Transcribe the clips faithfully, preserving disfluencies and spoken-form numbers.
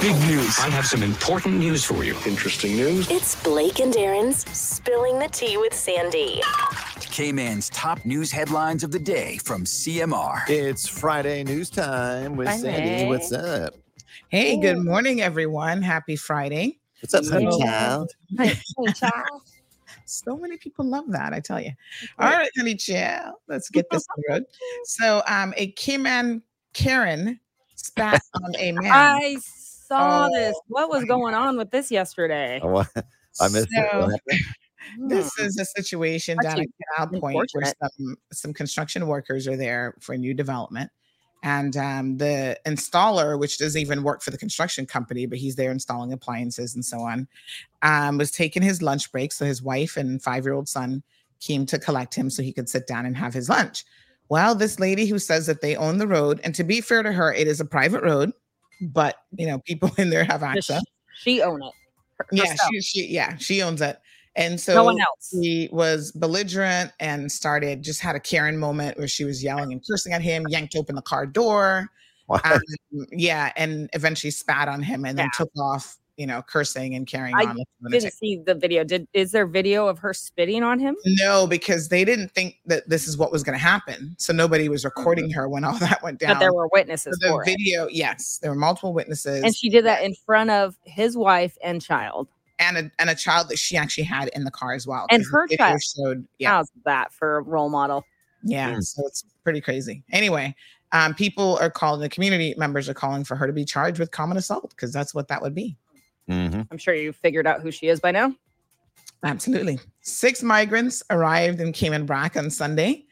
Big news. I have some important news for you. Interesting news. It's Blake and Aaron's Spilling the Tea with Sandy. Cayman's top news headlines of the day from C M R. It's Friday news time with Friday. Sandy. What's up? Hey, good morning, everyone. Happy Friday. What's up, honey child? Hey, child. So many people love that, I tell you. All right, honey child. Let's get this good. So um, a Cayman Karen spat on a man. I saw oh, this. What was going God. on with this yesterday? Oh, I missed so, it. This is a situation That's down at Canal Point where some, some construction workers are there for new development. And um, the installer, which doesn't even work for the construction company, but he's there installing appliances and so on, um, was taking his lunch break. So his wife and five-year-old son came to collect him so he could sit down and have his lunch. Well, this lady who says that they own the road, and to be fair to her, it is a private road, but, you know, people in there have access. She, she owns it. Herself. Yeah, she, she, yeah, she owns it. And so no one else. She was belligerent and started, just had a Karen moment where she was yelling and cursing at him, yanked open the car door. Um, yeah, and eventually spat on him and yeah. then took off, you know, cursing and carrying I on. I didn't see the video. Did Is there video of her spitting on him? No, because they didn't think that this is what was going to happen. So nobody was recording mm-hmm. her when all that went down. But there were witnesses so the for video, it. Yes, there were multiple witnesses. And she did that in front of his wife and child. And a, and a child that she actually had in the car as well. And her child. Showed, yeah. How's that for a role model? Yeah. Mm. So it's pretty crazy. Anyway, um, people are calling, the community members are calling for her to be charged with common assault because that's what that would be. Mm-hmm. I'm sure you figured out who she is by now. Absolutely. Six migrants arrived in Cayman Brac on Sunday.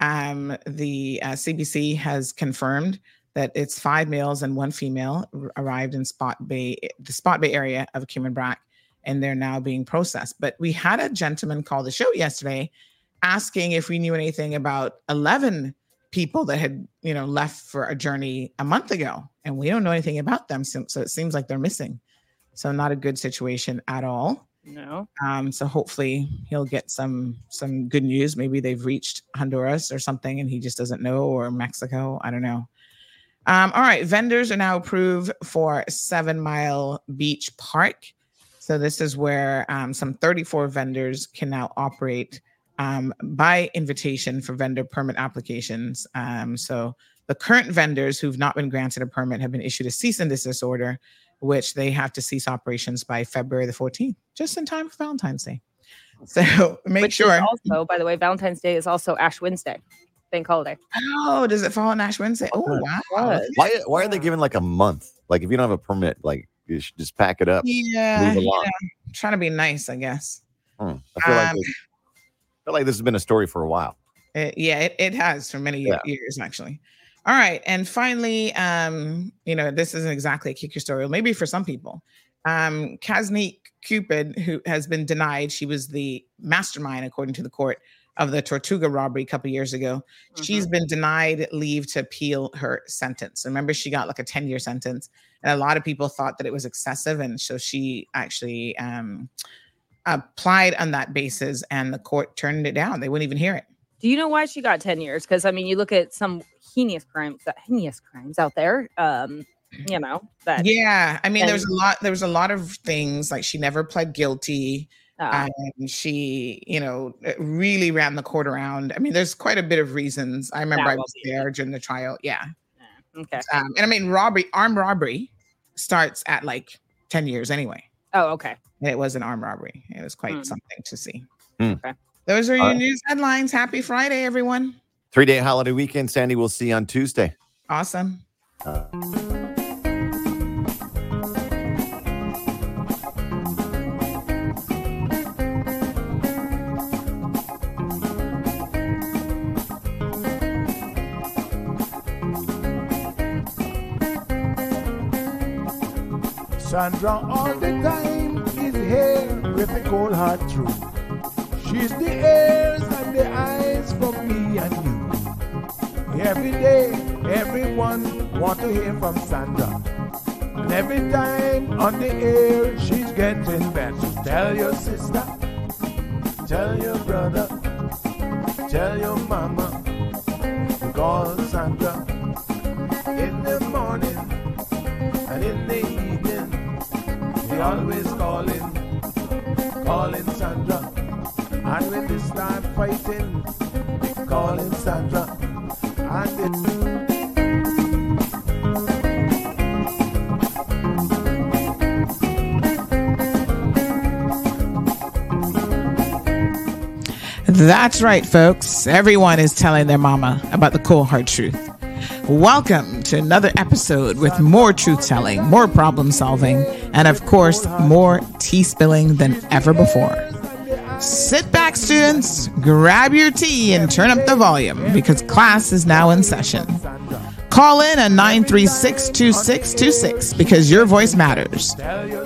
Um, the uh, C B C has confirmed that it's five males and one female r- arrived in Spot Bay, the Spot Bay area of Cayman Brac. And they're now being processed. But we had a gentleman call the show yesterday asking if we knew anything about eleven people that had, you know, left for a journey a month ago. And we don't know anything about them. So, so it seems like they're missing. So not a good situation at all. No. Um, so hopefully he'll get some some good news. Maybe they've reached Honduras or something and he just doesn't know, or Mexico. I don't know. Um, all right. Vendors are now approved for Seven Mile Beach Park. So this is where um, some thirty-four vendors can now operate um, by invitation for vendor permit applications. Um, so the current vendors who've not been granted a permit have been issued a cease and desist order, which they have to cease operations by February the fourteenth, just in time for Valentine's Day. So make which sure. Also, by the way, Valentine's Day is also Ash Wednesday. Bank holiday. Oh, does it fall on Ash Wednesday? Oh, wow. Why, why are they giving like a month? Like if you don't have a permit, like. You should just pack it up. Yeah, move along. Yeah. I'm trying to be nice, I guess. Hmm. I, feel um, like this, I feel like this has been a story for a while. It, yeah, it, it has for many yeah. years, actually. All right. And finally, um, you know, this isn't exactly a kicker story, maybe for some people. Um, Kazneek Cupid, who has been denied, she was the mastermind, according to the court, of the Tortuga robbery a couple years ago. Mm-hmm. She's been denied leave to appeal her sentence. Remember, she got like a ten-year sentence, and a lot of people thought that it was excessive, and so she actually um, applied on that basis, and the court turned it down. They wouldn't even hear it. Do you know why she got ten years? Because, I mean, you look at some heinous crimes, heinous crimes out there, um, you know. That yeah, I mean, and- there was a lot. There was a lot of things, like she never pled guilty. Uh, and she, you know, really ran the court around. I mean, there's quite a bit of reasons. I remember I was there during the trial. Yeah. Okay. Um, and I mean, robbery, armed robbery starts at like ten years anyway. Oh, okay. And it was an armed robbery. It was quite mm. something to see. Mm. Okay. Those are your right. news headlines. Happy Friday, everyone. Three-day holiday weekend, Sandy. We'll see you on Tuesday. Awesome. Uh- Sandra all the time is here with the cold heart truth. She's the ears and the eyes for me and you. Every day, everyone wants to hear from Sandra. And every time on the air, she's getting better. So tell your sister, tell your brother, tell your mama, call Sandra in the morning and in the evening. always calling, calling Sandra. And when they start fighting, they calling Sandra. And they... That's right, folks. Everyone is telling their mama about the cold hard truth. Welcome to another episode with more truth-telling, more problem-solving, and of course, more tea-spilling than ever before. Sit back, students, grab your tea, and turn up the volume because class is now in session. Call in at nine three six, two six two six because your voice matters.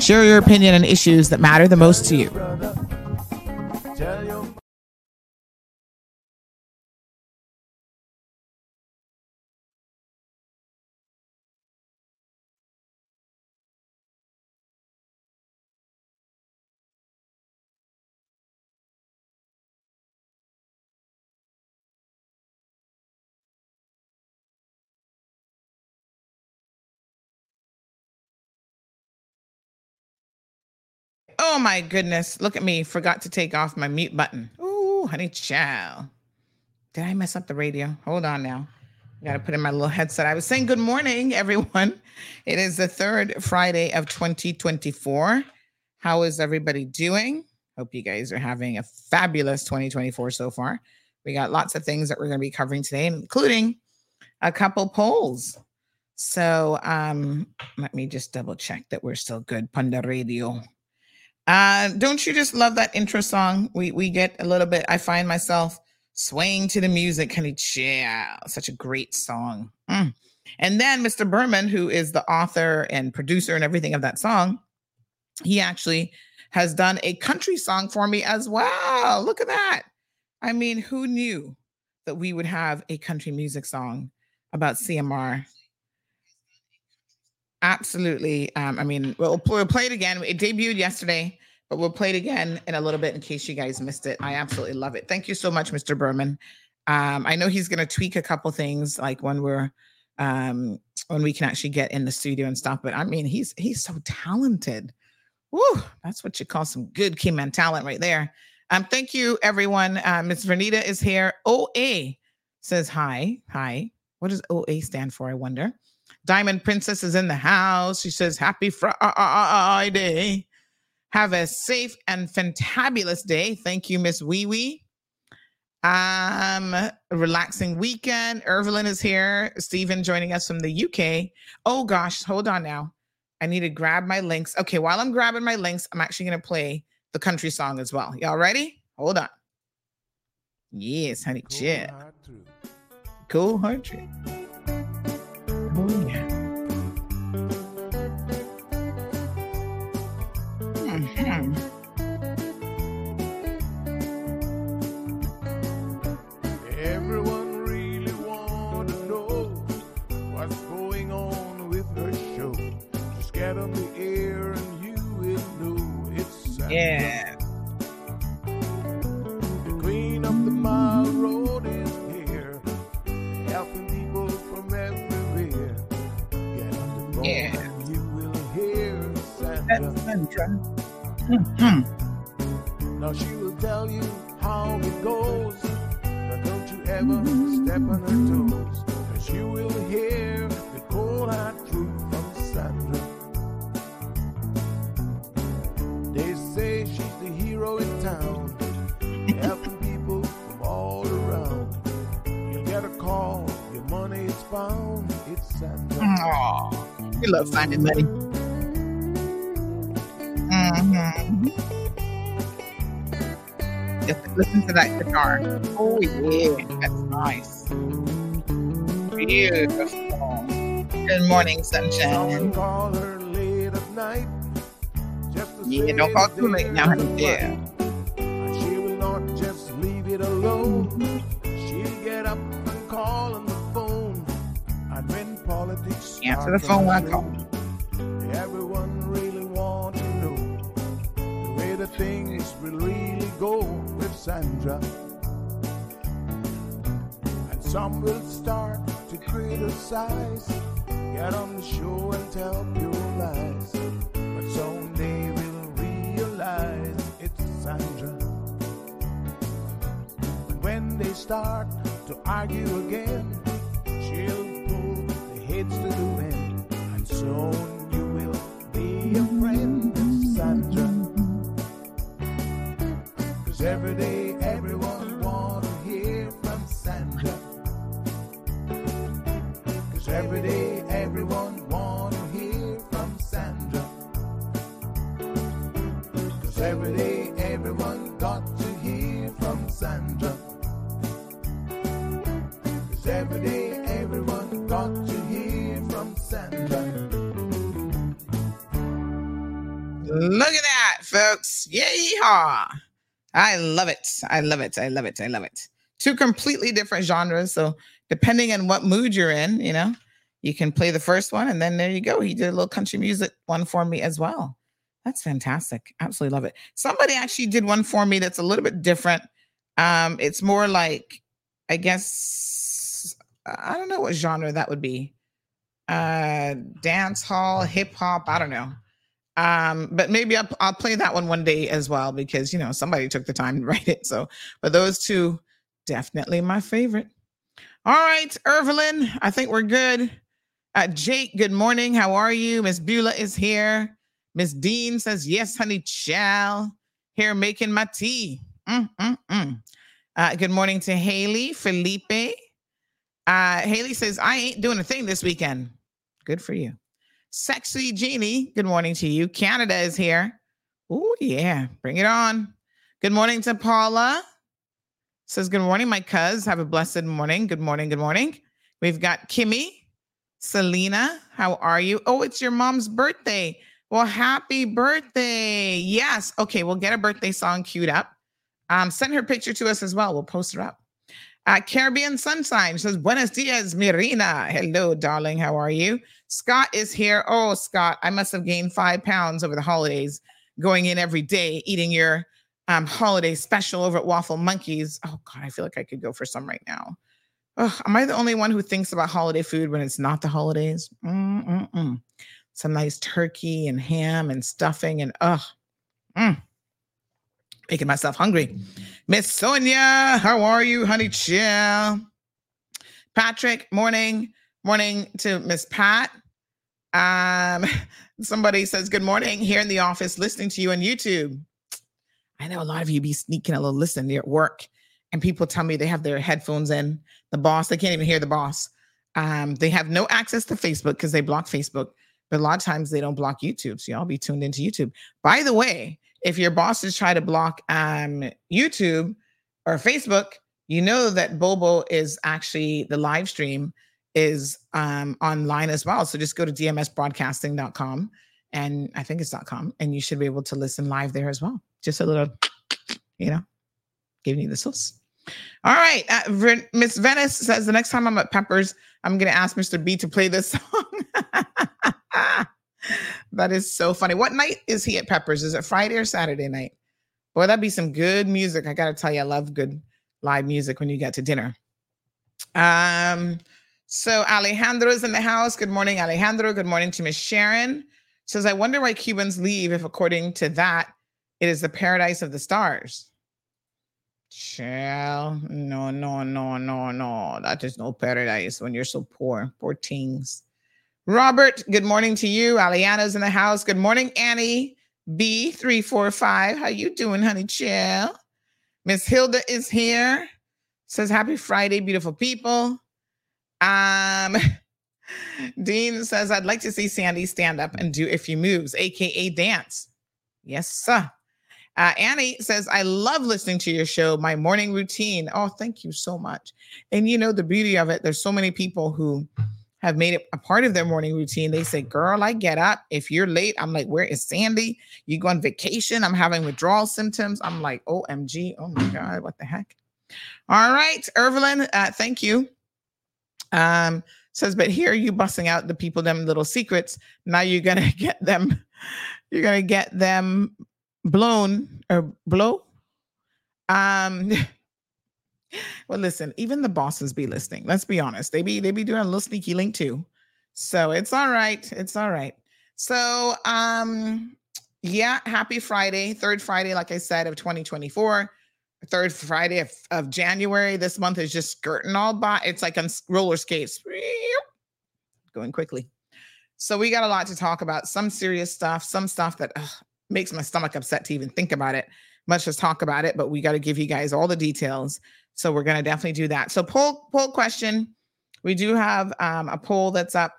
Share your opinion on issues that matter the most to you. Oh my goodness. Look at me. Forgot to take off my mute button. Ooh, honey child. Did I mess up the radio? Hold on now. Got to put in my little headset. I was saying good morning, everyone. It is the third Friday of twenty twenty-four. How is everybody doing? Hope you guys are having a fabulous twenty twenty-four so far. We got lots of things that we're going to be covering today, including a couple polls. So um, let me just double check that we're still good. Panda Radio. Uh, don't you just love that intro song? We we get a little bit, I find myself swaying to the music. Honey, yeah, such a great song. Mm. And then Mister Berman, who is the author and producer and everything of that song, he actually has done a country song for me as well. Look at that. I mean, who knew that we would have a country music song about C M R? Absolutely. Um, I mean, we'll, we'll play it again. It debuted yesterday, but we'll play it again in a little bit in case you guys missed it. I absolutely love it. Thank you so much, Mister Berman. Um, I know he's going to tweak a couple things, like when we're um, when we can actually get in the studio and stuff. But I mean, he's he's so talented. Woo! That's what you call some good Cayman talent right there. Um, thank you, everyone. Uh, Miss Vernita is here. O A says hi. Hi. What does O A stand for? I wonder. Diamond Princess is in the house. She says, happy Friday. Have a safe and fantabulous day. Thank you, Miss Wee Wee. Um, relaxing weekend. Irvelin is here. Stephen joining us from the U K. Oh, gosh. Hold on now. I need to grab my links. Okay, while I'm grabbing my links, I'm actually going to play the country song as well. Y'all ready? Hold on. Yes, honey. Cool, chill. Hard cool, hard trip. Everyone really want to know what's going on with her show. Just get on the air and you will know it's Sandra. Yeah. The queen of the mile road is here, helping people from everywhere. Get on the phone yeah. and you will hear Sandra. That's Sandra. Mm-hmm. Now she will tell you how it goes, but don't you ever step on her toes, cause you will hear the cold hard truth from Sandra. They say she's the hero in town, helping people from all around. You get a call, your money is found. It's Sandra. Aww, we love finding money. Mm-hmm. Just listen to that guitar. Oh yeah, that's nice. Beautiful. Good morning, sunshine. Call her late at night. Just to yeah, don't call too late now, honey. Yeah. She will not just leave it alone. She'll get up and call on the phone. And when politics answer the phone when I call. Everyone really wants to know the things will really go with Sandra. And some will start to criticize, get on the show and tell pure lies, but someday start to argue again, she'll pull the heads to the wind, and soon you will be a friend, Sandra. 'Cause every day everyone wants to hear from Sandra. 'Cause every day everyone wants to hear from Sandra. 'Cause every day everyone got to hear from Sandra. Every day, everyone got to hear from Sandra. Look at that, folks. Yeehaw. I love it. I love it. I love it. I love it. Two completely different genres. So depending on what mood you're in, you know, you can play the first one. And then there you go. He did a little country music one for me as well. That's fantastic. Absolutely love it. Somebody actually did one for me that's a little bit different. Um, it's more like, I guess, I don't know what genre that would be. Uh, dance hall, hip hop, I don't know. Um, but maybe I'll, I'll play that one one day as well because, you know, somebody took the time to write it. So, but those two, definitely my favorite. All right, Irvelin, I think we're good. Uh, Jake, good morning. How are you? Miss Beulah is here. Miss Dean says, yes, honey, chow. Here making my tea. Mm, mm, mm. Uh, good morning to Haley, Felipe. Uh, Haley says, I ain't doing a thing this weekend. Good for you. Sexy Jeannie, good morning to you. Canada is here. Oh, yeah. Bring it on. Good morning to Paula. Says, good morning, my cuz. Have a blessed morning. Good morning. Good morning. We've got Kimmy. Selena, how are you? Oh, it's your mom's birthday. Well, happy birthday. Yes. Okay, we'll get a birthday song queued up. Um, send her picture to us as well. We'll post her up. Uh, Caribbean Sunshine says, buenos dias, Mirina. Hello, darling. How are you? Scott is here. Oh, Scott, I must have gained five pounds over the holidays, going in every day, eating your um, holiday special over at Waffle Monkeys. Oh, God, I feel like I could go for some right now. Oh, am I the only one who thinks about holiday food when it's not the holidays? Mm-mm-mm. Some nice turkey and ham and stuffing and, ugh. Mm. Making myself hungry. Miss Sonia, how are you, honey? Chill. Patrick, morning. Morning to Miss Pat. Um, somebody says, good morning. Here in the office, listening to you on YouTube. I know a lot of you be sneaking a little listen at work. And people tell me they have their headphones in. The boss, they can't even hear the boss. Um, they have no access to Facebook because they block Facebook. But a lot of times they don't block YouTube. So y'all be tuned into YouTube. By the way, if your bosses try to block um, YouTube or Facebook, you know that Bobo is actually, the live stream is um, online as well. So just go to d m s broadcasting dot com and I think it's .com and you should be able to listen live there as well. Just a little, you know, giving you the sauce. All right. Uh, Miss Venice says, the next time I'm at Peppers, I'm going to ask Mister B to play this song. That is so funny. What night is he at Peppers? Is it Friday or Saturday night? Boy, that'd be some good music. I got to tell you, I love good live music when you get to dinner. Um, so Alejandro's in the house. Good morning, Alejandro. Good morning to Miss Sharon. Says, I wonder why Cubans leave if, according to that, it is the paradise of the stars. Shell, no, no, no, no, no. That is no paradise when you're so poor. Poor teens. Robert, good morning to you. Aliana's in the house. Good morning, Annie B three four five. How you doing, honey? Chill. Miss Hilda is here. Says, happy Friday, beautiful people. Um, Dean says, I'd like to see Sandy stand up and do a few moves, a k a dance. Yes, sir. Uh, Annie says, I love listening to your show, my morning routine. Oh, thank you so much. And you know the beauty of it, there's so many people who have made it a part of their morning routine. They say, girl, I get up. If you're late, I'm like, where is Sandy? You go on vacation. I'm having withdrawal symptoms. I'm like, O M G. Oh, my God. What the heck? All right, Irvelin, uh, thank you. Um, says, but here you busting out the people, them little secrets. Now you're going to get them. You're going to get them blown or blow. Um Well, listen, even the bosses be listening. Let's be honest. They be they be doing a little sneaky link too. So it's all right. It's all right. So, um, yeah, happy Friday, third Friday, like I said, of twenty twenty-four. third Friday of, of January. This month is just skirting all by. It's like on roller skates, going quickly. So we got a lot to talk about, some serious stuff, some stuff that ugh, makes my stomach upset to even think about it. Much as talk about it, but we got to give you guys all the details. So we're going to definitely do that. So poll poll question. We do have um, a poll that's up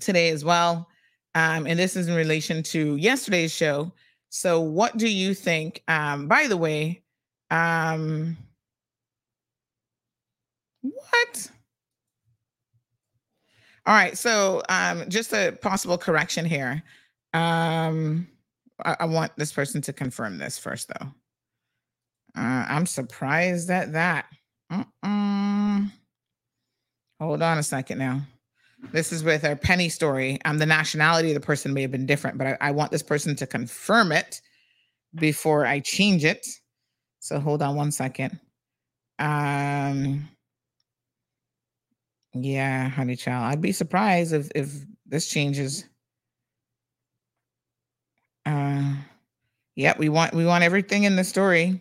today as well. Um, and this is in relation to yesterday's show. So what do you think? Um, by the way, um, what? All right. So um, just a possible correction here. Um, I, I want this person to confirm this first, though. Uh, I'm surprised at that. Mm-mm. Hold on a second now. This is with our Penny story. Um, the nationality of the person may have been different, but I, I want this person to confirm it before I change it. So hold on one second. Um, yeah, honey child. I'd be surprised if, if this changes. Uh, yeah, we want we want everything in the story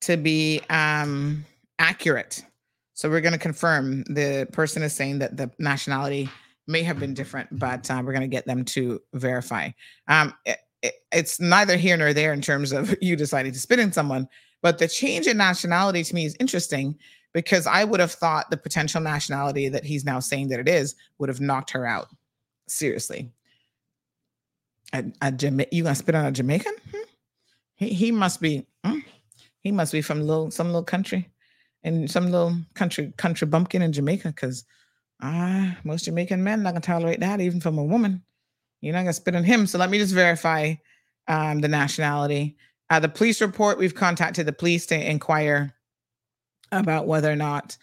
to be um, accurate. So we're going to confirm the person is saying that the nationality may have been different, but uh, we're going to get them to verify. Um, it, it, it's neither here nor there in terms of you deciding to spit in someone, but the change in nationality to me is interesting because I would have thought the potential nationality that he's now saying that it is would have knocked her out. Seriously. A, a Jama- you gonna spit on a Jamaican? Hmm? He he must be hmm? he must be from little some little country, and some little country country bumpkin in Jamaica. Because ah, uh, most Jamaican men not gonna tolerate that, even from a woman. You're not gonna spit on him. So let me just verify um, the nationality. Uh, the police report. We've contacted the police to inquire about whether or not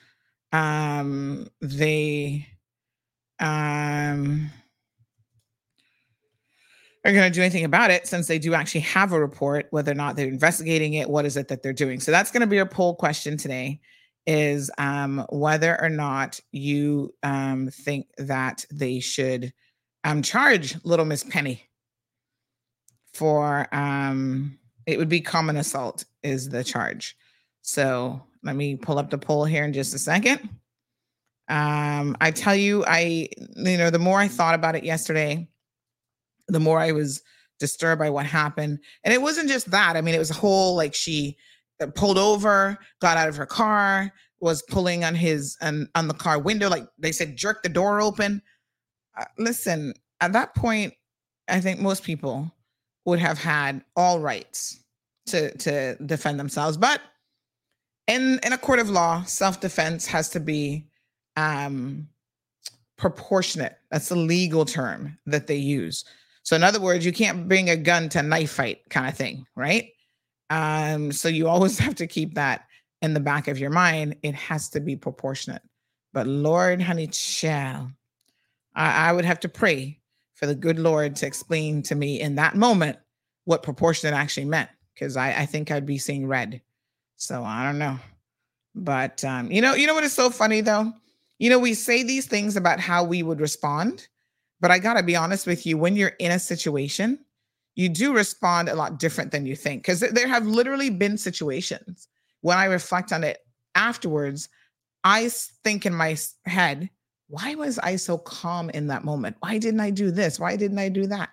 um, they. Um, are going to do anything about it since they do actually have a report, whether or not they're investigating it, what is it that they're doing? So that's going to be our poll question today is um, whether or not you um, think that they should um, charge Little Miss Penny for, um, it would be common assault is the charge. So let me pull up the poll here in just a second. Um, I tell you, I, you know, the more I thought about it yesterday, the more I was disturbed by what happened. And it wasn't just that. I mean, it was a whole, like she pulled over, got out of her car, was pulling on his, on, on the car window. Like they said, jerk the door open. Uh, listen, at that point, I think most people would have had all rights to, to defend themselves. But in, in a court of law, self-defense has to be, um, proportionate. That's the legal term that they use. So in other words, you can't bring a gun to knife fight kind of thing, right? Um, so you always have to keep that in the back of your mind. It has to be proportionate. But Lord, honey, child, I, I would have to pray for the good Lord to explain to me in that moment what proportionate actually meant, because I, I think I'd be seeing red. So I don't know. But um, you know, you know what is so funny though? You know, we say these things about how we would respond. But I got to be honest with you, when you're in a situation, you do respond a lot different than you think. Because there have literally been situations when I reflect on it afterwards, I think in my head, why was I so calm in that moment? Why didn't I do this? Why didn't I do that?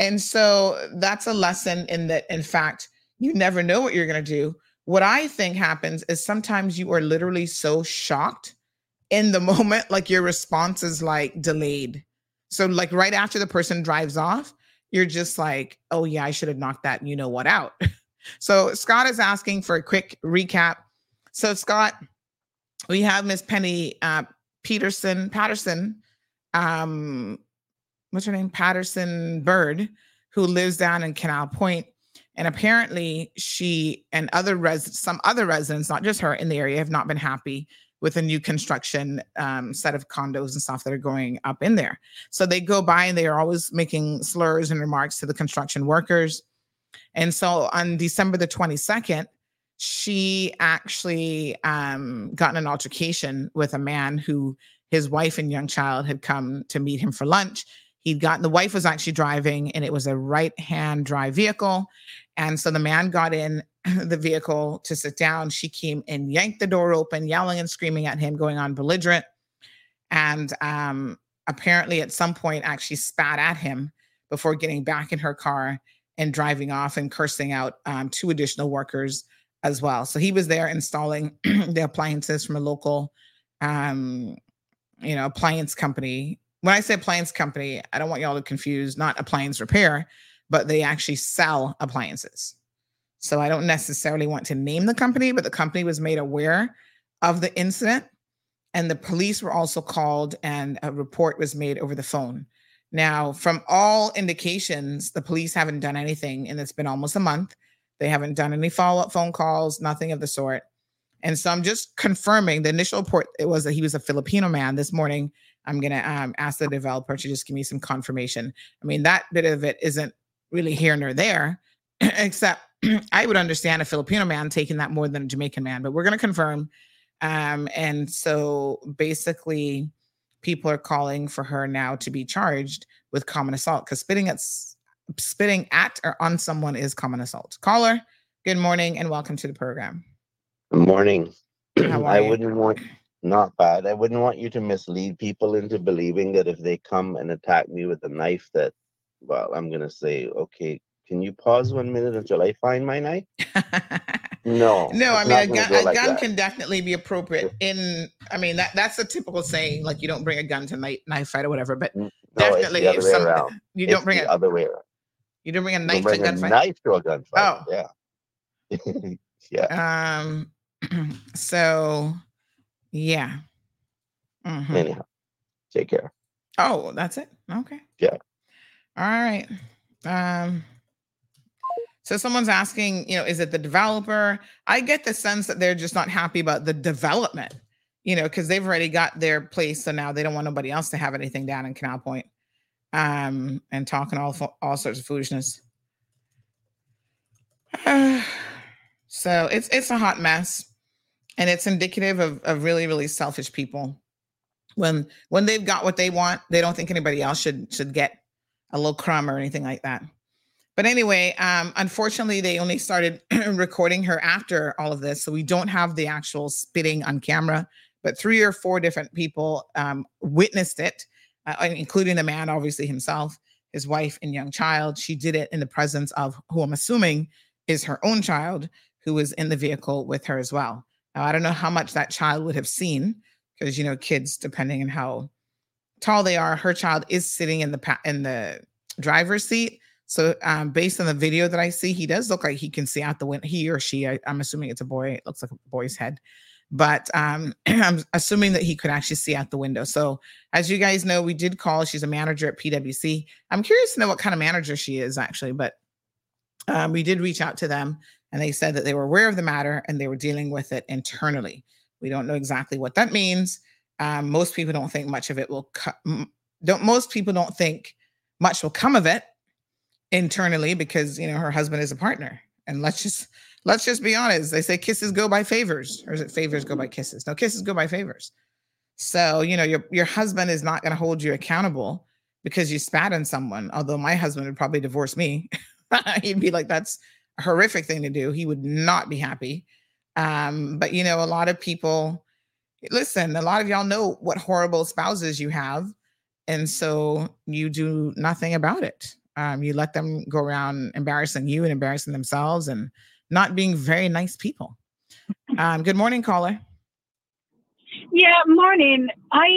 And so that's a lesson in that, in fact, you never know what you're going to do. What I think happens is sometimes you are literally so shocked in the moment, like your response is like delayed. So like right after the person drives off, you're just like, oh yeah, I should have knocked that, you know what, out. So Scott is asking for a quick recap. So Scott, we have Miss Penny uh, Peterson, Patterson, um, what's her name? Patterson Bird, who lives down in Canal Point. And apparently she and other res- some other residents, not just her in the area, have not been happy with a new construction um, set of condos and stuff that are going up in there. So they go by and they are always making slurs and remarks to the construction workers. And so on December the twenty-second, she actually um, got in an altercation with a man who his wife and young child had come to meet him for lunch. He'd gotten, the wife was actually driving and it was a right-hand drive vehicle. And so the man got in the vehicle to sit down, she came and yanked the door open, yelling and screaming at him, going on belligerent. And um, apparently at some point actually spat at him before getting back in her car and driving off and cursing out um, two additional workers as well. So he was there installing the appliances from a local, um, you know, appliance company. When I say appliance company, I don't want y'all to confuse, not appliance repair, but they actually sell appliances. So I don't necessarily want to name the company, but the company was made aware of the incident, and the police were also called and a report was made over the phone. Now, from all indications, the police haven't done anything, and it's been almost a month. They haven't done any follow-up phone calls, nothing of the sort. And so I'm just confirming the initial report. It was that he was a Filipino man. This morning, I'm going to um, ask the developer to just give me some confirmation. I mean, that bit of it isn't really here nor there, except I would understand a Filipino man taking that more than a Jamaican man, but we're going to confirm. Um, and so basically, people are calling for her now to be charged with common assault, because spitting at spitting at or on someone is common assault. Caller, good morning and welcome to the program. Good morning. How are I you? Wouldn't want, not bad. I wouldn't want you to mislead people into believing that if they come and attack me with a knife that, well, I'm going to say, okay, can you pause one minute until I find my knife? No. No, I mean, a gun, a like gun can definitely be appropriate in, I mean, that that's a typical saying, like you don't bring a gun to knife, knife fight or whatever, but no, definitely if some, you it's don't bring the a, other way around. You don't bring a knife you bring to a gunfight? Knife to a gunfight. Oh. Yeah. Yeah. Um. So, yeah. Mm-hmm. Anyhow, take care. Oh, that's it? Okay. Yeah. All right. Um. So someone's asking, you know, is it the developer? I get the sense that they're just not happy about the development, you know, because they've already got their place. So now they don't want nobody else to have anything down in Canal Point um, and talking all all sorts of foolishness. Uh, so it's it's a hot mess, and it's indicative of, of really, really selfish people. When when they've got what they want, they don't think anybody else should should get a little crumb or anything like that. But anyway, um, unfortunately, they only started recording her after all of this. So we don't have the actual spitting on camera, but three or four different people um, witnessed it, uh, including the man, obviously himself, his wife and young child. She did it in the presence of who I'm assuming is her own child, who was in the vehicle with her as well. Now, I don't know how much that child would have seen because, you know, kids, depending on how tall they are, her child is sitting in the pa- in the driver's seat. So um, based on the video that I see, he does look like he can see out the window. He or she, I, I'm assuming it's a boy. It looks like a boy's head. But um, I'm assuming that he could actually see out the window. So as you guys know, we did call. She's a manager at P W C. I'm curious to know what kind of manager she is, actually. But um, we did reach out to them, and they said that they were aware of the matter, and they were dealing with it internally. We don't know exactly what that means. Um, most people don't think much of it will co- don't most people don't think much will come of it internally, because you know her husband is a partner, and let's just let's just be honest. They say kisses go by favors, or is it favors go by kisses? No, kisses go by favors. So you know your your husband is not going to hold you accountable because you spat on someone. Although my husband would probably divorce me, he'd be like, "That's a horrific thing to do." He would not be happy. Um, but you know, a lot of people listen. A lot of y'all know what horrible spouses you have, and so you do nothing about it. Um, you let them go around embarrassing you and embarrassing themselves and not being very nice people. Um, good morning, caller. Yeah, morning. I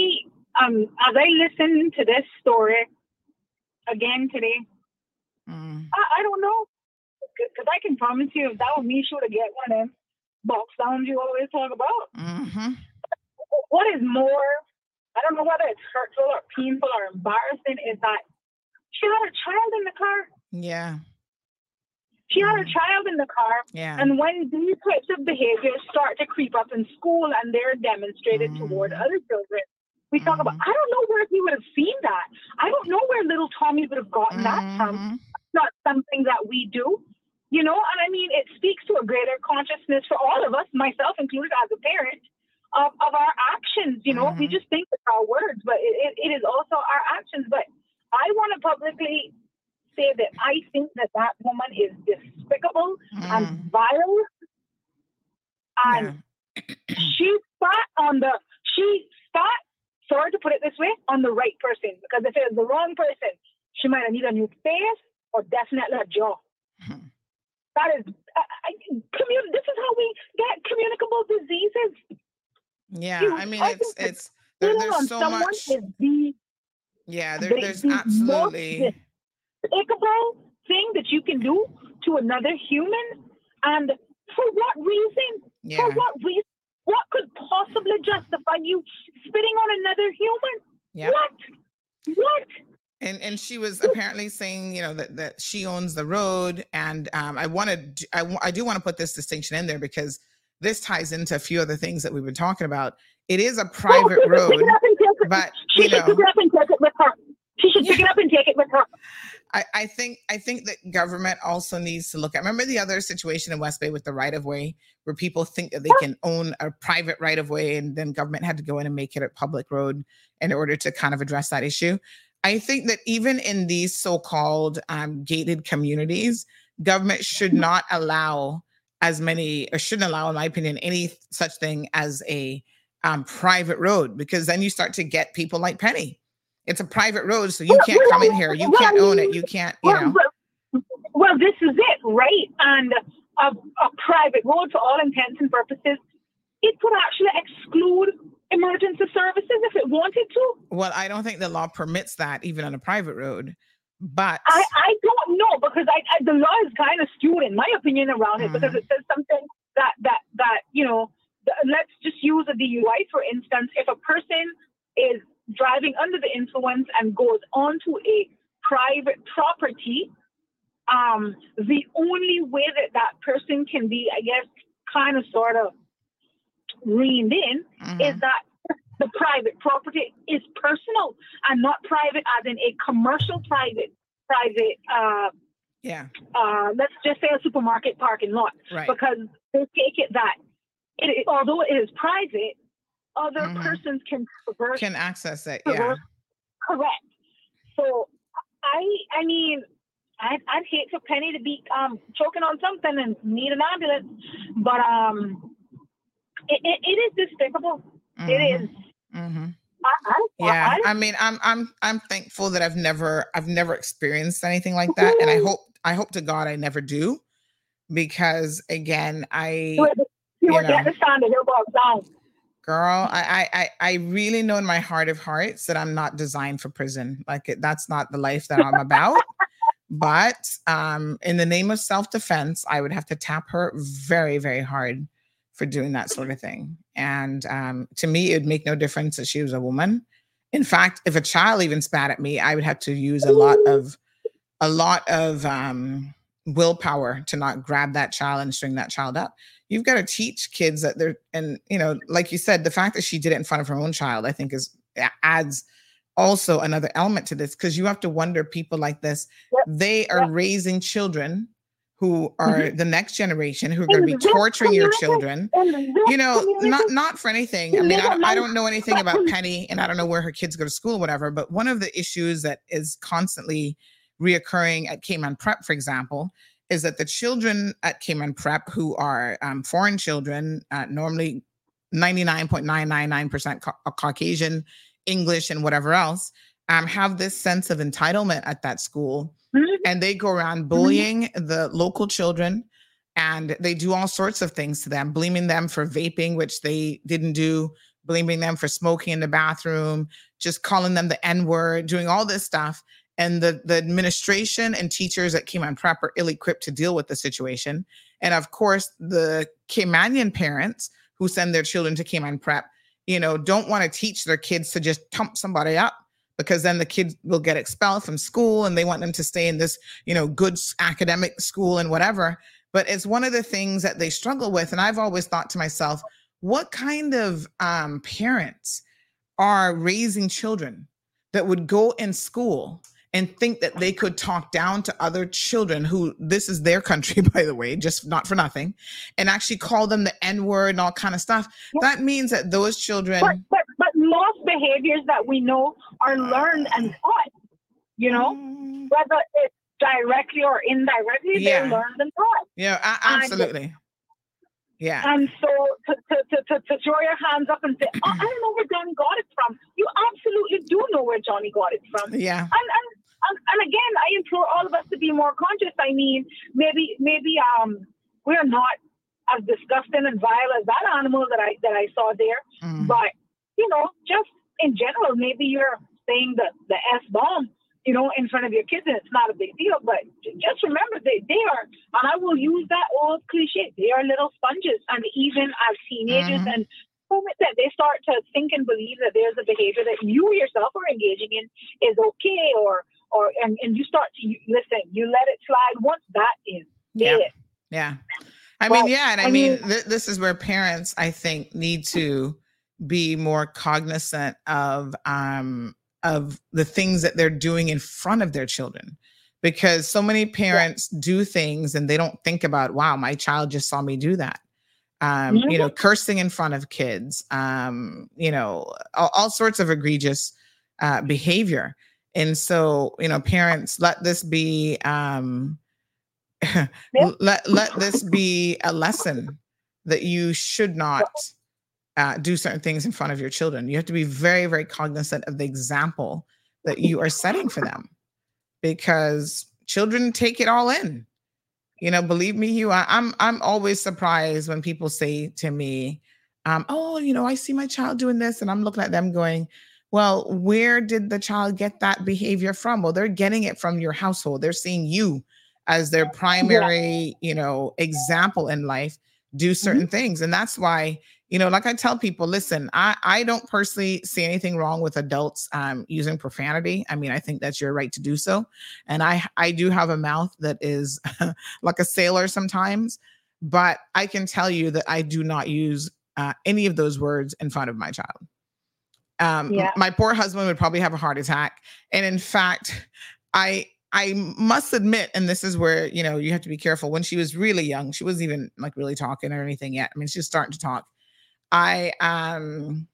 um, as I listen to this story again today, mm. I, I don't know, because I can promise you, if that were me, she would have get one of them box sounds you always talk about. Mm-hmm. What is more, I don't know whether it's hurtful or painful or embarrassing, is that she had a child in the car. Yeah. She had a child in the car. Yeah. And when these types of behaviors start to creep up in school and they're demonstrated mm. toward other children, we mm. talk about, I don't know where he would have seen that. I don't know where little Tommy would have gotten mm. that from. It's not something that we do. You know, and I mean, it speaks to a greater consciousness for all of us, myself included as a parent, of, of our actions. You know, mm-hmm. we just think it's our words, but it, it, it is also our actions. But I want to publicly say that I think that that woman is despicable mm. and vile. And yeah. she spat on the, she spat, sorry to put it this way, on the right person. Because if it was the wrong person, she might have needed a new face or definitely a jaw. Mm. That is, I, I, commun- this is how we get communicable diseases. Yeah, you, I mean, I it's, it's, there, there's so much. Is the, yeah, there, the, there's the absolutely. Most despicable thing that you can do to another human. And for what reason? Yeah. For what reason? What could possibly justify you spitting on another human? Yep. What? What? And and she was apparently saying, you know, that, that she owns the road. And um, I wanted, I, I do want to put this distinction in there because this ties into a few other things that we've been talking about. It is a private oh, road, but she you should know, pick it up and take it with her. She should yeah. pick it up and take it with her. I, I think I think that government also needs to look at. Remember the other situation in West Bay with the right of way, where people think that they can own a private right of way, and then government had to go in and make it a public road in order to kind of address that issue. I think that even in these so-called um, gated communities, government should not allow as many, or shouldn't allow, in my opinion, any such thing as a um, private road, because then you start to get people like Penny. It's a private road, so you can't come in here. You can't own it. You can't, you know. Well, this is it, right? And a, a private road, for all intents and purposes, it could actually exclude emergency services if it wanted to. Well, I don't think the law permits that, even on a private road. But I, I don't know, because I, I the law is kind of skewed, in my opinion, around mm-hmm. it, because it says something that, that, that you know, the, let's just use a D U I, for instance. If a person is driving under the influence and goes onto a private property, um, the only way that that person can be, I guess, kind of sort of reined in mm-hmm. is that the private property is personal and not private as in a commercial private, private, uh, yeah. uh, let's just say a supermarket parking lot, right. Because they take it that it, although it is private, other mm-hmm. persons can traverse, can access it. Traverse. Yeah, correct. So I, I mean, I'd, I'd hate for Penny to be um, choking on something and need an ambulance, but um, it, it, it is despicable. Mm-hmm. It is. Mm-hmm. I, I, yeah, I, I, I mean, I'm, I'm, I'm thankful that I've never, I've never experienced anything like that, and I hope, I hope to God I never do, because again, I, you, you would know, get the sound of your ball down. Girl, I, I I really know in my heart of hearts that I'm not designed for prison. Like, it, that's not the life that I'm about. But um, in the name of self-defense, I would have to tap her very, very hard for doing that sort of thing. And um, to me, it would make no difference that she was a woman. In fact, if a child even spat at me, I would have to use a lot of a lot of um, willpower to not grab that child and string that child up. You've got to teach kids that they're, and, you know, like you said, the fact that she did it in front of her own child, I think is, adds also another element to this, because you have to wonder, people like this, yep. they are yep. raising children who are mm-hmm. the next generation, who are going to be torturing your children, you know, not, not for anything. I mean, I, I don't know anything about Penny, and I don't know where her kids go to school, whatever, but one of the issues that is constantly reoccurring at Cayman Prep, for example, is that the children at Cayman Prep who are um, foreign children, uh, normally ninety-nine point nine nine nine percent ca- Caucasian, English, and whatever else, um, have this sense of entitlement at that school. Mm-hmm. And they go around bullying mm-hmm. the local children, and they do all sorts of things to them, blaming them for vaping, which they didn't do, blaming them for smoking in the bathroom, just calling them the N-word, doing all this stuff. And the, the administration and teachers at Cayman Prep are ill-equipped to deal with the situation. And of course, the Caymanian parents who send their children to Cayman Prep, you know, don't want to teach their kids to just thump somebody up, because then the kids will get expelled from school, and they want them to stay in this, you know, good academic school and whatever. But it's one of the things that they struggle with. And I've always thought to myself, what kind of um, parents are raising children that would go in school and think that they could talk down to other children who, this is their country, by the way, just not for nothing, and actually call them the N-word and all kind of stuff. Yes. That means that those children... But, but, but most behaviors that we know are learned and taught, you know? Mm. Whether it's directly or indirectly, yeah. they learn them taught. Yeah, absolutely. And, yeah. And so to, to, to, to, to throw your hands up and say, oh, I don't know where Dan got it from. You absolutely do know where Johnny got it from. Yeah. And, and, and, and again, I implore all of us to be more conscious. I mean, maybe, maybe um, we're not as disgusting and vile as that animal that I that I saw there. Mm. But, you know, just in general, maybe you're saying the, the S-bomb, you know, in front of your kids, and it's not a big deal. But just remember, they, they are, and I will use that old cliche, they are little sponges. And even as teenagers, mm-hmm. and that they start to think and believe that there's a behavior that you yourself are engaging in is okay, or, or and, and you start to, you, listen, you let it slide once, that is yeah. it. Yeah. I but, mean, yeah, and I, I mean, mean th- this is where parents, I think, need to be more cognizant of um of the things that they're doing in front of their children, because so many parents yeah. do things and they don't think about, wow, my child just saw me do that. Um, yeah. You know, cursing in front of kids, um, you know, all, all sorts of egregious uh, behavior. And so, you know, parents, let this be um, let let this be a lesson that you should not uh, do certain things in front of your children. You have to be very, very cognizant of the example that you are setting for them, because children take it all in. You know, believe me, you, I, I'm I'm always surprised when people say to me, um, oh, you know, I see my child doing this, and I'm looking at them going, well, where did the child get that behavior from? Well, they're getting it from your household. They're seeing you as their primary, you know, example in life, do certain mm-hmm. things. And that's why, you know, like I tell people, listen, I, I don't personally see anything wrong with adults um, using profanity. I mean, I think that's your right to do so. And I, I do have a mouth that is like a sailor sometimes, but I can tell you that I do not use uh, any of those words in front of my child. Um, yeah. My poor husband would probably have a heart attack. And in fact, I... I must admit, and this is where, you know, you have to be careful. When she was really young, she wasn't even like really talking or anything yet. I mean, she's starting to talk. I um,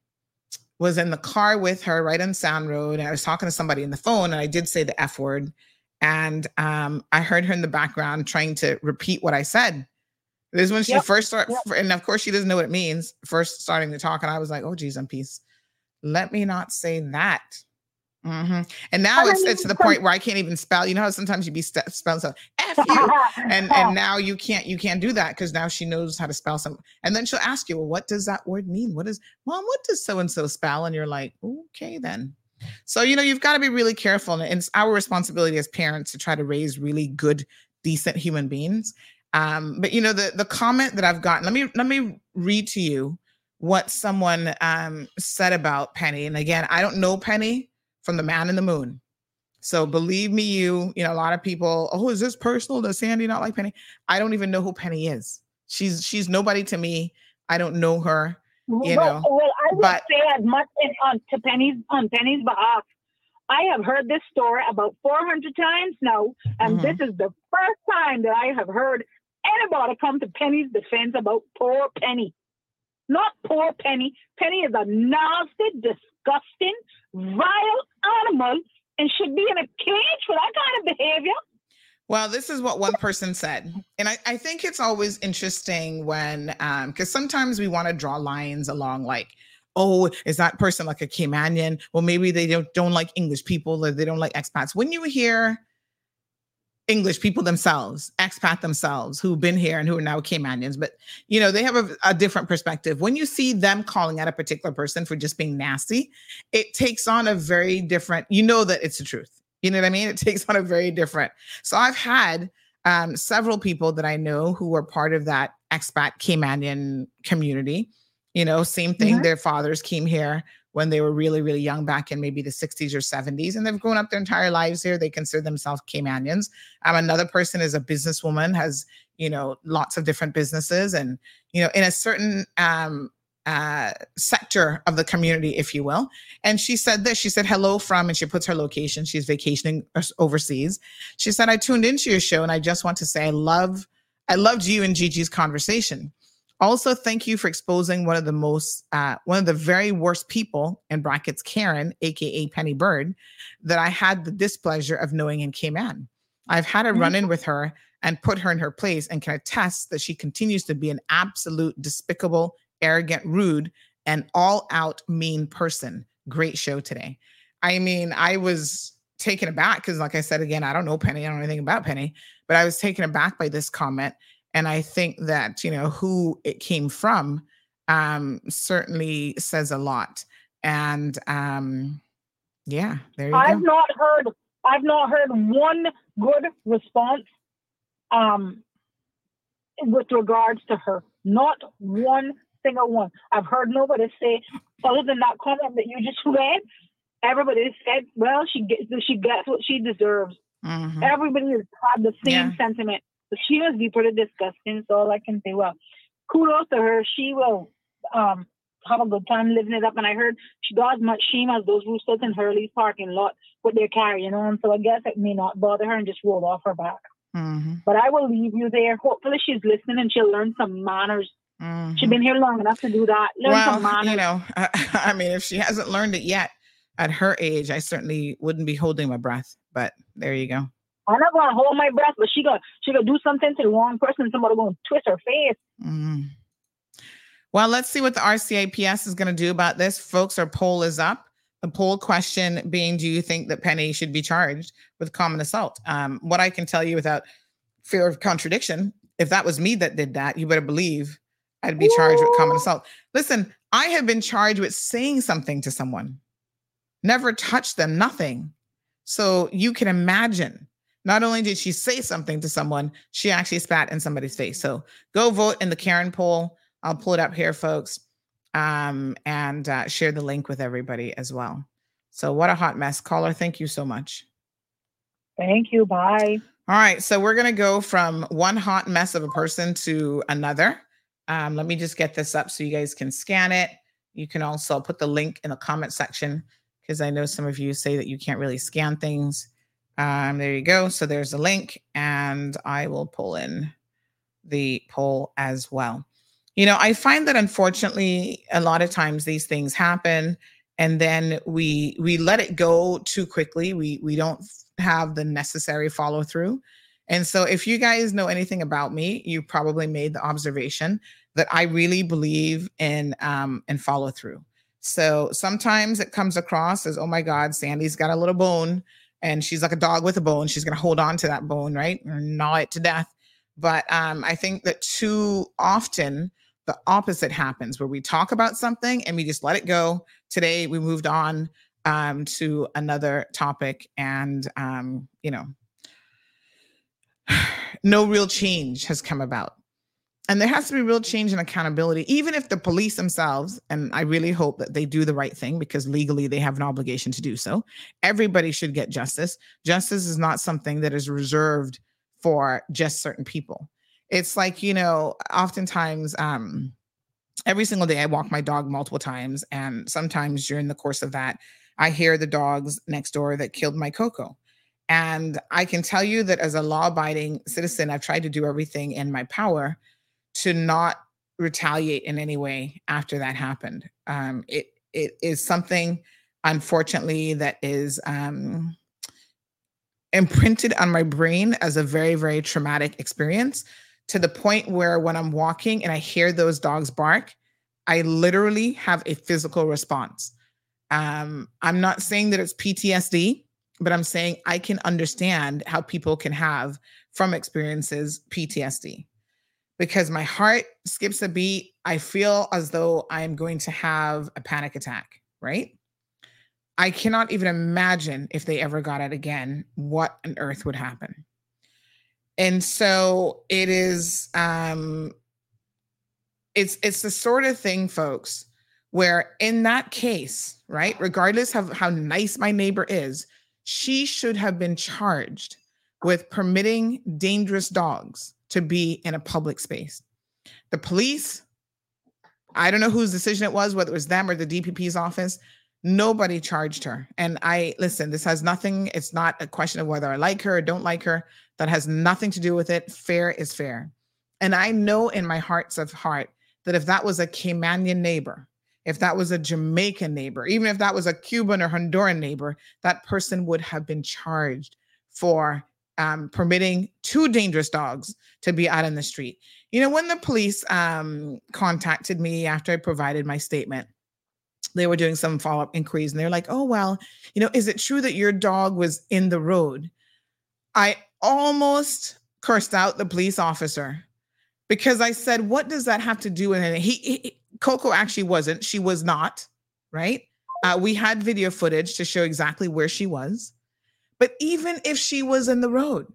was in the car with her right on Sound Road, and I was talking to somebody on the phone, and I did say the F word. And um, I heard her in the background trying to repeat what I said. This is when she yep. first started, yep. and of course she doesn't know what it means, first starting to talk. And I was like, oh, geez, I'm peace. Let me not say that. Mm-hmm. And now it's it's to the point where I can't even spell. You know how sometimes you be st- spelling stuff, F you, and and now you can't you can't do that, because now she knows how to spell something. And then she'll ask you, well, what does that word mean? What is, Mom? What does so and so spell? And you're like, okay, then. So you know you've got to be really careful, and it's our responsibility as parents to try to raise really good, decent human beings. Um, but you know the the comment that I've gotten. Let me let me read to you what someone um, said about Penny. And again, I don't know Penny from the man in the moon. So believe me, you, you know, a lot of people, oh, is this personal? Does Sandy not like Penny? I don't even know who Penny is. She's, she's nobody to me. I don't know her, you well, know. Well, I would but, say as much in, on, to Penny's, on Penny's behalf. I have heard this story about four hundred times now, and mm-hmm. this is the first time that I have heard anybody come to Penny's defense about poor Penny. Not poor Penny. Penny is a nasty, disgusting, vile animal and should be in a cage for that kind of behavior. Well, this is what one person said. And I, I think it's always interesting when, because um, sometimes we want to draw lines along like, oh, is that person like a Caymanian? Well, maybe they don't, don't like English people, or they don't like expats. When you hear English people themselves, expat themselves, who've been here and who are now Caymanians, but, you know, they have a, a different perspective. When you see them calling out a particular person for just being nasty, it takes on a very different, you know that it's the truth. You know what I mean? It takes on a very different. So I've had um, several people that I know who are part of that expat Caymanian community. You know, same thing. Mm-hmm. Their fathers came here when they were really, really young back in maybe the sixties or seventies. And they've grown up their entire lives here. They consider themselves Caymanians. Um, another person is a businesswoman, has, you know, lots of different businesses and, you know, in a certain um, uh, sector of the community, if you will. And she said this, she said, hello from, and she puts her location. She's vacationing overseas. She said, I tuned into your show and I just want to say, I love, I loved you and Gigi's conversation. Also, thank you for exposing one of the most, uh, one of the very worst people, in brackets, Karen, A K A Penny Bird, that I had the displeasure of knowing in Cayman. I've had a run-in with her and put her in her place and can attest that she continues to be an absolute despicable, arrogant, rude, and all-out mean person. Great show today. I mean, I was taken aback because, like I said, again, I don't know Penny. I don't know anything about Penny, but I was taken aback by this comment. And I think that, you know, who it came from um, certainly says a lot. And um, yeah, there you I've go. I've not heard, I've not heard one good response um, with regards to her. Not one single one. I've heard nobody say, other than that comment that you just read, everybody said, well, she gets, she gets what she deserves. Mm-hmm. Everybody has had the same yeah. sentiment. But she must be pretty disgusting. So all I can say, well, kudos to her. She will um, have a good time living it up. And I heard she got as much shame as those roosters in Hurley's parking lot with their carrying on. So I guess it may not bother her and just roll off her back. Mm-hmm. But I will leave you there. Hopefully she's listening and she'll learn some manners. Mm-hmm. She's been here long enough to do that. Learn well, some manners. You know, uh, I mean, if she hasn't learned it yet, at her age, I certainly wouldn't be holding my breath. But there you go. I'm not gonna hold my breath, but she gonna she gonna do something to the wrong person. Somebody gonna twist her face. Mm. Well, let's see what the R C A P S is gonna do about this, folks. Our poll is up. The poll question being, do you think that Penny should be charged with common assault? Um, what I can tell you without fear of contradiction, if that was me that did that, you better believe I'd be charged Ooh. with common assault. Listen, I have been charged with saying something to someone. Never touched them, nothing. So you can imagine, not only did she say something to someone, she actually spat in somebody's face. So go vote in the Karen poll. I'll pull it up here, folks, um, and uh, share the link with everybody as well. So what a hot mess. Caller, thank you so much. Thank you. Bye. All right. So we're going to go from one hot mess of a person to another. Um, let me just get this up so you guys can scan it. You can also put the link in the comment section, because I know some of you say that you can't really scan things. Um, there you go. So there's a link, and I will pull in the poll as well. You know, I find that unfortunately, a lot of times these things happen, and then we we let it go too quickly. We we don't have the necessary follow through. And so if you guys know anything about me, you probably made the observation that I really believe in um, in follow through. So sometimes it comes across as, oh my God, Sandy's got a little bone and she's like a dog with a bone. She's going to hold on to that bone, right? Or gnaw it to death. But um, I think that too often the opposite happens, where we talk about something and we just let it go. Today we moved on um, to another topic, and, um, you know, no real change has come about. And there has to be real change and accountability, even if the police themselves, and I really hope that they do the right thing, because legally they have an obligation to do so. Everybody should get justice. Justice is not something that is reserved for just certain people. It's like, you know, oftentimes um, every single day I walk my dog multiple times. And sometimes during the course of that, I hear the dogs next door that killed my Coco. And I can tell you that as a law-abiding citizen, I've tried to do everything in my power to not retaliate in any way after that happened. Um, it it is something, unfortunately, that is um, imprinted on my brain as a very, very traumatic experience, to the point where when I'm walking and I hear those dogs bark, I literally have a physical response. Um, I'm not saying that it's P T S D, but I'm saying I can understand how people can have, from experiences, P T S D. Because my heart skips a beat. I feel as though I'm going to have a panic attack, right? I cannot even imagine if they ever got it again, what on earth would happen. And so it is, um, it's, it's the sort of thing, folks, where in that case, right, regardless of how nice my neighbor is, she should have been charged with permitting dangerous dogs to be in a public space. The police, I don't know whose decision it was, whether it was them or the D P P's office, nobody charged her. And I, listen, this has nothing, it's not a question of whether I like her or don't like her. That has nothing to do with it. Fair is fair. And I know in my hearts of heart that if that was a Caymanian neighbor, if that was a Jamaican neighbor, even if that was a Cuban or Honduran neighbor, that person would have been charged for um, permitting two dangerous dogs to be out in the street. You know, when the police um, contacted me after I provided my statement, they were doing some follow-up inquiries and they're like, oh, well, you know, is it true that your dog was in the road? I almost cursed out the police officer because I said, what does that have to do with it? He, he, Coco actually wasn't, she was not, right? Uh, we had video footage to show exactly where she was. But even if she was in the road,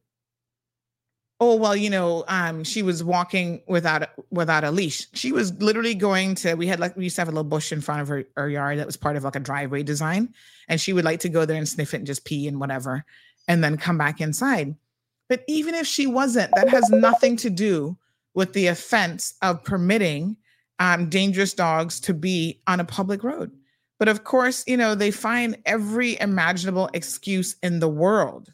oh, well, you know, um, she was walking without a, without a leash. She was literally going to, we had like, we used to have a little bush in front of her, her yard that was part of like a driveway design. And she would like to go there and sniff it and just pee and whatever, and then come back inside. But even if she wasn't, that has nothing to do with the offense of permitting um, dangerous dogs to be on a public road. But of course, you know, they find every imaginable excuse in the world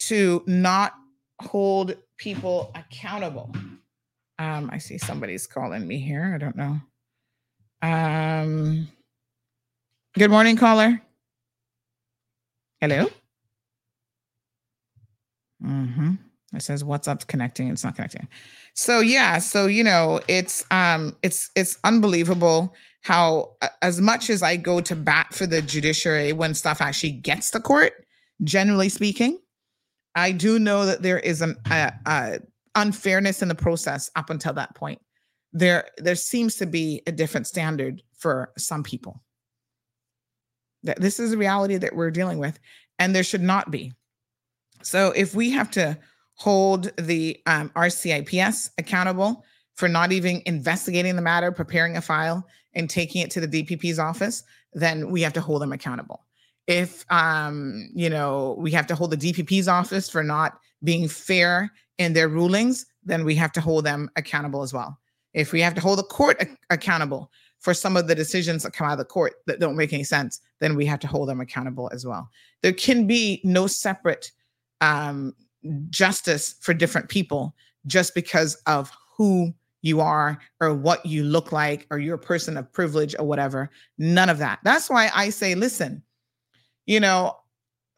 to not hold people accountable. Um, I see somebody's calling me here. I don't know. Um, good morning, caller. Hello? Mm-hmm. It says WhatsApp's connecting. It's not connecting. So yeah, so you know, it's um, it's it's unbelievable how, as much as I go to bat for the judiciary when stuff actually gets to court, generally speaking, I do know that there is an uh, uh, unfairness in the process up until that point. There, there seems to be a different standard for some people. That this is a reality that we're dealing with, and there should not be. So if we have to hold the um, R C I P S accountable for not even investigating the matter, preparing a file, and taking it to the D P P's office, then we have to hold them accountable. If, um, you know, we have to hold the D P P's office for not being fair in their rulings, then we have to hold them accountable as well. If we have to hold the court a- accountable for some of the decisions that come out of the court that don't make any sense, then we have to hold them accountable as well. There can be no separate um, justice for different people just because of who you are or what you look like or you're a person of privilege or whatever. None of that. That's why I say, listen, you know,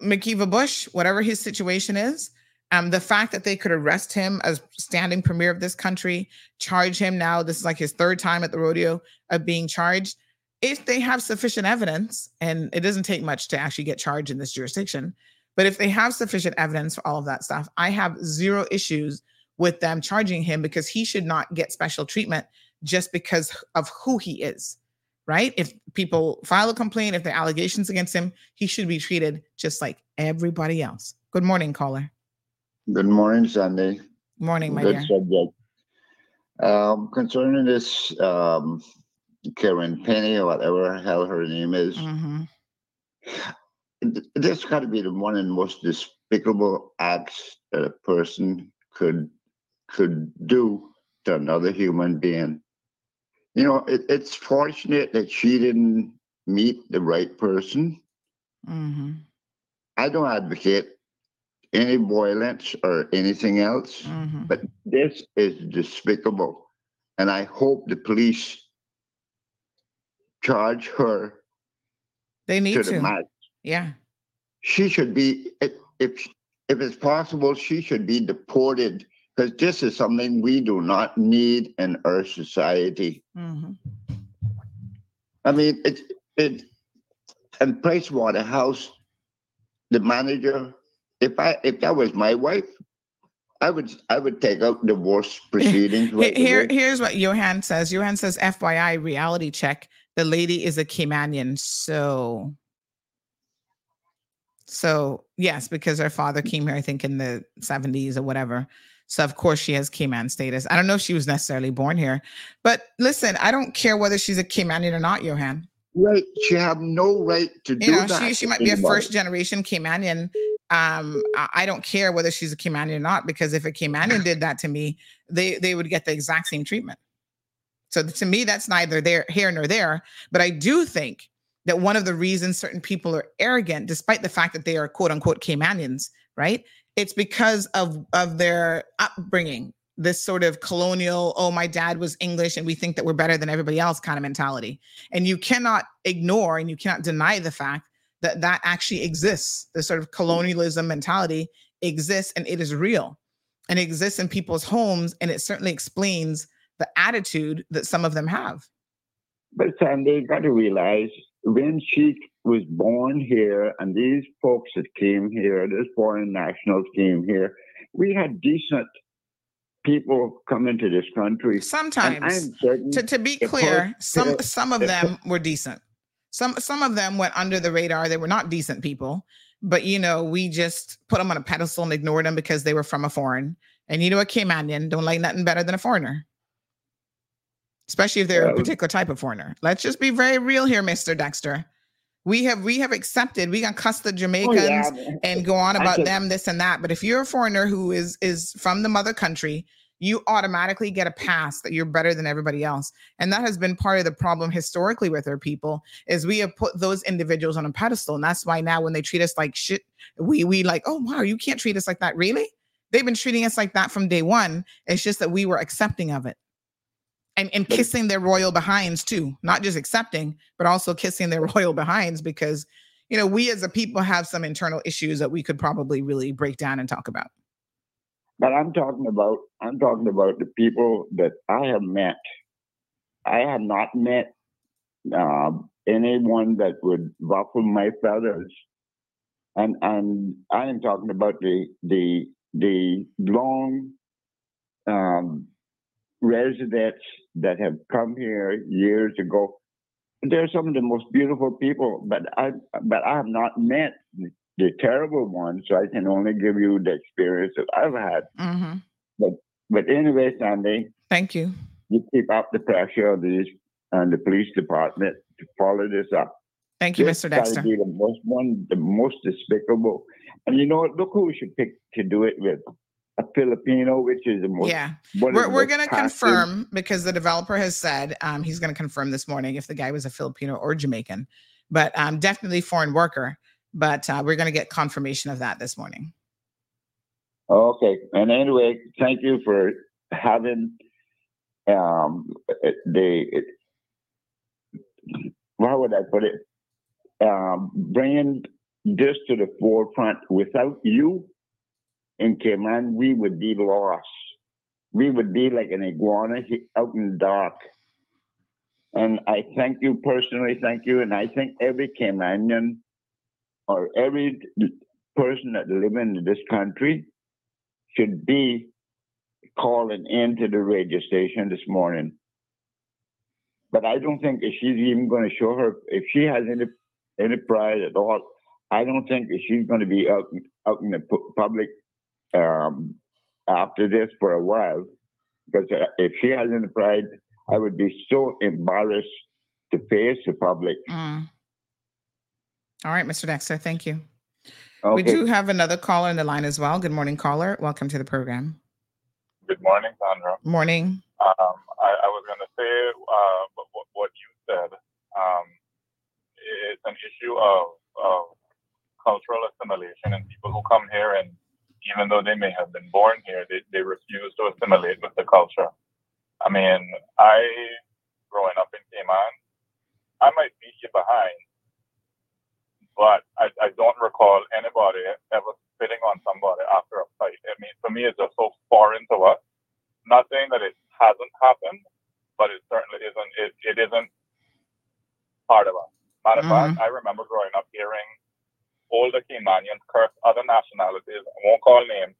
Mkeeva Bush, whatever his situation is, um, the fact that they could arrest him as standing premier of this country, charge him now, this is like his third time at the rodeo of being charged. If they have sufficient evidence, and it doesn't take much to actually get charged in this jurisdiction, but if they have sufficient evidence for all of that stuff, I have zero issues with them charging him because he should not get special treatment just because of who he is, right? If people file a complaint, if there are allegations against him, he should be treated just like everybody else. Good morning, caller. Good morning, Sandy. Morning, my dear. Good subject. Um, concerning this um, Karen Penny or whatever the hell her name is, mm-hmm. That's got to be the one of the most despicable acts that a person could could do to another human being. You know, it, it's fortunate that she didn't meet the right person. Mm-hmm. I don't advocate any violence or anything else, mm-hmm. but this is despicable. And I hope the police charge her. They need to. to. The match. Yeah. She should be, if if it's possible, she should be deported. Because this is something we do not need in our society. Mm-hmm. I mean, it it and Pricewaterhouse, the manager. If I if that was my wife, I would I would take out divorce proceedings. Right Here away. Here's what Johan says. Johan says, F Y I, reality check. The lady is a Caymanian, so so yes, because her father came here, I think, in the seventies or whatever. So, of course, she has Cayman status. I don't know if she was necessarily born here. But listen, I don't care whether she's a Caymanian or not, Johan. Right. She have no right to do you know, that. She, she might be a first-generation Caymanian. Um, I don't care whether she's a Caymanian or not, because if a Caymanian did that to me, they, they would get the exact same treatment. So, to me, that's neither there, here nor there. But I do think that one of the reasons certain people are arrogant, despite the fact that they are, quote-unquote, Caymanians, right? It's because of, of their upbringing, this sort of colonial, oh, my dad was English and we think that we're better than everybody else kind of mentality. And you cannot ignore and you cannot deny the fact that that actually exists, this sort of colonialism mentality exists and it is real and it exists in people's homes. And it certainly explains the attitude that some of them have. But Sam, they got to realize when she was born here and these folks that came here, this foreign nationals came here, we had decent people come into this country. Sometimes, to, to be clear, some some of them were decent. Some some of them went under the radar. They were not decent people, but you know, we just put them on a pedestal and ignored them because they were from a foreign. And you know, a Caymanian don't like nothing better than a foreigner, especially if they're a particular type of foreigner. Let's just be very real here, Mister Dexter. We have we have accepted, we can cuss the Jamaicans oh, yeah. and go on about them, this and that. But if you're a foreigner who is is from the mother country, you automatically get a pass that you're better than everybody else. And that has been part of the problem historically with our people, is we have put those individuals on a pedestal. And that's why now when they treat us like shit, we we like, oh, wow, you can't treat us like that. Really? They've been treating us like that from day one. It's just that we were accepting of it. And and kissing their royal behinds too, not just accepting, but also kissing their royal behinds, because, you know, we as a people have some internal issues that we could probably really break down and talk about. But I'm talking about, I'm talking about the people that I have met. I have not met uh, anyone that would ruffle my feathers. And, and I am talking about the, the, the long, um, residents that have come here years ago. They're some of the most beautiful people, but I but I have not met the terrible ones, so I can only give you the experience that I've had. Mm-hmm. But but anyway, Sandy, thank you. You keep up the pressure of these and the police department to follow this up. Thank you, this Mister Dexter. Be the most one, the most despicable, and you know what? Look who we should pick to do it with. A Filipino, which is the most. Yeah, we're we're going to confirm, because the developer has said um, he's going to confirm this morning if the guy was a Filipino or Jamaican, but um, definitely foreign worker. But uh, we're going to get confirmation of that this morning. Okay, and anyway, thank you for having um, the. How would I put it? Um, bringing this to the forefront. Without you in Cayman, we would be lost. We would be like an iguana out in the dark. And I thank you personally, thank you. And I think every Caymanian or every person that lives in this country should be calling into the radio station this morning. But I don't think if she's even going to show her, if she has any, any pride at all, I don't think if she's going to be out, out in the public Um, after this for a while, because if she hasn't applied, I would be so embarrassed to face the public. Mm. All right, Mister Dexter, thank you. Okay. We do have another caller in the line as well. Good morning, caller. Welcome to the program. Good morning, Sandra. Morning. Um, I, I was going to say uh, what, what you said. Um, it's an issue of, of cultural assimilation, and people who come here and even though they may have been born here, they, they refuse to assimilate with the culture. I mean, I, growing up in Cayman, I might be here behind, but I, I don't recall anybody ever spitting on somebody after a fight. I mean, for me, it's just so foreign to us. Not saying that it hasn't happened, but it certainly isn't, it, it isn't part of us. Matter of mm-hmm. fact, I remember growing up hearing older Caymanians curse other nationalities, I won't call names,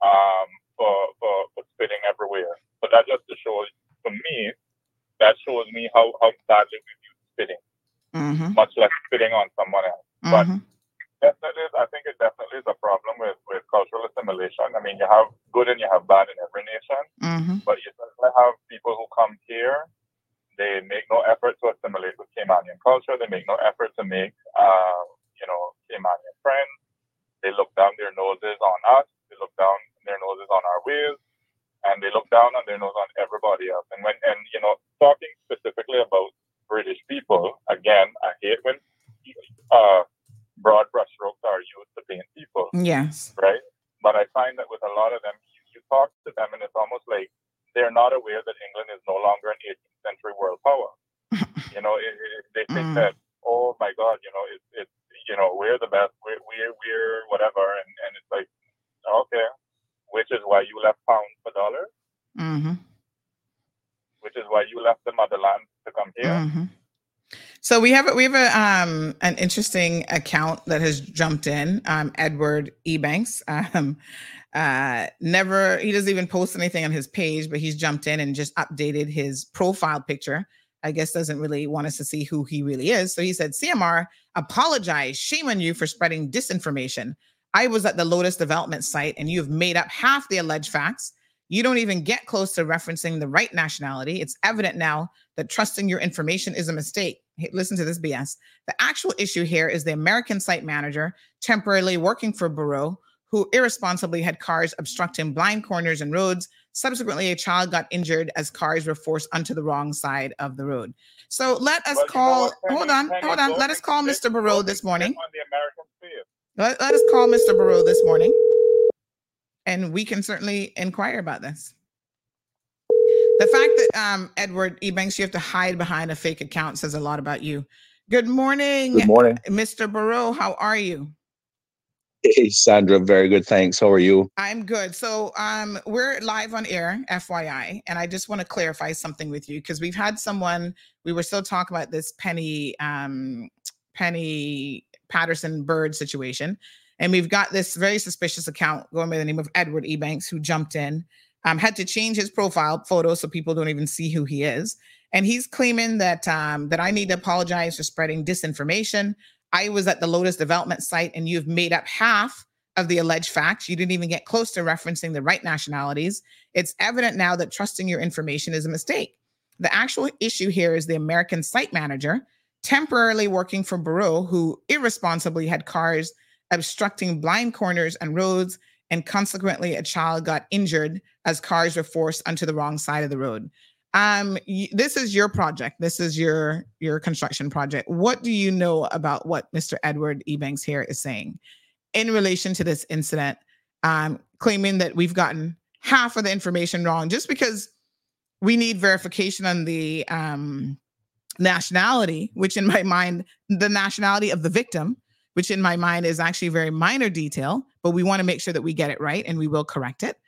um, for, for, for spitting everywhere. But that just shows, for me, that shows me how, how badly we view spitting, mm-hmm. much less spitting on someone else. Mm-hmm. But definitely, I think it definitely is a problem with, with cultural assimilation. I mean, you have good and you have bad in every nation, mm-hmm. but you certainly have people who come here, they make no effort to assimilate with Caymanian culture, they make no effort to make, uh, you know, Caymanian friends. They look down their noses on us. They look down their noses on our ways, and they look down on their nose on everybody else. And when, and you know, talking specifically about British people, again, I hate when uh, broad brushstrokes are used to paint people. Yes. Right. But I find that with a lot of them, you, you talk to them, and it's almost like they're not aware that England is no longer an eighteenth century world power. You know, it, it, they think mm. that, oh my God, you know, it's it's. You know, we're the best, we're, we're, we're whatever. And, and it's like, a pound per dollar, mm-hmm. which is why you left the motherland to come here. Mm-hmm. So we have we have a um, an interesting account that has jumped in. Um, Edward Ebanks um, uh, never he doesn't even post anything on his page, but he's jumped in and just updated his profile picture. I guess doesn't really want us to see who he really is. So he said, C M R, apologize. Shame on you for spreading disinformation. I was at the Lotus Development site and you've made up half the alleged facts. You don't even get close to referencing the right nationality. It's evident now that trusting your information is a mistake. Hey, listen to this B S. The actual issue here is the American site manager temporarily working for Bureau, who irresponsibly had cars obstructing blind corners and roads. Subsequently, a child got injured as cars were forced onto the wrong side of the road. So let us well, call, you know what, hold on, hold on. Let us call Mister Barrow this morning. On the American field. Let, let us call Mister Barrow this morning. And we can certainly inquire about this. The fact that um, Edward Ebanks, you have to hide behind a fake account says a lot about you. Good morning. Good morning. Mister Barrow, how are you? Hey, Sandra. Very good. Thanks. How are you? I'm good. So um, we're live on air, F Y I. And I just want to clarify something with you because we've had someone, we were still talking about this Penny, um, Penny Patterson Bird situation. And we've got this very suspicious account going by the name of Edward Ebanks, who jumped in, um, had to change his profile photo so people don't even see who he is. And he's claiming that um, that I need to apologize for spreading disinformation. I was at the Lotus Development site and you've made up half of the alleged facts. You didn't even get close to referencing the right nationalities. It's evident now that trusting your information is a mistake. The actual issue here is the American site manager temporarily working for Bureau, who irresponsibly had cars obstructing blind corners and roads, and consequently a child got injured as cars were forced onto the wrong side of the road. Um, y- this is your project. This is your your construction project. What do you know about what Mister Edward Ebanks here is saying in relation to this incident, um, claiming that we've gotten half of the information wrong just because we need verification on the um, nationality, which in my mind, the nationality of the victim, which in my mind is actually very minor detail, but we want to make sure that we get it right and we will correct it.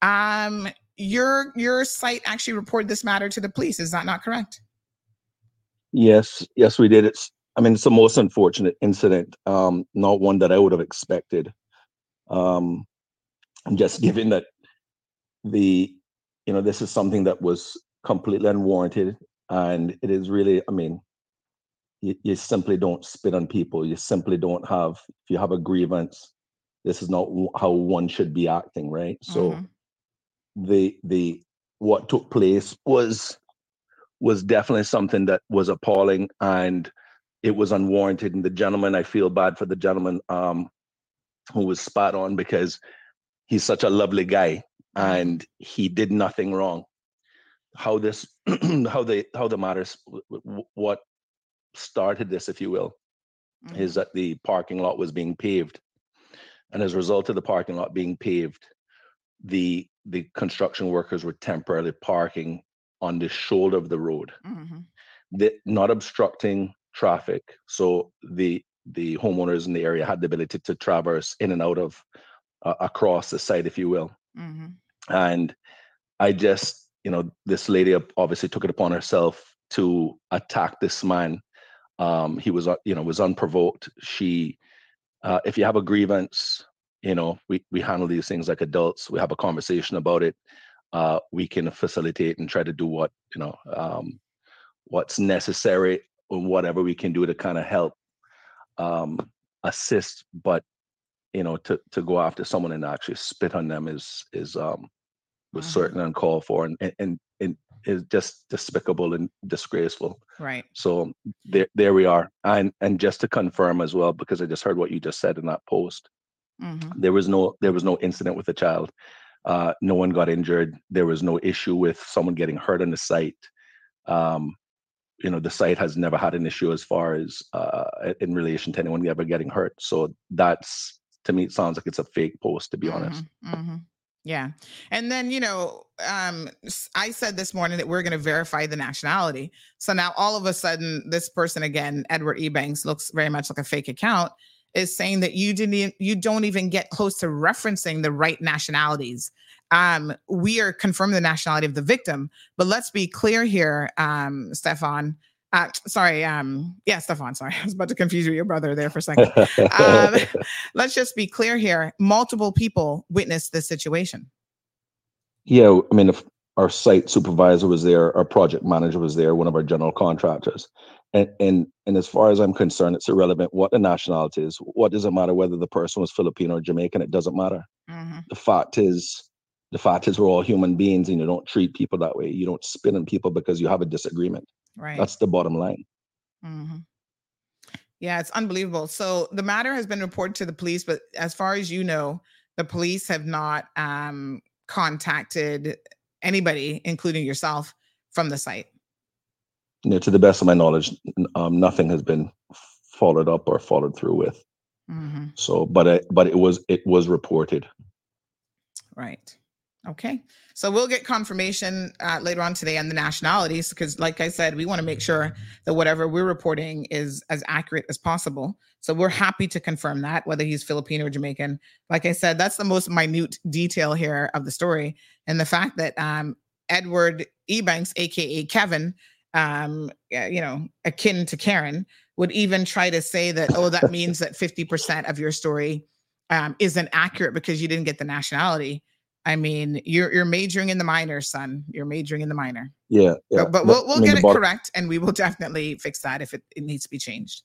Um, your your site actually reported this matter to the police. Is that not correct? Yes. Yes, we did. It's, I mean, it's the most unfortunate incident, um, not one that I would have expected. Um, just given that the, you know, this is something that was completely unwarranted, and it is really, I mean, You, you simply don't spit on people. You simply don't have, if you have a grievance, this is not w- how one should be acting, right? So mm-hmm. the the what took place was was definitely something that was appalling, and it was unwarranted. And the gentleman, I feel bad for the gentleman um, who was spat on, because he's such a lovely guy and he did nothing wrong. How this, how the how the matters, what started this, if you will, mm-hmm. is that the parking lot was being paved, and as a result of the parking lot being paved, the the construction workers were temporarily parking on the shoulder of the road, mm-hmm. the, not obstructing traffic, so the the homeowners in the area had the ability to traverse in and out of uh, across the site, if you will, mm-hmm. and I just, you know, this lady obviously took it upon herself to attack this man. Um, he was, you know, was unprovoked. She, uh, if you have a grievance, you know, we, we handle these things like adults. We have a conversation about it. Uh, we can facilitate and try to do what, you know, um, what's necessary, or whatever we can do to kind of help, um, assist. But, you know, to, to go after someone and actually spit on them is, is, um, was uh-huh. certainly uncalled for, and, and, and, and is just despicable and disgraceful. Right. So there, there we are. And and just to confirm as well, because I just heard what you just said in that post, mm-hmm. there was no there was no incident with the child. Uh, no one got injured. There was no issue with someone getting hurt on the site. Um, you know, the site has never had an issue as far as uh, in relation to anyone ever getting hurt. So that's, to me, it sounds like it's a fake post, to be mm-hmm. honest. Mm-hmm. Yeah. And then, you know, um, I said this morning that we're going to verify the nationality. So now all of a sudden, this person, again, Edward Ebanks, looks very much like a fake account, is saying that you didn't, you don't even get close to referencing the right nationalities. Um, we are confirming the nationality of the victim, but let's be clear here, um, Stefan. Uh, sorry, um, yeah, Stefan, sorry. I was about to confuse you with your brother there for a second. um, let's just be clear here. Multiple people witnessed this situation. Yeah, I mean, if our site supervisor was there, our project manager was there, one of our general contractors. And, and and as far as I'm concerned, it's irrelevant what the nationality is. What does it matter whether the person was Filipino or Jamaican? It doesn't matter. Mm-hmm. The fact is, the fact is, we're all human beings, and you don't treat people that way. You don't spit on people because you have a disagreement. Right. That's the bottom line. Mm-hmm. Yeah, it's unbelievable. So the matter has been reported to the police, but as far as you know, the police have not um, contacted anybody, including yourself, from the site. You know, to the best of my knowledge, um, nothing has been followed up or followed through with. Mm-hmm. So, but I, but it was it was reported. Right. Okay. So we'll get confirmation uh, later on today on the nationalities, because like I said, we want to make sure that whatever we're reporting is as accurate as possible. So we're happy to confirm that, whether he's Filipino or Jamaican. Like I said, that's the most minute detail here of the story. And the fact that um, Edward Ebanks, a k a. Kevin, um, you know, akin to Karen, would even try to say that, oh, that means that fifty percent of your story um, isn't accurate because you didn't get the nationality. I mean, you're you're majoring in the minor, son. You're majoring in the minor. Yeah, yeah. But, but we'll we'll I mean, get it bottom, correct, and we will definitely fix that if it, it needs to be changed.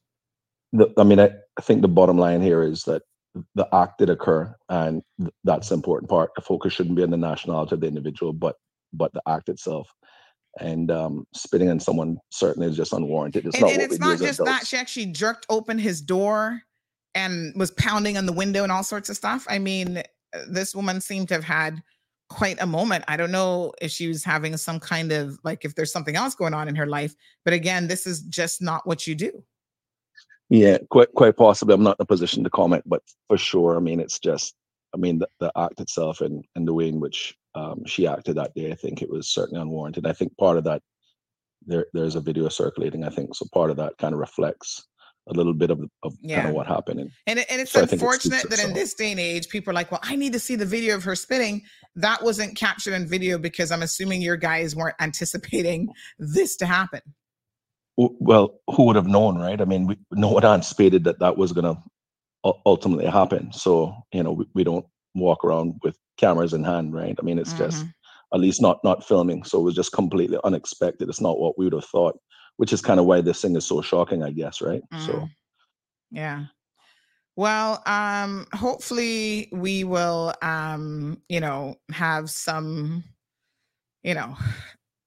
The, I mean, I, I think the bottom line here is that the act did occur, and th- that's the important part. The focus shouldn't be on the nationality of the individual, but but the act itself. And um, spitting on someone certainly is just unwarranted. It's and not and it's not just that. She actually jerked open his door and was pounding on the window and all sorts of stuff. I mean, this woman seemed to have had quite a moment. I don't know if she was having some kind of, like, if there's something else going on in her life. But again, this is just not what you do. Yeah, quite quite possibly. I'm not in a position to comment, but for sure, I mean, it's just, I mean, the, the act itself and, and the way in which um, she acted that day, I think it was certainly unwarranted. I think part of that, there there's a video circulating, I think. So part of that kind of reflects a little bit of, of yeah. kind of what happened. And, and, it, and it's so unfortunate it's that in this day and age, people are like, well, I need to see the video of her spitting. That wasn't captured in video because I'm assuming your guys weren't anticipating this to happen. Well, who would have known, right? I mean, we, no one anticipated that that was going to ultimately happen. So, you know, we, we don't walk around with cameras in hand, right? I mean, it's mm-hmm. just, at least not not filming. So it was just completely unexpected. It's not what we would have thought, which is kind of why this thing is so shocking, I guess, right? Mm. So, yeah. Well, um, hopefully we will, um, you know, have some, you know,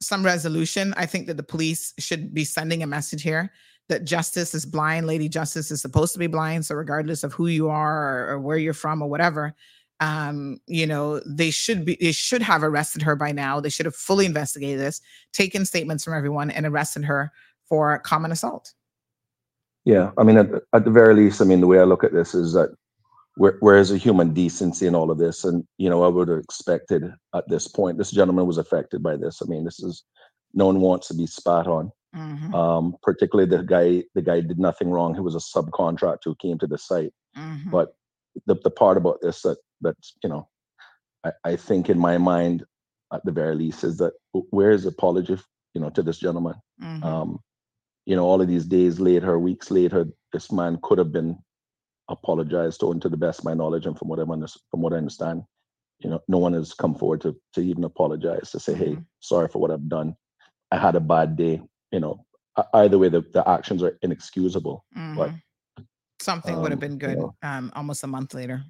some resolution. I think that the police should be sending a message here that justice is blind. Lady Justice is supposed to be blind. So regardless of who you are or, or where you're from or whatever, um, you know, they should be, they should have arrested her by now. They should have fully investigated this, taken statements from everyone, and arrested her for common assault. Yeah. I mean, at, at the very least, I mean, the way I look at this is that where, where is a human decency in all of this? And, you know, I would have expected at this point, this gentleman was affected by this. I mean, this is, no one wants to be spat on. Mm-hmm. Um, particularly the guy, the guy did nothing wrong. He was a subcontractor who came to the site, mm-hmm. but the, the part about this that, But, you know, I, I think in my mind, at the very least, is that where is apology, you know, to this gentleman? Mm-hmm. Um, you know, all of these days later, weeks later, this man could have been apologized to, and to the best of my knowledge and from what I'm under, from what I understand, you know, no one has come forward to to even apologize, to say, mm-hmm. hey, sorry for what I've done. I had a bad day. You know, either way, the, the actions are inexcusable. Mm-hmm. But something um, would have been good, you know, um, almost a month later.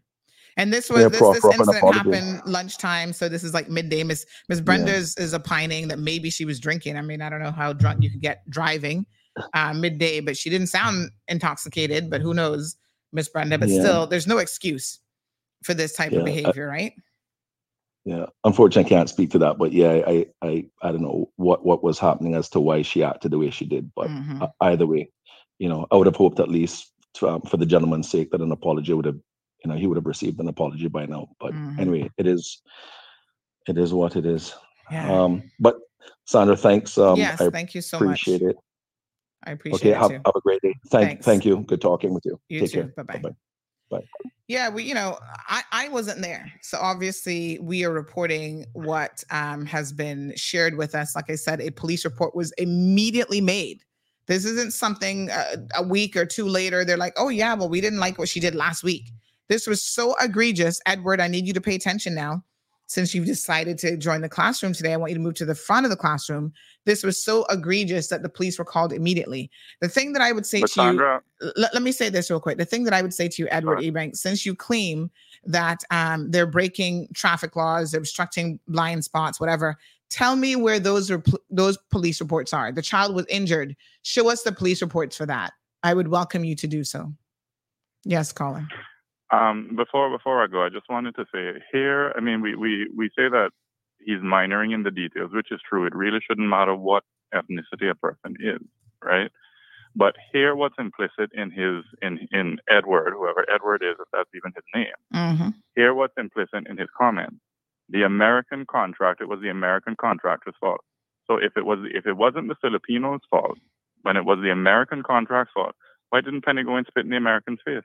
And this was yeah, this, this incident happened lunchtime, so this is like midday. Miss Miss Brenda's yeah. is opining that maybe she was drinking. I mean, I don't know how drunk you could get driving uh, midday, but she didn't sound intoxicated. But who knows, Miss Brenda? But yeah. still, there's no excuse for this type yeah, of behavior, I, right? Yeah, unfortunately, I can't speak to that. But yeah, I I I don't know what what was happening as to why she acted the way she did. But mm-hmm. either way, you know, I would have hoped at least to, um, for the gentleman's sake that an apology would have. You know, he would have received an apology by now. But mm-hmm. anyway, it is, it is what it is. Yeah. Um, but Sandra, thanks. Um, yes, I thank you so appreciate much. Appreciate it. I appreciate okay, it. Okay, have, have a great day. Thank, thanks. Thank you. Good talking with you. You Take too. Care. Bye bye. Bye. Yeah, we, you know, I, I wasn't there. So obviously we are reporting what um, has been shared with us. Like I said, a police report was immediately made. This isn't something uh, a week or two later. They're like, oh, yeah, well, we didn't like what she did last week. This was so egregious. Edward, I need you to pay attention now. Since you've decided to join the classroom today, I want you to move to the front of the classroom. This was so egregious that the police were called immediately. The thing that I would say Cassandra. to you, l- let me say this real quick. The thing that I would say to you, Edward right. Ebanks, since you claim that um, they're breaking traffic laws, they're obstructing blind spots, whatever, tell me where those rep- those police reports are. The child was injured. Show us the police reports for that. I would welcome you to do so. Yes, caller. Um, before before I go, I just wanted to say here, I mean, we, we, we say that he's minoring in the details, which is true. It really shouldn't matter what ethnicity a person is, right? But here, what's implicit in his in, in Edward, whoever Edward is, if that's even his name, mm-hmm. here what's implicit in his comment: the American contract. It was the American contractor's fault. So if it was if it wasn't the Filipino's fault, when it was the American contract's fault, why didn't Penny go and spit in the American's face?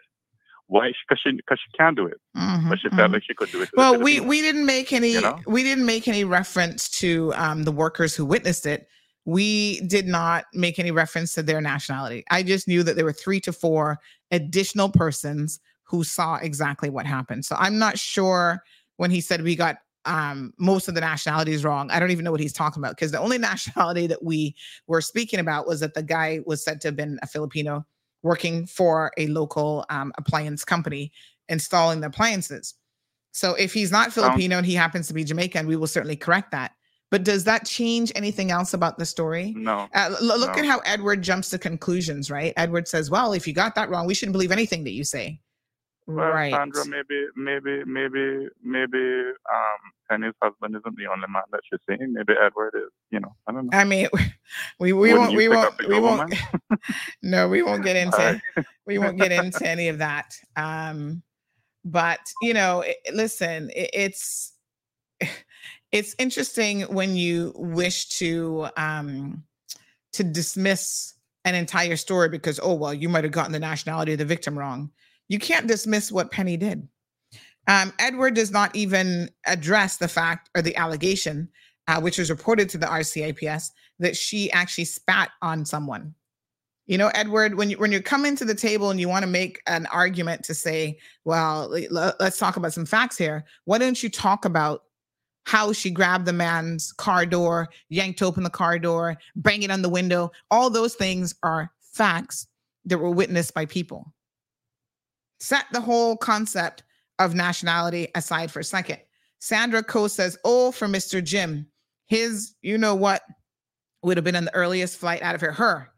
Why? Because she, because she can do it, mm-hmm, but she felt mm-hmm. like she could do it. Well, we, we didn't make any you know? we didn't make any reference to um, the workers who witnessed it. We did not make any reference to their nationality. I just knew that there were three to four additional persons who saw exactly what happened. So I'm not sure when he said we got um, most of the nationalities wrong. I don't even know what he's talking about, because the only nationality that we were speaking about was that the guy was said to have been a Filipino working for a local um, appliance company, installing the appliances. So if he's not Filipino and he happens to be Jamaican, we will certainly correct that. But does that change anything else about the story? No. Uh, l- look no. at how Edward jumps to conclusions, right? Edward says, well, if you got that wrong, we shouldn't believe anything that you say. Well, right. Sandra, maybe, maybe, maybe, maybe um, Penny's husband isn't the only man that she's seeing. Maybe Edward is, you know, I don't know. I mean, we we won't, we won't, we won't, no, we won't get into, we won't get into any of that. Um, but, you know, it, listen, it, it's, it's interesting when you wish to, um, to dismiss an entire story because, oh, well, you might've gotten the nationality of the victim wrong. You can't dismiss what Penny did. Um, Edward does not even address the fact or the allegation, uh, which was reported to the R C A P S, that she actually spat on someone. You know, Edward, when you when you come into the table and you want to make an argument to say, well, l- let's talk about some facts here. Why don't you talk about how she grabbed the man's car door, yanked open the car door, banging on the window? All those things are facts that were witnessed by people. Set the whole concept of nationality aside for a second. Sandra Coe says, oh, for Mister Jim, his, you know what, would have been on the earliest flight out of here, her.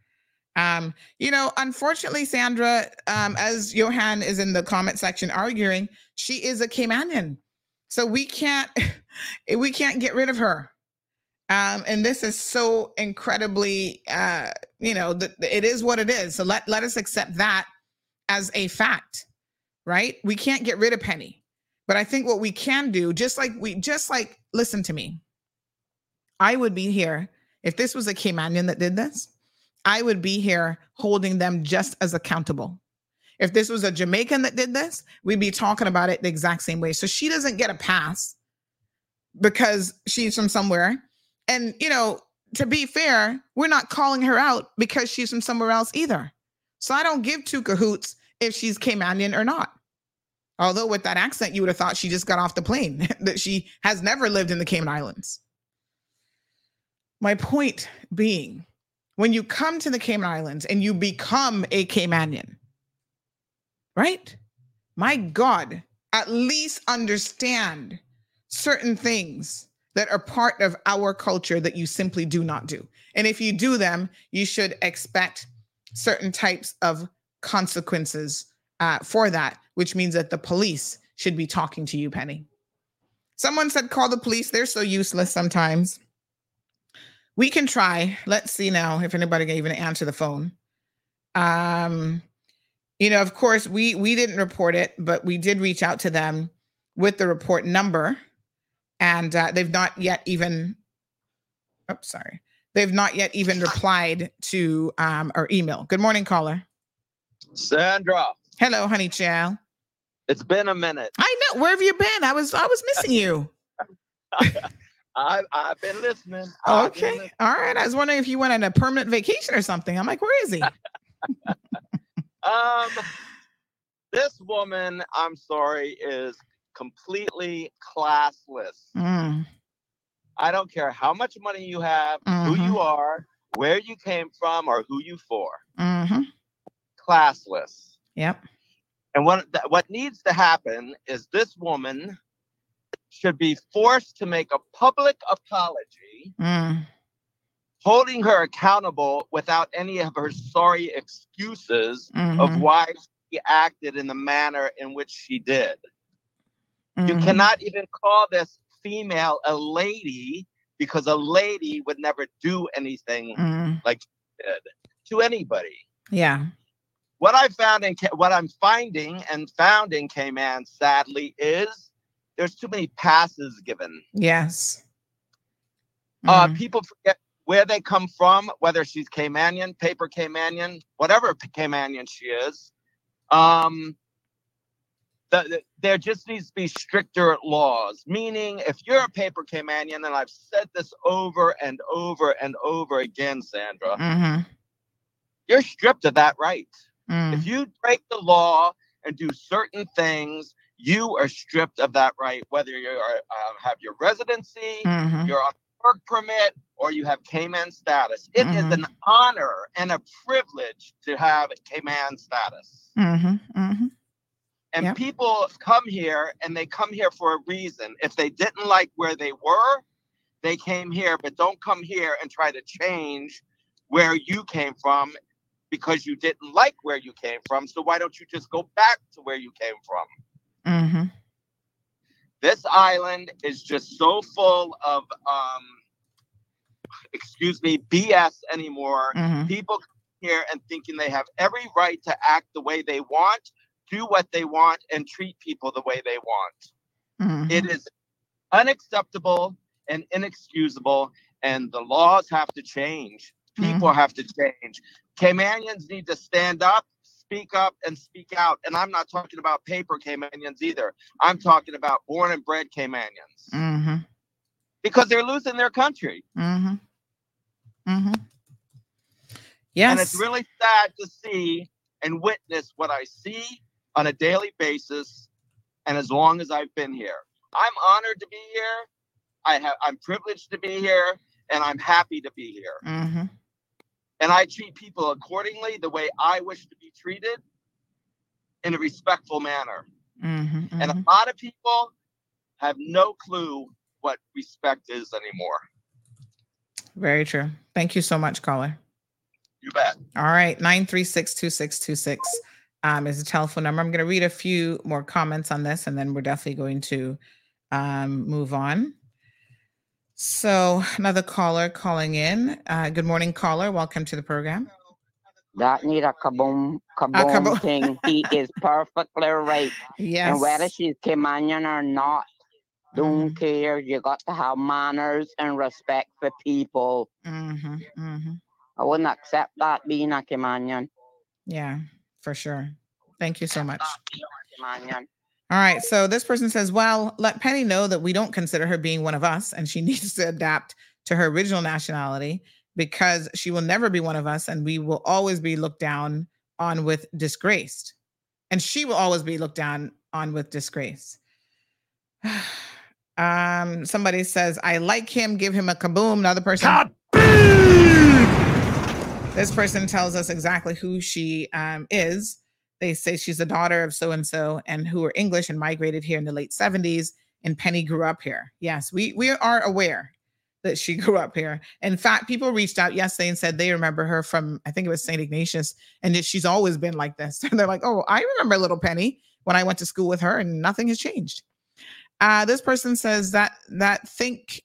Um, you know, unfortunately, Sandra, um, as Johan is in the comment section arguing, she is a Caymanian. So we can't, we can't get rid of her. Um, and this is so incredibly, uh, you know, th- it is what it is. So let, let us accept that as a fact. Right? We can't get rid of Penny. But I think what we can do, just like we, just like, listen to me. I would be here, if this was a Caymanian that did this, I would be here holding them just as accountable. If this was a Jamaican that did this, we'd be talking about it the exact same way. So she doesn't get a pass because she's from somewhere. And, you know, to be fair, we're not calling her out because she's from somewhere else either. So I don't give two cahoots if she's Caymanian or not. Although with that accent, you would have thought she just got off the plane, that she has never lived in the Cayman Islands. My point being, when you come to the Cayman Islands and you become a Caymanian, right? My God, at least understand certain things that are part of our culture that you simply do not do. And if you do them, you should expect certain types of consequences uh, for that, which means that the police should be talking to you, Penny. Someone said, call the police. They're so useless sometimes. We can try. Let's see now if anybody can even answer the phone. Um, you know, of course, we, we didn't report it, but we did reach out to them with the report number, and uh, they've not yet even, oops, sorry. They've not yet even replied to um, our email. Good morning, caller. Sandra. Hello, honey child. It's been a minute. I know. Where have you been? I was I was missing you. I, I've been listening. I've okay. Been listening. All right. I was wondering if you went on a permanent vacation or something. I'm like, where is he? um, this woman, I'm sorry, is completely classless. Mm. I don't care how much money you have, mm-hmm. who you are, where you came from, or who you for. Mm-hmm. Classless. Yep. And what what needs to happen is this woman should be forced to make a public apology, mm. holding her accountable without any of her sorry excuses mm-hmm. of why she acted in the manner in which she did. Mm-hmm. You cannot even call this female a lady, because a lady would never do anything mm. like she did to anybody. Yeah. What I found in what I'm finding and found in Cayman, sadly, is there's too many passes given. Yes. Mm-hmm. Uh, people forget where they come from, whether she's Caymanian, paper Caymanian, whatever Caymanian she is. Um, the, the, there just needs to be stricter laws, meaning if you're a paper Caymanian, and I've said this over and over and over again, Sandra, mm-hmm. you're stripped of that right. Mm. If you break the law and do certain things, you are stripped of that right, whether you are, uh, have your residency, mm-hmm. you're on work permit, or you have Cayman status. It mm-hmm. is an honor and a privilege to have Cayman status. Mm-hmm. Mm-hmm. And yep. people come here, and they come here for a reason. If they didn't like where they were, they came here, but don't come here and try to change where you came from because you didn't like where you came from. So why don't you just go back to where you came from? Mm-hmm. This island is just so full of, um, excuse me, B S anymore. Mm-hmm. People come here and thinking they have every right to act the way they want, do what they want, and treat people the way they want. Mm-hmm. It is unacceptable and inexcusable, and the laws have to change. People mm-hmm. have to change. Caymanians need to stand up, speak up, and speak out. And I'm not talking about paper Caymanians either. I'm talking about born and bred Caymanians. Mm-hmm. Because they're losing their country. Mm-hmm. Mm-hmm. Yes. And it's really sad to see and witness what I see on a daily basis, and as long as I've been here. I'm honored to be here. I have, I'm privileged to be here, and I'm happy to be here. Mm-hmm. And I treat people accordingly, the way I wish to be treated, in a respectful manner. Mm-hmm, mm-hmm. And a lot of people have no clue what respect is anymore. Very true. Thank you so much, caller. You bet. All right. nine three six, two six two six um, is the telephone number. I'm going to read a few more comments on this, and then we're definitely going to um, move on. So another caller calling in. Uh, good morning, caller. Welcome to the program. That need a kaboom, kaboom, a kaboom. thing. He is perfectly right. Yes. And whether she's Caymanian or not, don't mm-hmm. care. You got to have manners and respect for people. Mm-hmm. Mm-hmm. I wouldn't accept that being a Caymanian. Yeah, for sure. Thank you so much. All right. So this person says, well, let Penny know that we don't consider her being one of us, and she needs to adapt to her original nationality, because she will never be one of us, and we will always be looked down on with disgrace. And she will always be looked down on with disgrace. um, somebody says, I like him. Give him a kaboom. Another person. Kaboom! This person tells us exactly who she um, is. They say she's the daughter of so-and-so, and who are English and migrated here in the late seventies. And Penny grew up here. Yes, we, we are aware that she grew up here. In fact, people reached out yesterday and said they remember her from, I think it was Saint Ignatius, and that she's always been like this. And they're like, oh, I remember little Penny when I went to school with her, and nothing has changed. Uh, this person says that that think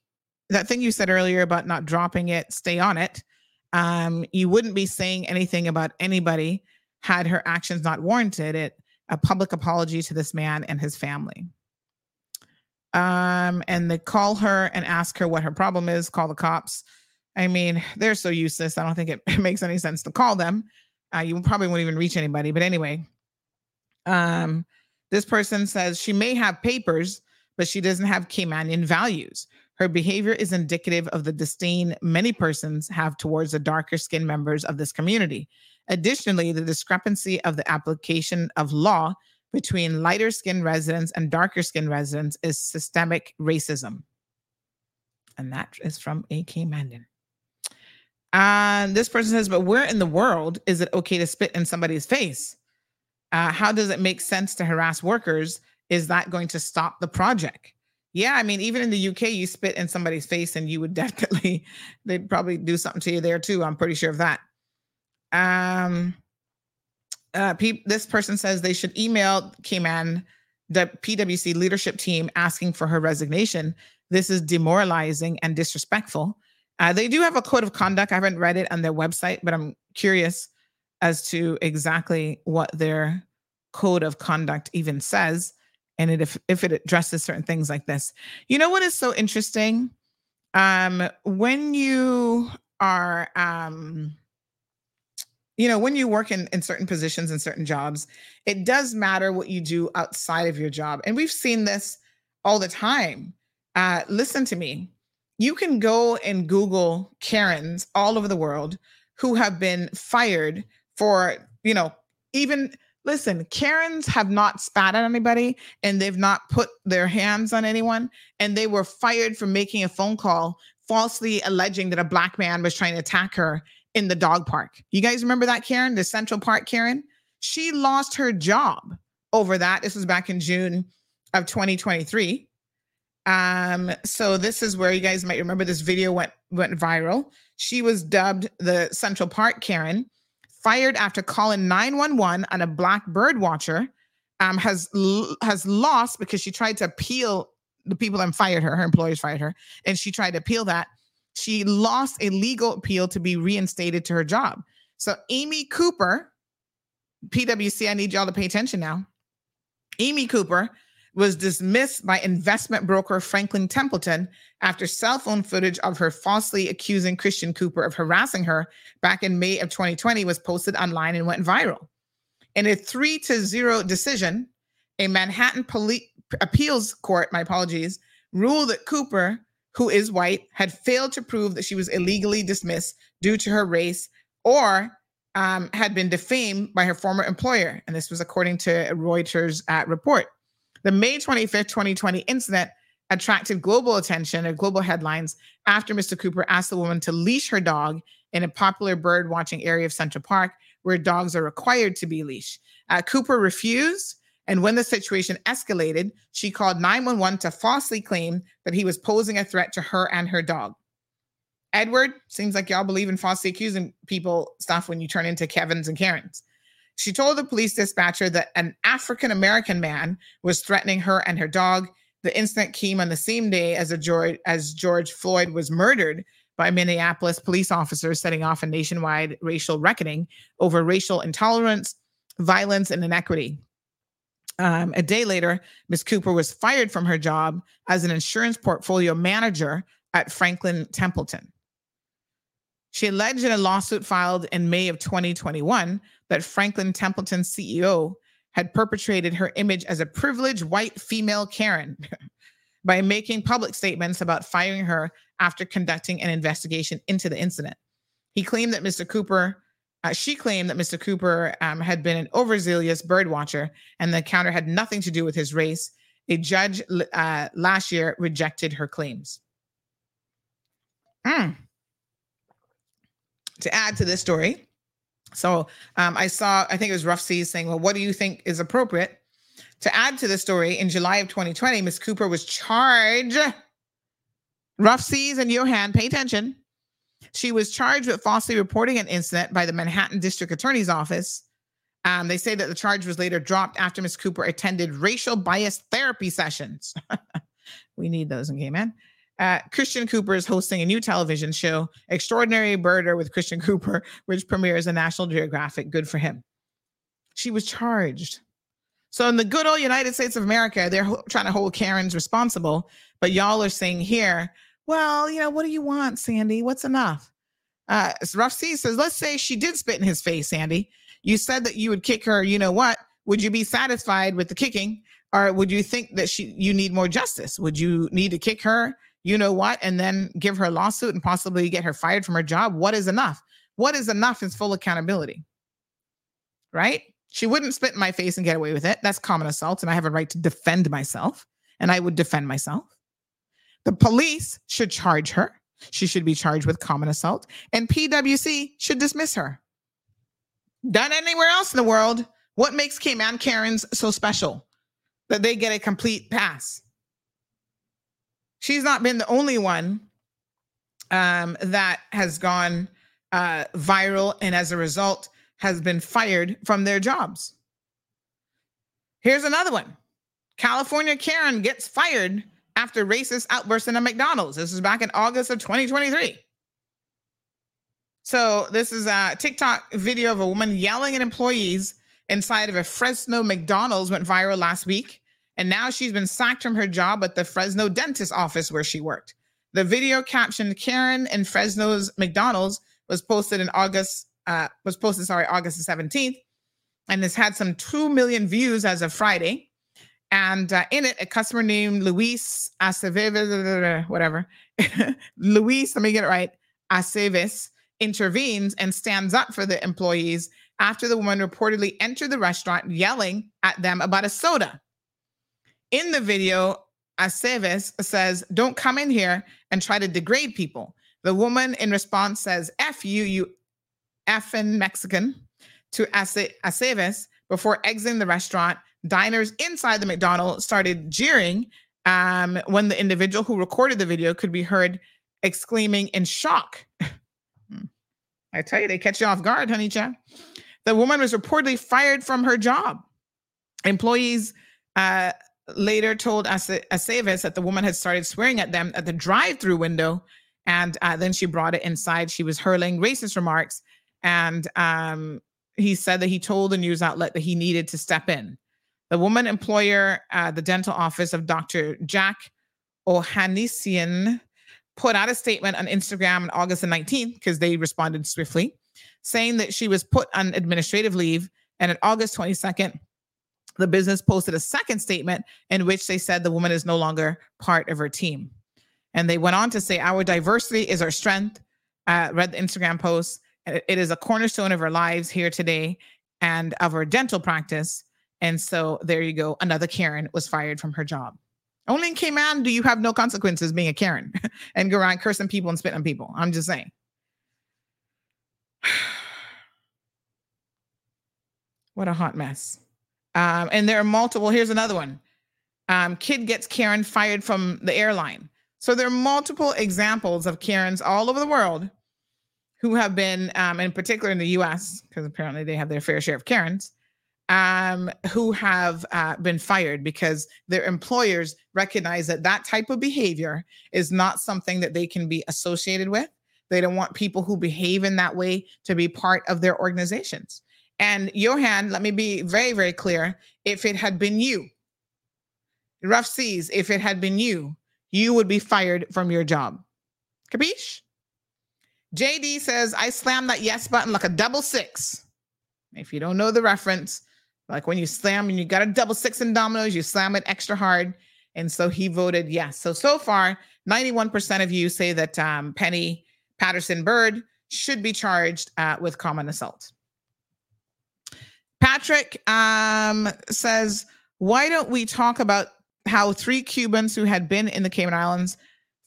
that thing you said earlier about not dropping it, stay on it. Um, you wouldn't be saying anything about anybody had her actions not warranted it. A public apology to this man and his family. Um, and they call her and ask her what her problem is, call the cops. I mean, they're so useless. I don't think it, it makes any sense to call them. Uh, you probably won't even reach anybody. But anyway, um, This person says she may have papers, but she doesn't have Caymanian values. Her behavior is indicative of the disdain many persons have towards the darker skinned members of this community. Additionally, the discrepancy of the application of law between lighter skinned residents and darker skinned residents is systemic racism. And that is from a Caymanian. And this person says, but where in the world is it okay to spit in somebody's face? Uh, how does it make sense to harass workers? Is that going to stop the project? Yeah, I mean, even in the U K, you spit in somebody's face and you would definitely, they'd probably do something to you there too. I'm pretty sure of that. Um, uh, pe- this person says they should email Cayman, the P W C leadership team, asking for her resignation. This is demoralizing and disrespectful. Uh, they do have a code of conduct. I haven't read it on their website, but I'm curious as to exactly what their code of conduct even says. And it, if, if it addresses certain things like this. You know what is so interesting? Um, when you are, um, you know, when you work in, in certain positions and certain jobs, it does matter what you do outside of your job. And we've seen this all the time. Uh, listen to me. You can go and Google Karens all over the world who have been fired for, you know, even... Listen, Karens have not spat at anybody and they've not put their hands on anyone. And they were fired for making a phone call, falsely alleging that a black man was trying to attack her in the dog park. You guys remember that, Karen? The Central Park Karen? She lost her job over that. This was back in June of twenty twenty-three. Um, so this is where you guys might remember this video went, went viral. She was dubbed the Central Park Karen. Fired after calling nine one one on a black bird watcher, um, has l- has lost because she tried to appeal. The people that fired her, her employers fired her, and she tried to appeal that. She lost a legal appeal to be reinstated to her job. So Amy Cooper, P W C, I need y'all to pay attention now. Amy Cooper was dismissed by investment broker Franklin Templeton after cell phone footage of her falsely accusing Christian Cooper of harassing her back in May of twenty twenty was posted online and went viral. In a three to zero decision, a Manhattan Poli- appeals court, my apologies, ruled that Cooper, who is white, had failed to prove that she was illegally dismissed due to her race or um, had been defamed by her former employer. And this was according to a Reuters uh, report. The May twenty-fifth, twenty twenty incident attracted global attention and global headlines after Mister Cooper asked the woman to leash her dog in a popular bird watching area of Central Park where dogs are required to be leashed. Uh, Cooper refused, and when the situation escalated, she called nine one one to falsely claim that he was posing a threat to her and her dog. Edward, seems like y'all believe in falsely accusing people stuff when you turn into Kevins and Karens. She told the police dispatcher that an African-American man was threatening her and her dog. The incident came on the same day as, a George, as George Floyd was murdered by Minneapolis police officers, setting off a nationwide racial reckoning over racial intolerance, violence, and inequity. Um, a day later, Miz Cooper was fired from her job as an insurance portfolio manager at Franklin Templeton. She alleged in a lawsuit filed in May of twenty twenty-one that Franklin Templeton C E O had perpetrated her image as a privileged white female Karen by making public statements about firing her after conducting an investigation into the incident. He claimed that Mister Cooper, uh, she claimed that Mister Cooper um, had been an overzealous bird watcher and the encounter had nothing to do with his race. A judge uh, last year rejected her claims. Mm. To add to this story, so um, I saw, I think it was Rough Seas saying, well, what do you think is appropriate? To add to this story, in July of twenty twenty, Miz Cooper was charged, Rough Seas and Johan, pay attention. She was charged with falsely reporting an incident by the Manhattan District Attorney's Office. Um, they say that the charge was later dropped after Miz Cooper attended racial bias therapy sessions. We need those in Cayman. Uh, Christian Cooper is hosting a new television show, Extraordinary Birder with Christian Cooper, which premieres on National Geographic. Good for him. She was charged. So in the good old United States of America, they're ho- trying to hold Karens responsible. But y'all are saying here, well, you know, what do you want, Sandy? What's enough? Uh, Rough C says, let's say she did spit in his face, Sandy. You said that you would kick her, you know what? would you be satisfied with the kicking, or would you think that she you need more justice? Would you need to kick her, you know what, and then give her a lawsuit and possibly get her fired from her job? What is enough? What is enough is full accountability, right? She wouldn't spit in my face and get away with it. That's common assault, and I have a right to defend myself, and I would defend myself. The police should charge her. She should be charged with common assault, and P W C should dismiss her. Done anywhere else in the world, what makes Cayman Karens so special that they get a complete pass? She's not been the only one um, that has gone uh, viral and as a result has been fired from their jobs. Here's another one. California Karen gets fired after racist outburst in a McDonald's. This was back in August of twenty twenty-three. So this is a TikTok video of a woman yelling at employees inside of a Fresno McDonald's went viral last week. And now she's been sacked from her job at the Fresno dentist office where she worked. The video captioned Karen in Fresno's McDonald's was posted in August, uh, was posted, sorry, August the seventeenth. And this had some two million views as of Friday. And uh, in it, a customer named Luis Aceves, whatever, Luis, let me get it right, Aceves, intervenes and stands up for the employees after the woman reportedly entered the restaurant yelling at them about a soda. In the video, Aceves says, "Don't come in here and try to degrade people." The woman in response says, "F you, you effing Mexican," to Aceves before exiting the restaurant. Diners inside the McDonald's started jeering um, when the individual who recorded the video could be heard exclaiming in shock. I tell you, they catch you off guard, honey chap. The woman was reportedly fired from her job. Employees uh, later told Aceves that the woman had started swearing at them at the drive-through window, and uh, then she brought it inside. She was hurling racist remarks, and um, he said that he told the news outlet that he needed to step in. The woman employer, uh, the dental office of Doctor Jack Ohanisian, put out a statement on Instagram on August the nineteenth, because they responded swiftly, saying that she was put on administrative leave. And on August twenty-second, the business posted a second statement in which they said the woman is no longer part of her team. And they went on to say, "Our diversity is our strength." Uh, read the Instagram post. "It is a cornerstone of our lives here today and of our dental practice." And so there you go. Another Karen was fired from her job. Only in Cayman do you have no consequences being a Karen and go around cursing people and spitting on people. I'm just saying. What a hot mess. Um, and there are multiple. Here's another one. Um, kid gets Karen fired from the airline. So there are multiple examples of Karens all over the world who have been, um, in particular in the U S, because apparently they have their fair share of Karens, Um, who have uh, been fired because their employers recognize that that type of behavior is not something that they can be associated with. They don't want people who behave in that way to be part of their organizations. And Johan, let me be very, very clear. If it had been you, rough seas, if it had been you, you would be fired from your job. Capiche? J D says, "I slammed that yes button like a double six." If you don't know the reference, like when you slam and you got a double six in dominoes, you slam it extra hard. And so he voted yes. So, so far, ninety-one percent of you say that um, Penny Patterson Bird should be charged uh, with common assault. Patrick um, says, "Why don't we talk about how three Cubans who had been in the Cayman Islands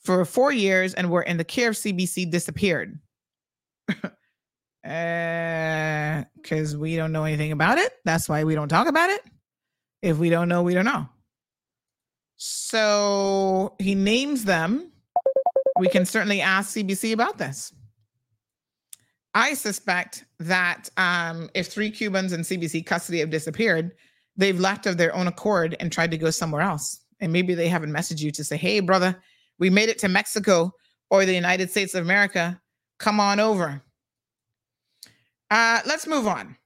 for four years and were in the care of C B C disappeared?" Uh, because we don't know anything about it. That's why we don't talk about it. If we don't know, we don't know. So he names them. We can certainly ask C B C about this. I suspect that um, if three Cubans in C B C custody have disappeared, they've left of their own accord and tried to go somewhere else. And maybe they haven't messaged you to say, "Hey, brother, we made it to Mexico or the United States of America. Come on over." Uh, let's move on.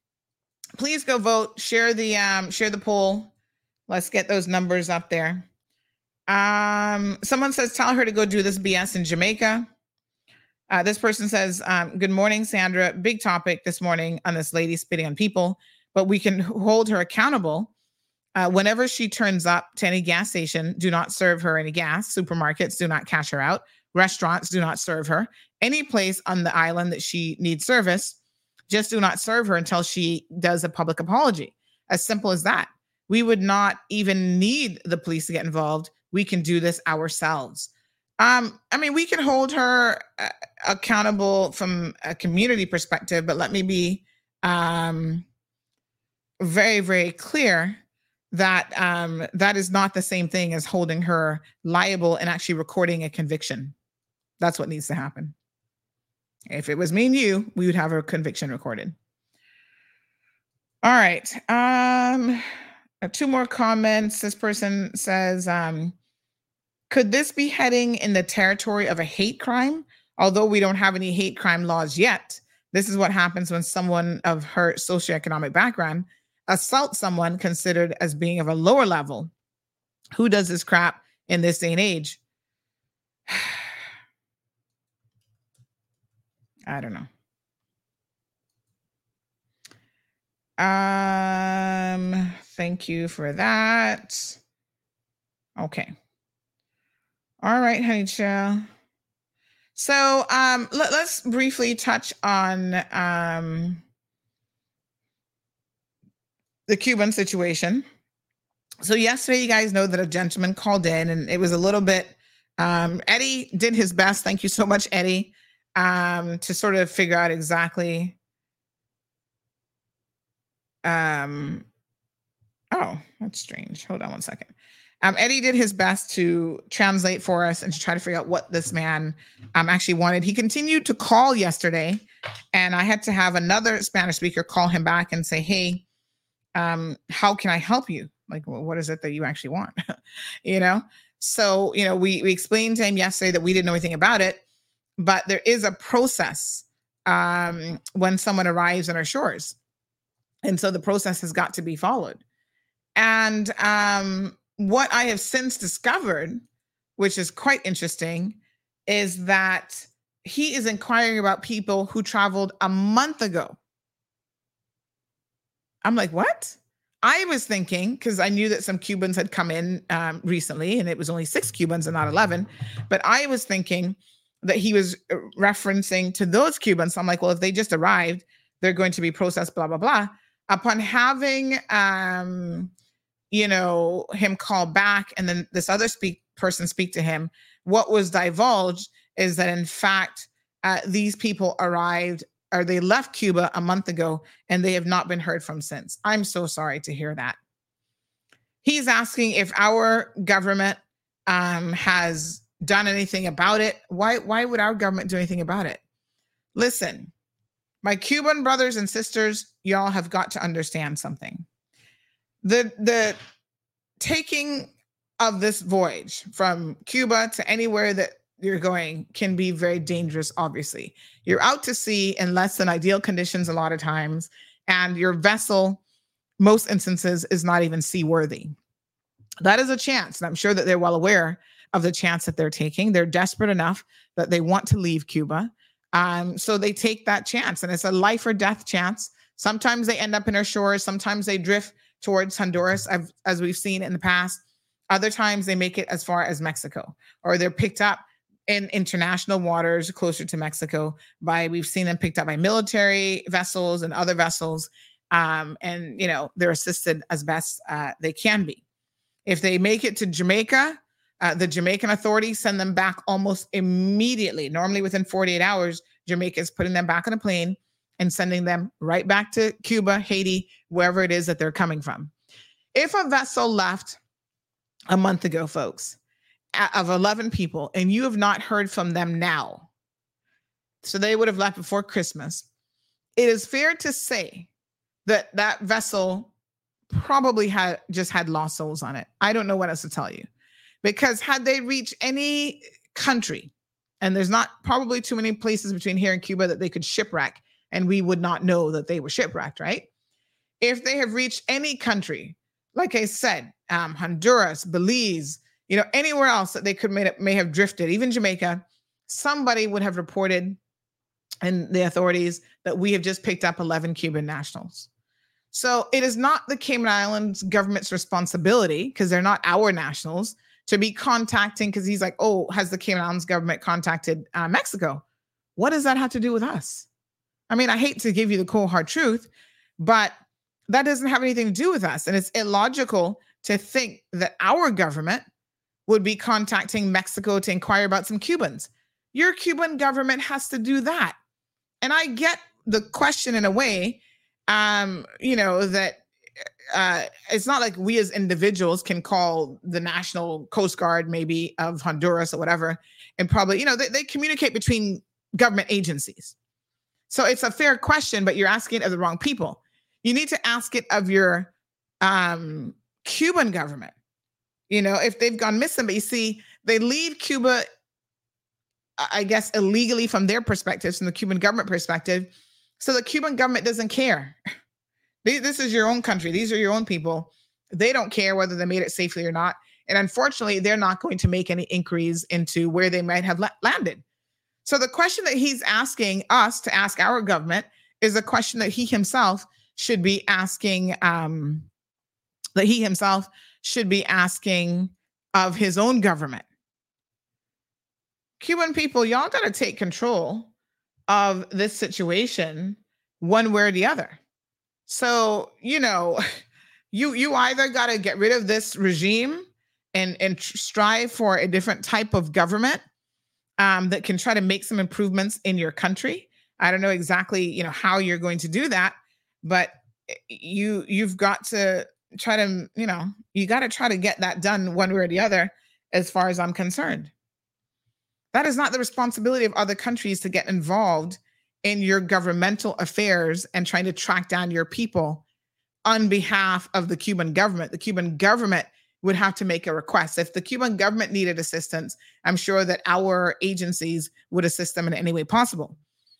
Please go vote. Share the um, share the poll. Let's get those numbers up there. Um, someone says, "Tell her to go do this B S in Jamaica." Uh, this person says, um, "Good morning, Sandra. Big topic this morning on this lady spitting on people. but we can hold her accountable. Uh, whenever she turns up to any gas station, do not serve her any gas. Supermarkets, do not cash her out. Restaurants, do not serve her. Any place on the island that she needs service, just do not serve her until she does a public apology. As simple as that. We would not even need the police to get involved. We can do this ourselves. Um, I mean, we can hold her uh, accountable from a community perspective, but let me be um, very, very clear that um, that is not the same thing as holding her liable and actually recording a conviction. That's what needs to happen. If it was me and you, we would have her conviction recorded. All right. Um, two more comments. This person says, um, could this be heading in the territory of a hate crime? Although we don't have any hate crime laws yet, this is what happens when someone of her socioeconomic background assaults someone considered as being of a lower level. Who does this crap in this day and age? I don't know. Um, thank you for that. Okay. All right, honey child. So um, let, let's briefly touch on um, the Cuban situation. So yesterday, you guys know that a gentleman called in, and it was a little bit, um, Eddie did his best. Thank you so much, Eddie, um, to sort of figure out exactly Um, oh, that's strange. Hold on one second. Um, Eddie did his best to translate for us and to try to figure out what this man um, actually wanted. He continued to call yesterday, and I had to have another Spanish speaker call him back and say, hey, um, how can I help you? Like, well, what is it that you actually want? you know? So, you know, we, we explained to him yesterday that we didn't know anything about it, but there is a process um, when someone arrives on our shores. And so the process has got to be followed. And um, what I have since discovered, which is quite interesting, is that he is inquiring about people who traveled a month ago. I'm like, what? I was thinking, because I knew that some Cubans had come in um, recently, and it was only six Cubans and not eleven. But I was thinking that he was referencing to those Cubans. So I'm like, well, if they just arrived, they're going to be processed, blah, blah, blah. Upon having, um, you know, him call back and then this other speak person speak to him, what was divulged is that, in fact, uh, these people arrived or they left Cuba a month ago and they have not been heard from since. I'm so sorry to hear that. He's asking if our government um, has done anything about it. Why, why would our government do anything about it? Listen. My Cuban brothers and sisters, y'all have got to understand something. The the taking of this voyage from Cuba to anywhere that you're going can be very dangerous, obviously. You're out to sea in less than ideal conditions a lot of times, and your vessel, most instances, is not even seaworthy. That is a chance, and I'm sure that they're well aware of the chance that they're taking. They're desperate enough that they want to leave Cuba. Um, so they take that chance, and it's a life or death chance. Sometimes they end up in our shores. Sometimes they drift towards Honduras, as, as we've seen in the past. Other times they make it as far as Mexico, or they're picked up in international waters closer to Mexico by, we've seen them picked up by military vessels and other vessels. Um, and, you know, they're assisted as best uh, they can be. If they make it to Jamaica, Uh, the Jamaican authorities send them back almost immediately. Normally within forty-eight hours, Jamaica is putting them back on a plane and sending them right back to Cuba, Haiti, wherever it is that they're coming from. If a vessel left a month ago, folks, of eleven people, and you have not heard from them now, so they would have left before Christmas, it is fair to say that that vessel probably had just had lost souls on it. I don't know what else to tell you. Because had they reached any country, and there's not probably too many places between here and Cuba that they could shipwreck, and we would not know that they were shipwrecked, right? If they have reached any country, like I said, um, Honduras, Belize, you know, anywhere else that they could may, may have drifted, even Jamaica, somebody would have reported in the authorities that we have just picked up eleven Cuban nationals. So it is not the Cayman Islands government's responsibility, because they're not our nationals, to be contacting, because he's like, oh, has the Cayman Islands government contacted uh, Mexico? What does that have to do with us? I mean, I hate to give you the cold hard truth, but that doesn't have anything to do with us. And it's illogical to think that our government would be contacting Mexico to inquire about some Cubans. Your Cuban government has to do that. And I get the question in a way, um, you know, that uh, it's not like we as individuals can call the National Coast Guard maybe of Honduras or whatever, and probably, you know, they, they communicate between government agencies. So it's a fair question, but you're asking it of the wrong people. You need to ask it of your um, Cuban government, you know, if they've gone missing. But you see, they leave Cuba, I guess, illegally from their perspectives, from the Cuban government perspective. So the Cuban government doesn't care. This is your own country. These are your own people. They don't care whether they made it safely or not. And unfortunately, they're not going to make any inquiries into where they might have landed. So the question that he's asking us to ask our government is a question that he himself should be asking, um, that he himself should be asking of his own government. Cuban people, y'all got to take control of this situation one way or the other. So, you know, you you either got to get rid of this regime and, and strive for a different type of government um, that can try to make some improvements in your country. I don't know exactly, you know, how you're going to do that, but you, you've got to try to, you know, you got to try to get that done one way or the other, as far as I'm concerned. That is not the responsibility of other countries to get involved in your governmental affairs and trying to track down your people on behalf of the Cuban government. The Cuban government would have to make a request. If the Cuban government needed assistance, I'm sure that our agencies would assist them in any way possible.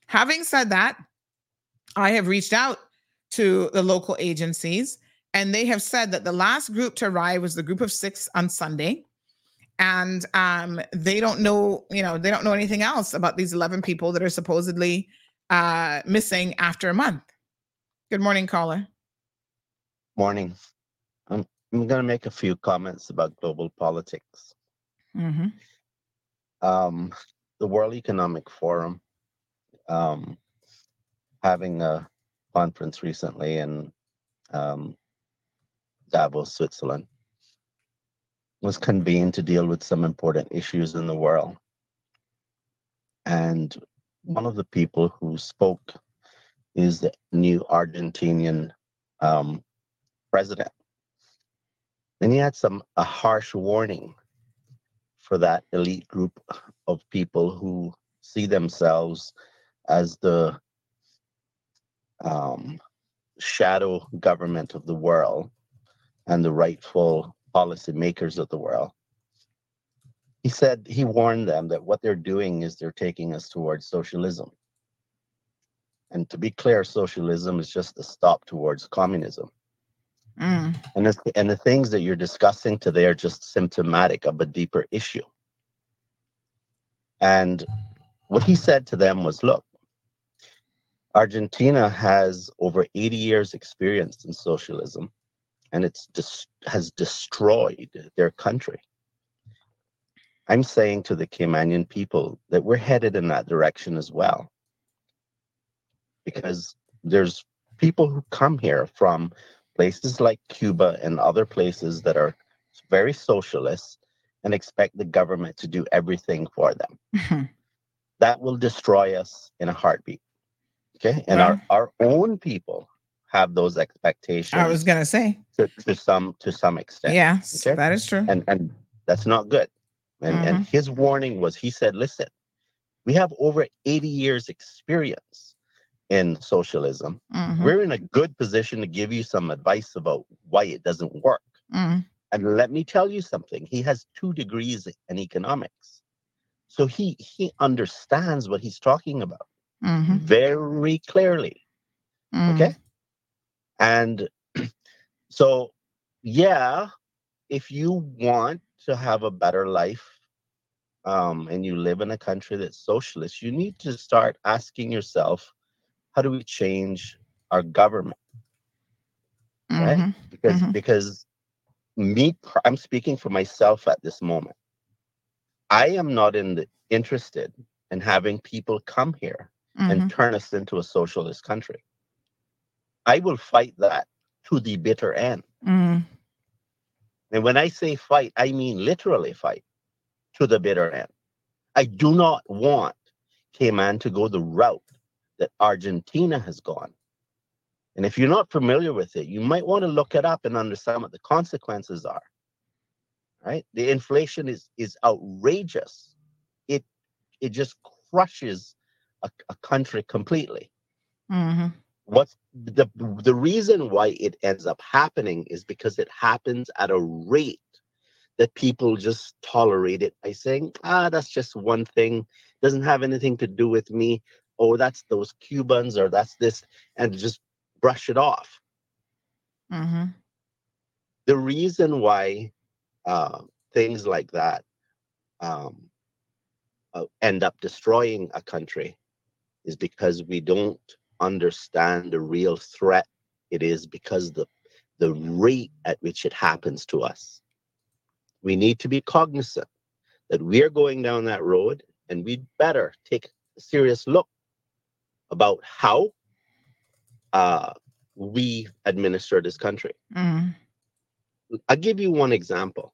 Having said that, I have reached out to the local agencies, and they have said that the last group to arrive was the group of six on Sunday. And um, they don't know, you know, they don't know anything else about these eleven people that are supposedly uh, missing after a month. Good morning, caller. Morning. I'm, I'm going to make a few comments about global politics. Mm-hmm. Um, the World Economic Forum um, having a conference recently in um, Davos, Switzerland, was convened to deal with some important issues in the world. And one of the people who spoke is the new Argentinian um, president. And he had some a harsh warning for that elite group of people who see themselves as the um, shadow government of the world and the rightful policymakers of the world. He said, he warned them that what they're doing is they're taking us towards socialism. And to be clear, socialism is just a stop towards communism. Mm. And, it's, and the things that you're discussing today are just symptomatic of a deeper issue. And what he said to them was, look, Argentina has over eighty years experience in socialism. And it's dis- has destroyed their country. I'm saying to the Caymanian people that we're headed in that direction as well. Because there's people who come here from places like Cuba and other places that are very socialist and expect the government to do everything for them. Mm-hmm. That will destroy us in a heartbeat. Okay, and yeah. our, our own people have those expectations. I was gonna say to, to some to some extent. Yes, okay? That is true, and and that's not good. And mm-hmm. and his warning was, he said, listen, we have over eighty years experience in socialism. Mm-hmm. We're in a good position to give you some advice about why it doesn't work. Mm-hmm. And let me tell you something. He has two degrees in economics, so he he understands what he's talking about mm-hmm. very clearly. Mm-hmm. Okay. And so, yeah, if you want to have a better life um, and you live in a country that's socialist, you need to start asking yourself, how do we change our government? right? Mm-hmm. Because mm-hmm. because me, I'm speaking for myself at this moment. I am not in the, interested in having people come here mm-hmm. and turn us into a socialist country. I will fight that to the bitter end. Mm-hmm. And when I say fight, I mean literally fight to the bitter end. I do not want Cayman to go the route that Argentina has gone. And if you're not familiar with it, you might want to look it up and understand what the consequences are. Right? The inflation is is outrageous. It it just crushes a, a country completely. Mm-hmm. What's the the reason why it ends up happening is because it happens at a rate that people just tolerate it by saying, ah, that's just one thing, doesn't have anything to do with me. Oh, that's those Cubans or that's this, and just brush it off. Mm-hmm. The reason why uh, things like that um, uh, end up destroying a country is because we don't understand the real threat it is, because the the rate at which it happens to us. We need to be cognizant that we're going down that road, and we'd better take a serious look about how uh, we administer this country. Mm. I'll give you one example.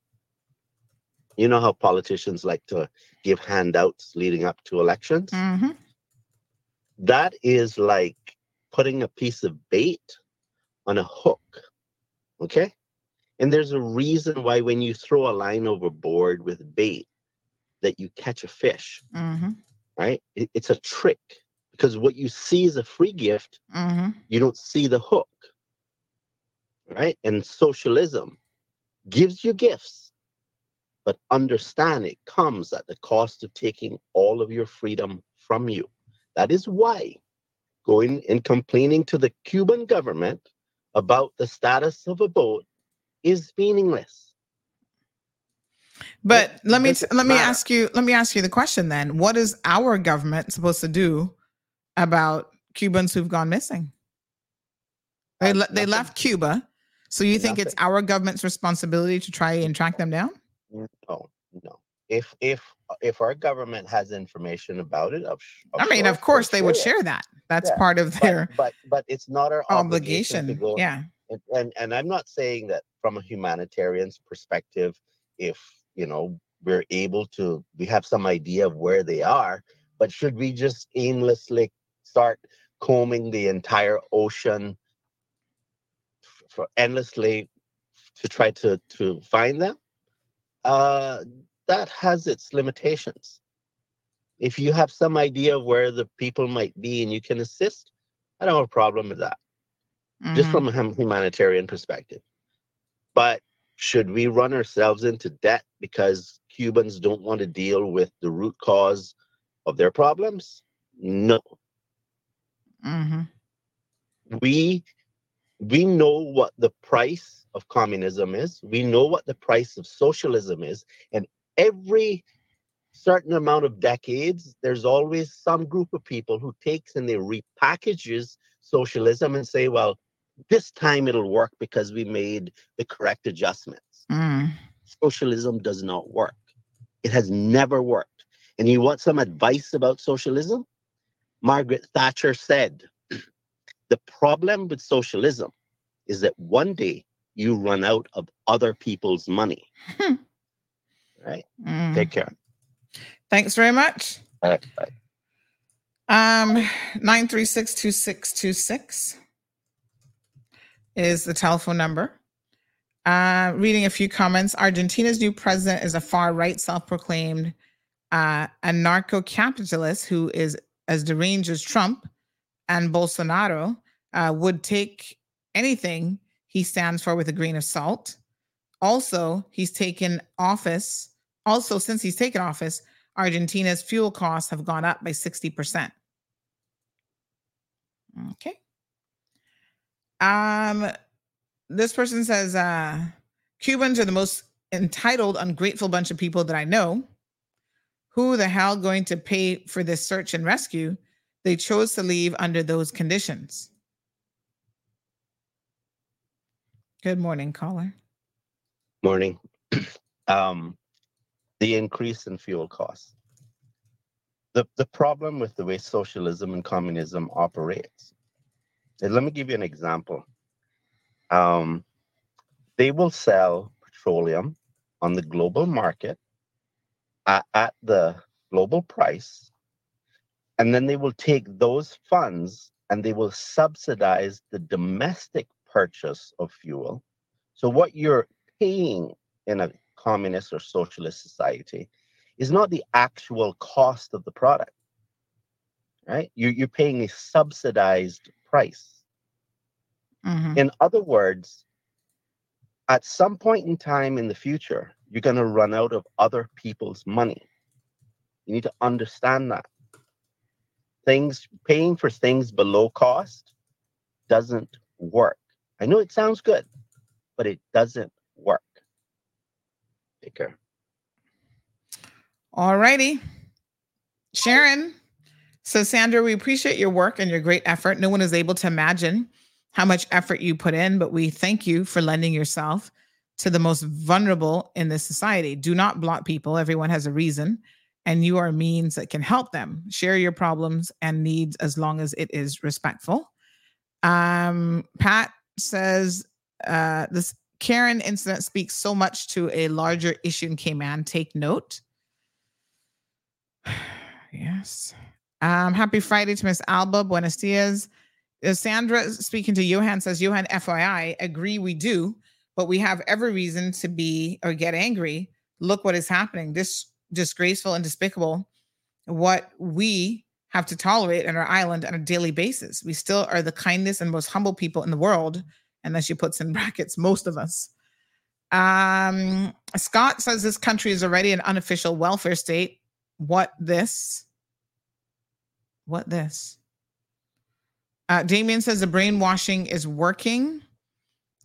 You know how politicians like to give handouts leading up to elections? Mm-hmm. That is like putting a piece of bait on a hook, okay? And there's a reason why when you throw a line overboard with bait that you catch a fish, mm-hmm. right? It, it's a trick. Because what you see is a free gift, mm-hmm. you don't see the hook, right? And socialism gives you gifts, but understand it comes at the cost of taking all of your freedom from you. That is why going and complaining to the Cuban government about the status of a boat is meaningless. But it, let me t- let me ask you let me ask you the question then. What is our government supposed to do about Cubans who've gone missing? They le- they left Cuba. So you think nothing. It's our government's responsibility to try and track them down? No, no. If if if our government has information about it, of I mean, of course they would share that. That's yeah, part of their but but, but it's not our obligation. obligation to go, yeah. And, and and I'm not saying that from a humanitarian's perspective, if you know we're able to, we have some idea of where they are. But should we just aimlessly start combing the entire ocean for endlessly to try to, to find them? Uh, that has its limitations. If you have some idea of where the people might be and you can assist, I don't have a problem with that, mm-hmm. just from a humanitarian perspective. But should we run ourselves into debt because Cubans don't want to deal with the root cause of their problems? No. Mm-hmm. We we know what the price of communism is. We know what the price of socialism is. And every certain amount of decades, there's always some group of people who takes and they repackages socialism and say, well, this time it'll work because we made the correct adjustments. Mm. Socialism does not work. It has never worked. And you want some advice about socialism? Margaret Thatcher said, the problem with socialism is that one day you run out of other people's money. Hmm. Right? Mm. Take care. Thanks very much. All right. Bye. Um, nine three six, two six two six is the telephone number. Uh, reading a few comments. Argentina's new president is a far-right, self-proclaimed Uh, a narco-capitalist who is as deranged as Trump and Bolsonaro, uh, would take anything he stands for with a grain of salt. Also, he's taken office. Also, since he's taken office, Argentina's fuel costs have gone up by sixty percent. Okay. Um, this person says, uh, Cubans are the most entitled, ungrateful bunch of people that I know. Who the hell going to pay for this search and rescue? They chose to leave under those conditions. Good morning, caller. Morning. Um, the increase in fuel costs. The, the problem with the way socialism and communism operates, and let me give you an example. Um, they will sell petroleum on the global market at, at the global price, and then they will take those funds and they will subsidize the domestic purchase of fuel. So what you're paying in a communist or socialist society is not the actual cost of the product, right? You're, you're paying a subsidized price. Mm-hmm. In other words, at some point in time in the future, you're going to run out of other people's money. You need to understand that. Things, paying for things below cost doesn't work. I know it sounds good, but it doesn't work. Take care. All righty. Sharon. So, Sandra, we appreciate your work and your great effort. No one is able to imagine how much effort you put in, but we thank you for lending yourself to the most vulnerable in this society. Do not block people. Everyone has a reason, and you are a means that can help them. Share your problems and needs as long as it is respectful. Um, Pat says, uh, this Karen incident speaks so much to a larger issue in Cayman. Take note. Yes. Um, happy Friday to Miss Alba. Buenos dias. Sandra speaking to Johan says, Johan, F Y I, agree we do, but we have every reason to be or get angry. Look what is happening. This disgraceful and despicable, what we have to tolerate on our island on a daily basis. We still are the kindest and most humble people in the world. And then she puts in brackets, most of us. Um, Scott says this country is already an unofficial welfare state. What this? What this? Uh, Damien says the brainwashing is working.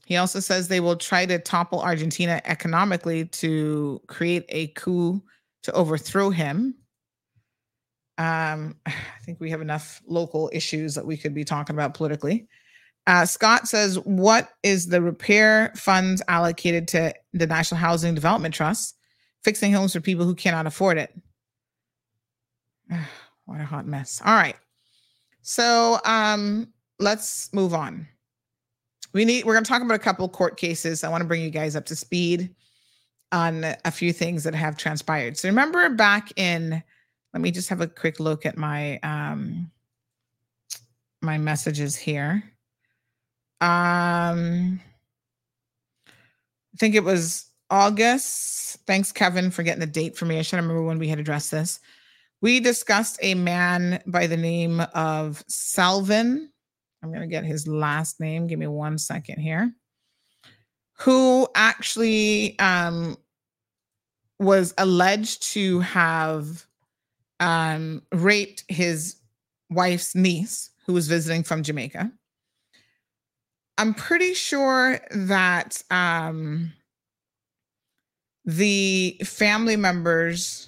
He also says they will try to topple Argentina economically to create a coup to overthrow him. Um, I think we have enough local issues that we could be talking about politically. Uh, Scott says, what is the repair funds allocated to the National Housing Development Trust? Fixing homes for people who cannot afford it. What a hot mess. All right. So um, let's move on. We need, we're going to talk about a couple of court cases. I want to bring you guys up to speed on a few things that have transpired. So remember back in, let me just have a quick look at my, um, my messages here. Um, I think it was August. Thanks, Kevin, for getting the date for me. I should remember when we had addressed this. We discussed a man by the name of Salvin. I'm going to get his last name. Give me one second here. Who actually um, was alleged to have um, raped his wife's niece, who was visiting from Jamaica. I'm pretty sure that um, the family members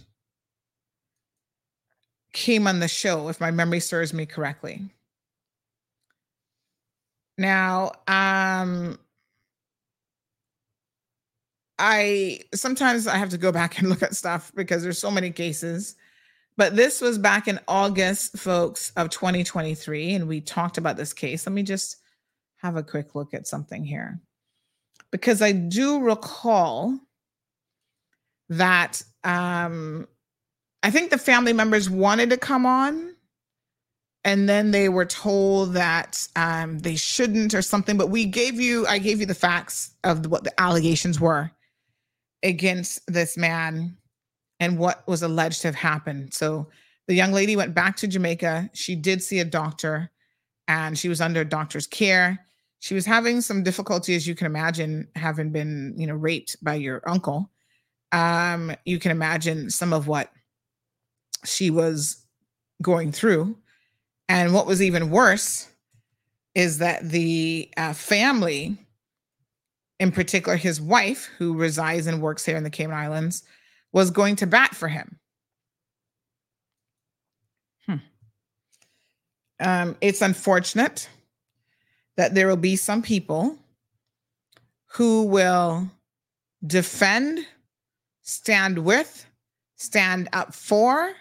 came on the show, if my memory serves me correctly. Now, um, I sometimes I have to go back and look at stuff because there's so many cases, but this was back in August, folks, of twenty twenty-three, and we talked about this case. Let me just have a quick look at something here, because I do recall that um, I think the family members wanted to come on, and then they were told that um, they shouldn't or something. But we gave you, I gave you the facts of what the allegations were against this man and what was alleged to have happened. So the young lady went back to Jamaica. She did see a doctor, and she was under a doctor's care. She was having some difficulty, as you can imagine, having been, you know, raped by your uncle. Um, you can imagine some of what she was going through. And what was even worse is that the uh, family, in particular his wife, who resides and works here in the Cayman Islands, was going to bat for him. Hmm. Um, it's unfortunate that there will be some people who will defend, stand with, stand up for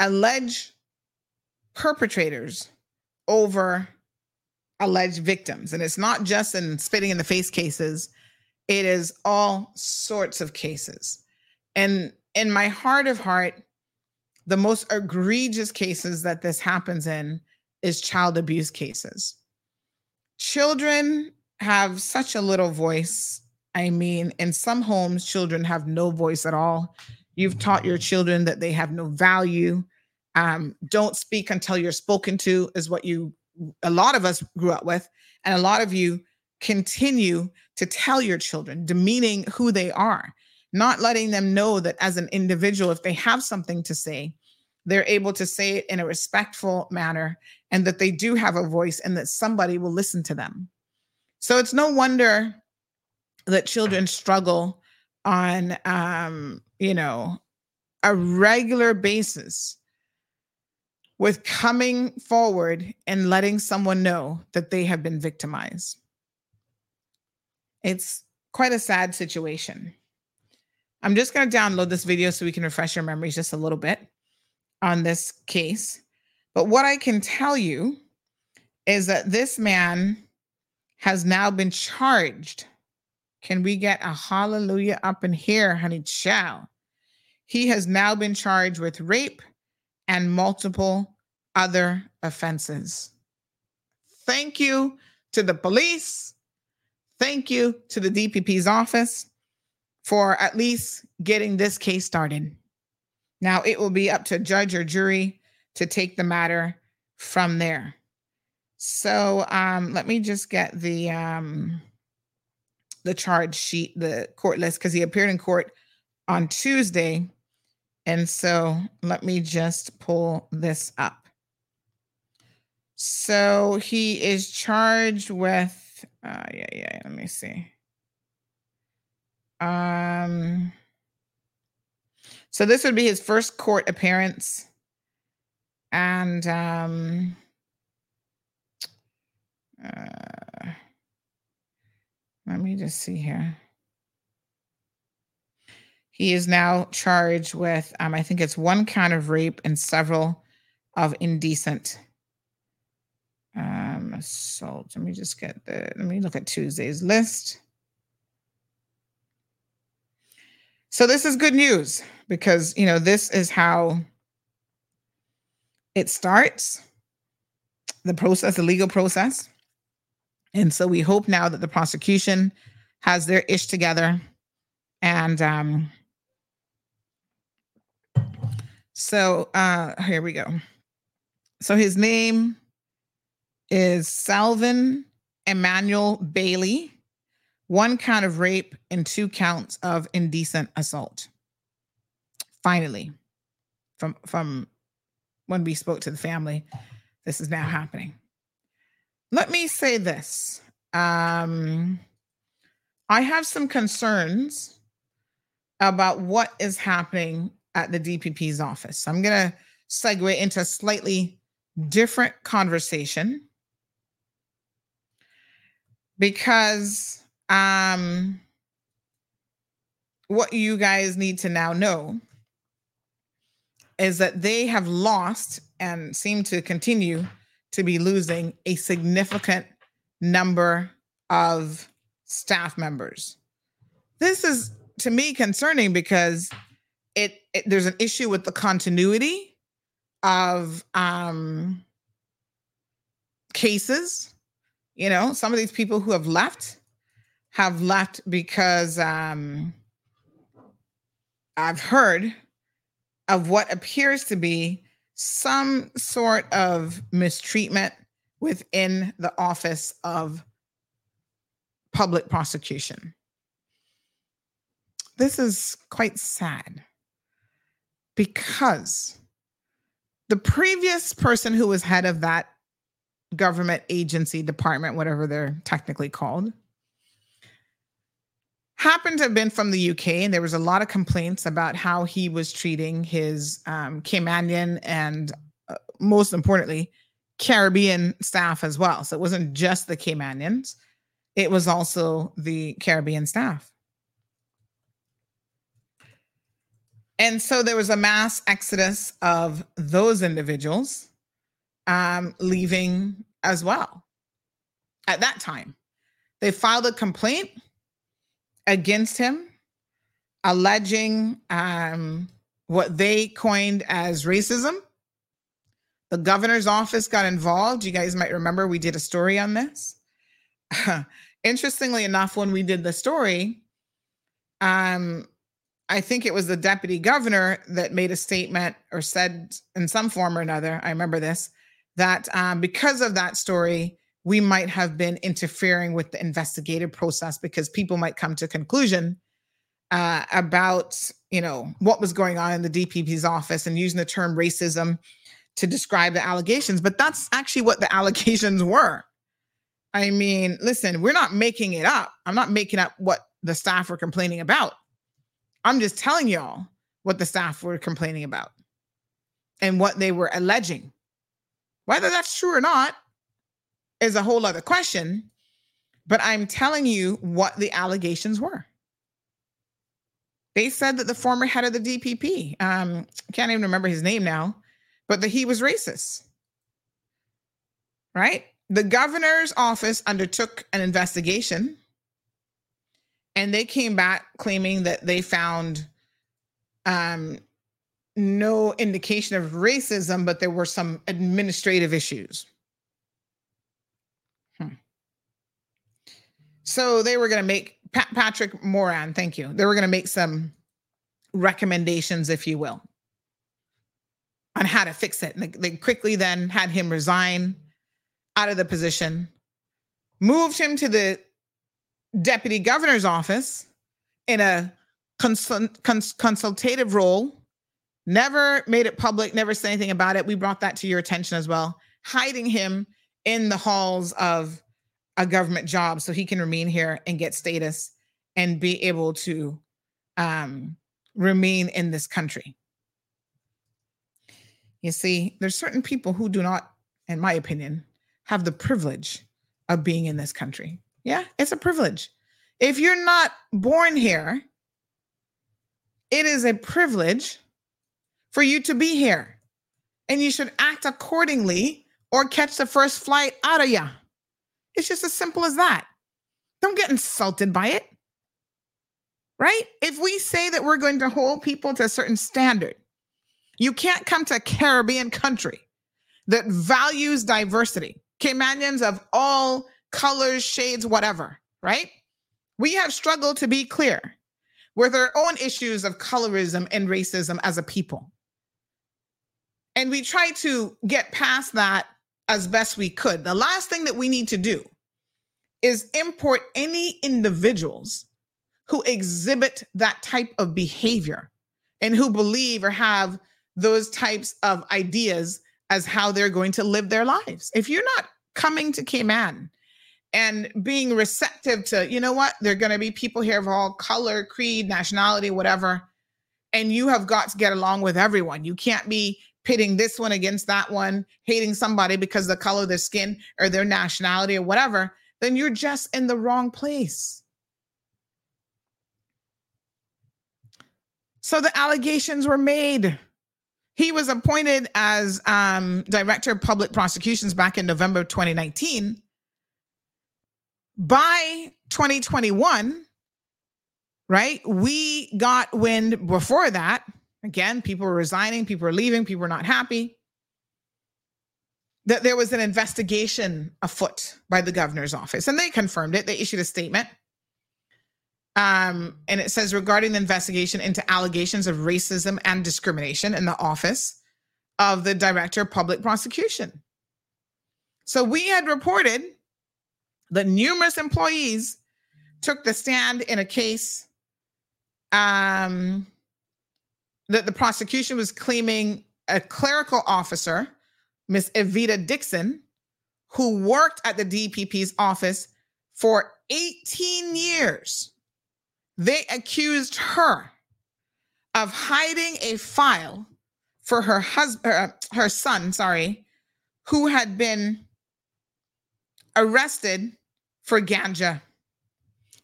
alleged perpetrators over alleged victims. And it's not just in spitting in the face cases. It is all sorts of cases. And in my heart of heart, the most egregious cases that this happens in is child abuse cases. Children have such a little voice. I mean, in some homes, children have no voice at all. You've taught your children that they have no value. Um, don't speak until you're spoken to is what you, a lot of us grew up with. And a lot of you continue to tell your children, demeaning who they are, not letting them know that as an individual, if they have something to say, they're able to say it in a respectful manner and that they do have a voice and that somebody will listen to them. So it's no wonder that children struggle on, um, you know, a regular basis with coming forward and letting someone know that they have been victimized. It's quite a sad situation. I'm just going to download this video so we can refresh your memories just a little bit on this case. But what I can tell you is that this man has now been charged. Can we get a hallelujah up in here, honey chow? He has now been charged with rape and multiple other offenses. Thank you to the police. Thank you to the D P P's office for at least getting this case started. Now it will be up to a judge or jury to take the matter from there. So um, let me just get the... Um, the charge sheet, the court list, because he appeared in court on Tuesday. And so let me just pull this up. So he is charged with, uh, yeah, yeah, let me see. Um, so this would be his first court appearance. And um, uh, let me just see here. He is now charged with, um, I think it's one count of rape and several of indecent um, assault. Let me just get the, let me look at Tuesday's list. So this is good news because, you know, this is how it starts, the process, the legal process. And so we hope now that the prosecution has their ish together. And um, so uh, here we go. So his name is Salvin Emmanuel Bailey, one count of rape and two counts of indecent assault. Finally, from, from when we spoke to the family, this is now happening. Let me say this. Um, I have some concerns about what is happening at the D P P's office. So I'm going to segue into a slightly different conversation because um, what you guys need to now know is that they have lost and seem to continue to be losing a significant number of staff members. This is, to me, concerning because it, it there's an issue with the continuity of um, cases. You know, some of these people who have left have left because um, I've heard of what appears to be some sort of mistreatment within the Office of Public Prosecution. This is quite sad because the previous person who was head of that government agency, department, whatever they're technically called, happened to have been from the U K, and there was a lot of complaints about how he was treating his um, Caymanian and, uh, most importantly, Caribbean staff as well. So it wasn't just the Caymanians. it was also the Caribbean staff. And so there was a mass exodus of those individuals um, leaving as well. At that time, they filed a complaint against him, alleging um, what they coined as racism. The governor's office got involved. You guys might remember we did a story on this. Interestingly enough, when we did the story, um, I think it was the deputy governor that made a statement or said in some form or another, I remember this, that um, because of that story, we might have been interfering with the investigative process because people might come to a conclusion uh, about, you know, what was going on in the D P P's office and using the term racism to describe the allegations. But that's actually what the allegations were. I mean, listen, we're not making it up. I'm not making up what the staff were complaining about. I'm just telling y'all what the staff were complaining about and what they were alleging. Whether that's true or not is a whole other question, but I'm telling you what the allegations were. They said that the former head of the D P P, um, can't even remember his name now, but that he was racist, right? The governor's office undertook an investigation and they came back claiming that they found um, no indication of racism, but there were some administrative issues. Hmm. So they were going to make, Pat, Patrick Moran, thank you. They were going to make some recommendations, if you will, on how to fix it. And they quickly then had him resign out of the position, moved him to the deputy governor's office in a consult, cons, consultative role, never made it public, never said anything about it. We brought that to your attention as well, hiding him in the halls of a government job so he can remain here and get status and be able to um, remain in this country. You see, there's certain people who do not, in my opinion, have the privilege of being in this country. Yeah, it's a privilege. If you're not born here, it is a privilege for you to be here. And you should act accordingly or catch the first flight out of ya. It's just as simple as that. Don't get insulted by it, right? If we say that we're going to hold people to a certain standard, you can't come to a Caribbean country that values diversity. Caymanians of all colors, shades, whatever, right? We have struggled, to be clear, with our own issues of colorism and racism as a people. And we try to get past that as best we could. The last thing that we need to do is import any individuals who exhibit that type of behavior and who believe or have those types of ideas as how they're going to live their lives. If you're not coming to Cayman and being receptive to, you know what, there are going to be people here of all color, creed, nationality, whatever, and you have got to get along with everyone. You can't be pitting this one against that one, hating somebody because of the color of their skin or their nationality or whatever, then you're just in the wrong place. So the allegations were made. He was appointed as um, Director of Public Prosecutions back in November of twenty nineteen. By twenty twenty-one, right, we got wind before that. Again, people were resigning, people were leaving, people were not happy. That there was an investigation afoot by the governor's office, and they confirmed it. They issued a statement. Um, and it says, regarding the investigation into allegations of racism and discrimination in the office of the Director of Public Prosecution. So we had reported that numerous employees took the stand in a case um, that the prosecution was claiming a clerical officer, Miss Evita Dixon, who worked at the D P P's office for eighteen years. They accused her of hiding a file for her husband, uh, her son, sorry, who had been arrested for ganja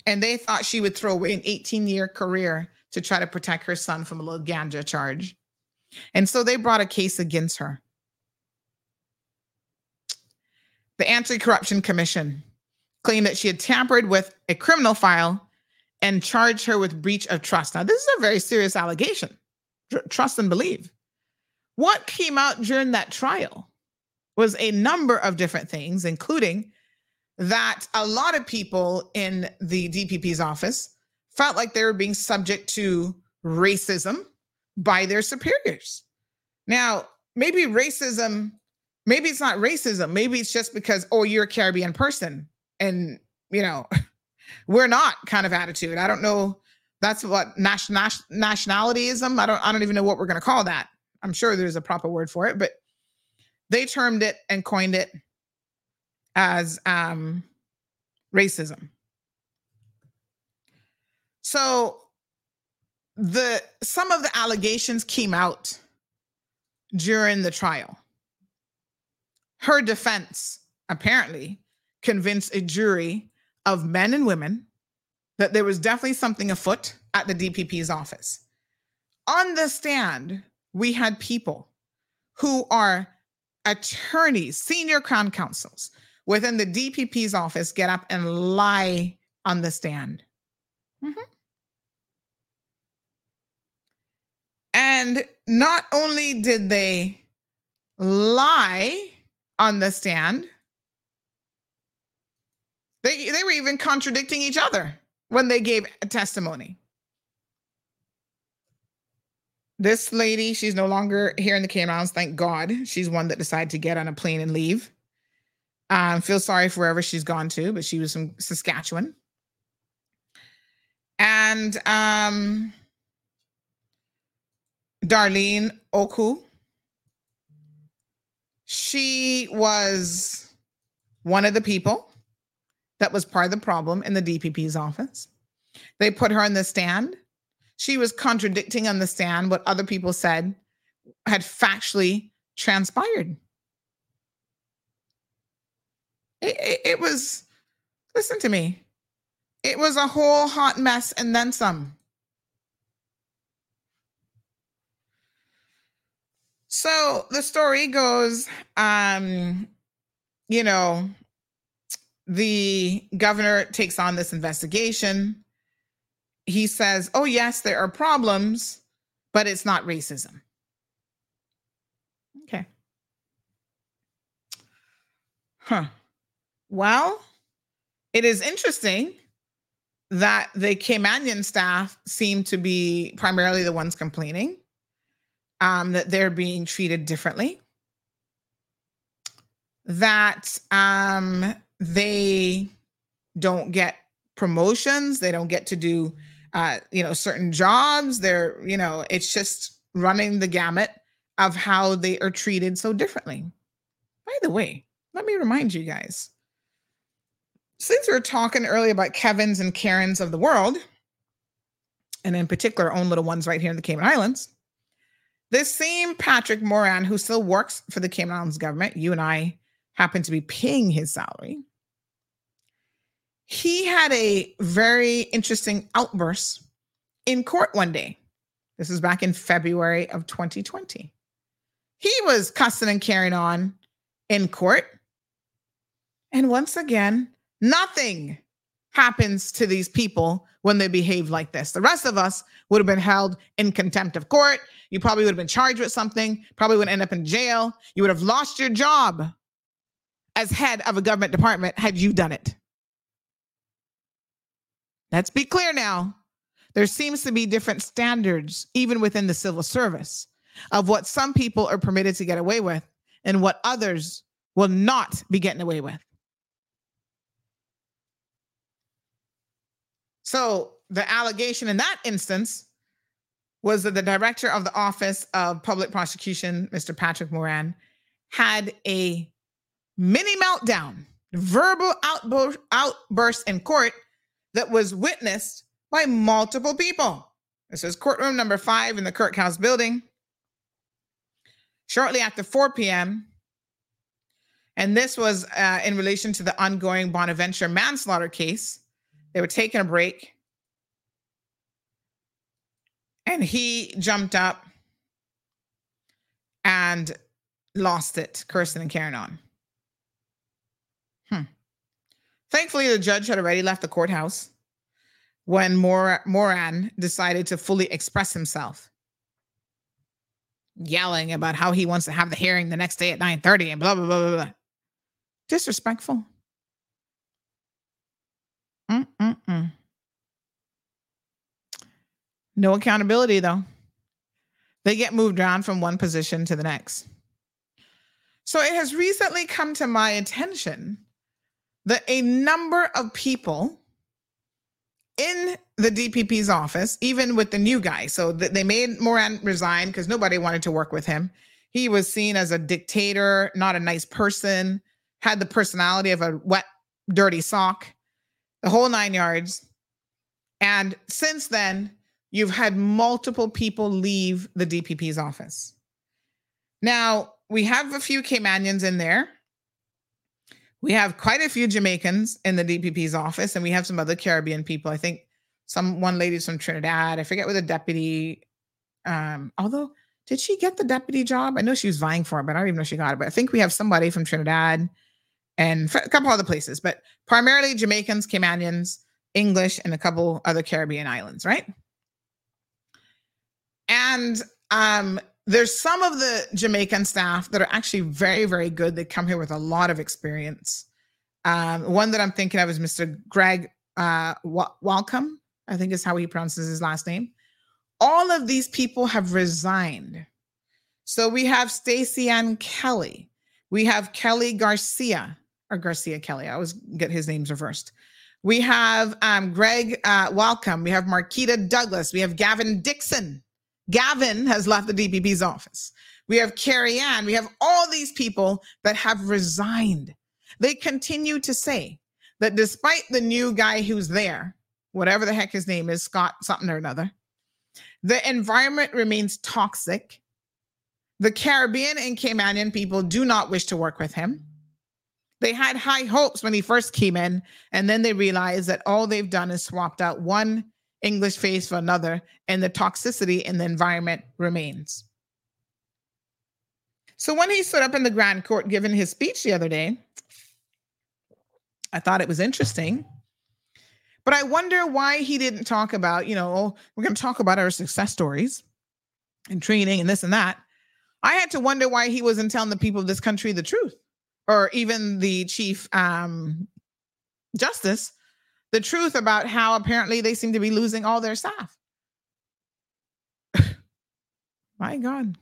And they thought she would throw away an eighteen-year career to try to protect her son from a little ganja charge. And so they brought a case against her. The Anti-Corruption Commission claimed that she had tampered with a criminal file and charged her with breach of trust. Now, this is a very serious allegation. Trust and believe. What came out during that trial was a number of different things, including that a lot of people in the D P P's office felt like they were being subject to racism by their superiors. Now, maybe racism, maybe it's not racism. Maybe it's just because, oh, you're a Caribbean person and, you know, we're not kind of attitude. I don't know. That's what nation, nation, nationalityism. I don't, I don't even know what we're going to call that. I'm sure there's a proper word for it, but they termed it and coined it as um, racism. So the some of the allegations came out during the trial. Her defense apparently convinced a jury of men and women that there was definitely something afoot at the D P P's office. On the stand, we had people who are attorneys, senior crown counsels within the D P P's office get up and lie on the stand. Mm-hmm. And not only did they lie on the stand, they, they were even contradicting each other when they gave a testimony. This lady, she's no longer here in the Cayman Islands, thank God. She's one that decided to get on a plane and leave. Um, feel sorry for wherever she's gone to, but she was from Saskatchewan. And um, Darlene Oku, she was one of the people that was part of the problem in the D P P's office. They put her on the stand. She was contradicting on the stand what other people said had factually transpired. It, it, it was, listen to me, it was a whole hot mess and then some. So the story goes, um, you know, the governor takes on this investigation. He says, oh, yes, there are problems, but it's not racism. Okay. Huh. Well, it is interesting that the Caymanian staff seem to be primarily the ones complaining um, that they're being treated differently, that um, they don't get promotions, they don't get to do, uh, you know, certain jobs. They're, you know, it's just running the gamut of how they are treated so differently. By the way, let me remind you guys, since we were talking earlier about Kevins and Karens of the world, and in particular, our own little ones right here in the Cayman Islands, this same Patrick Moran, who still works for the Cayman Islands government, you and I happen to be paying his salary, he had a very interesting outburst in court one day. This is back in February of twenty twenty. He was cussing and carrying on in court. And once again, nothing happens to these people when they behave like this. The rest of us would have been held in contempt of court. You probably would have been charged with something, probably would end up in jail. You would have lost your job as head of a government department had you done it. Let's be clear now. There seems to be different standards, even within the civil service, of what some people are permitted to get away with and what others will not be getting away with. So the allegation in that instance was that the director of the Office of Public Prosecution, Mister Patrick Moran, had a mini meltdown, verbal outburst, outburst in court that was witnessed by multiple people. This is courtroom number five in the Kirk House building, shortly after four p.m. And this was uh, in relation to the ongoing Bonaventure manslaughter case They were taking a break. And he jumped up and lost it, cursing and carrying on. Hmm. Thankfully, the judge had already left the courthouse when Mor- Moran decided to fully express himself, yelling about how he wants to have the hearing the next day at nine thirty and blah, blah, blah, blah, blah. Disrespectful. Mm-mm-mm. No accountability, though. They get moved around from one position to the next. So it has recently come to my attention that a number of people in the D P P's office, even with the new guy, so they made Moran resign because nobody wanted to work with him. He was seen as a dictator, not a nice person, had the personality of a wet, dirty sock, the whole nine yards. And since then, you've had multiple people leave the D P P's office. Now, we have a few Caymanians in there. We have quite a few Jamaicans in the D P P's office, and we have some other Caribbean people. I think some one lady's from Trinidad. I forget where the deputy, um, although, did she get the deputy job? I know she was vying for it, but I don't even know if she got it. But I think we have somebody from Trinidad and a couple other places, but primarily Jamaicans, Caymanians, English, and a couple other Caribbean islands, right? And um, there's some of the Jamaican staff that are actually very, very good. They come here with a lot of experience. Um, one that I'm thinking of is Mister Greg uh, Walcombe, I think is how he pronounces his last name. All of these people have resigned. So we have Stacey Ann Kelly. We have Kelly Garcia, or Garcia Kelly. I always get his names reversed. We have um, Greg uh, Walcombe. We have Marquita Douglas. We have Gavin Dixon. Gavin has left the D P P's office. We have Carrie Ann. We have all these people that have resigned. They continue to say that despite the new guy who's there, whatever the heck his name is, Scott something or another, the environment remains toxic. The Caribbean and Caymanian people do not wish to work with him. They had high hopes when he first came in, and then they realized that all they've done is swapped out one English face for another, and the toxicity in the environment remains. So when he stood up in the Grand Court giving his speech the other day, I thought it was interesting, but I wonder why he didn't talk about, you know, oh, we're going to talk about our success stories and training and this and that. I had to wonder why he wasn't telling the people of this country the truth, or even the chief um, justice the truth about how apparently they seem to be losing all their staff. My God.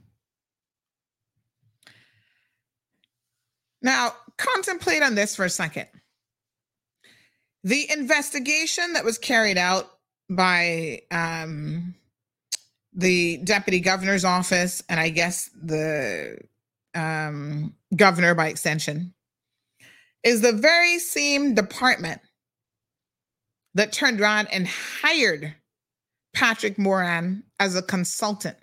Now, contemplate on this for a second. The investigation that was carried out by um, the deputy governor's office, and I guess the um, governor by extension, is the very same department that turned around and hired Patrick Moran as a consultant.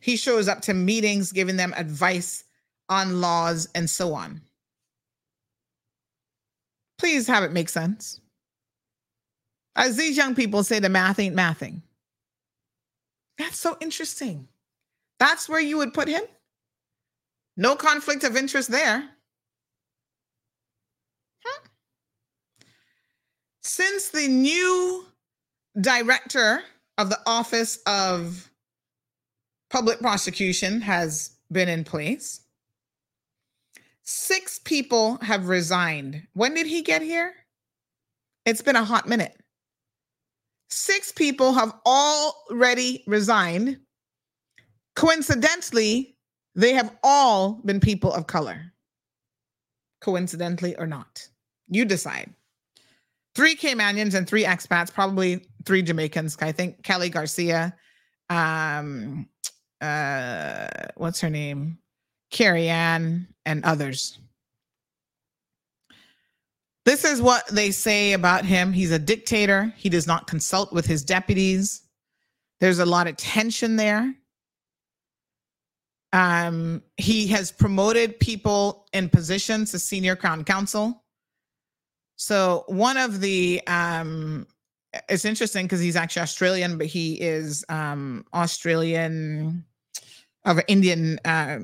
He shows up to meetings, giving them advice on laws and so on. Please have it make sense. As these young people say, the math ain't mathing. That's so interesting. That's where you would put him. No conflict of interest there. Since the new director of the Office of Public Prosecution has been in place, six people have resigned. When did he get here? It's been a hot minute. Six people have already resigned. Coincidentally, they have all been people of color. Coincidentally or not, you decide. Three Caymanians and three expats, probably three Jamaicans. I think Kelly Garcia, um, uh, what's her name? Carrie Ann, and others. This is what they say about him. He's a dictator. He does not consult with his deputies. There's a lot of tension there. Um, he has promoted people in positions to senior crown counsel. So one of the, um, it's interesting because he's actually Australian, but he is um, Australian of Indian uh,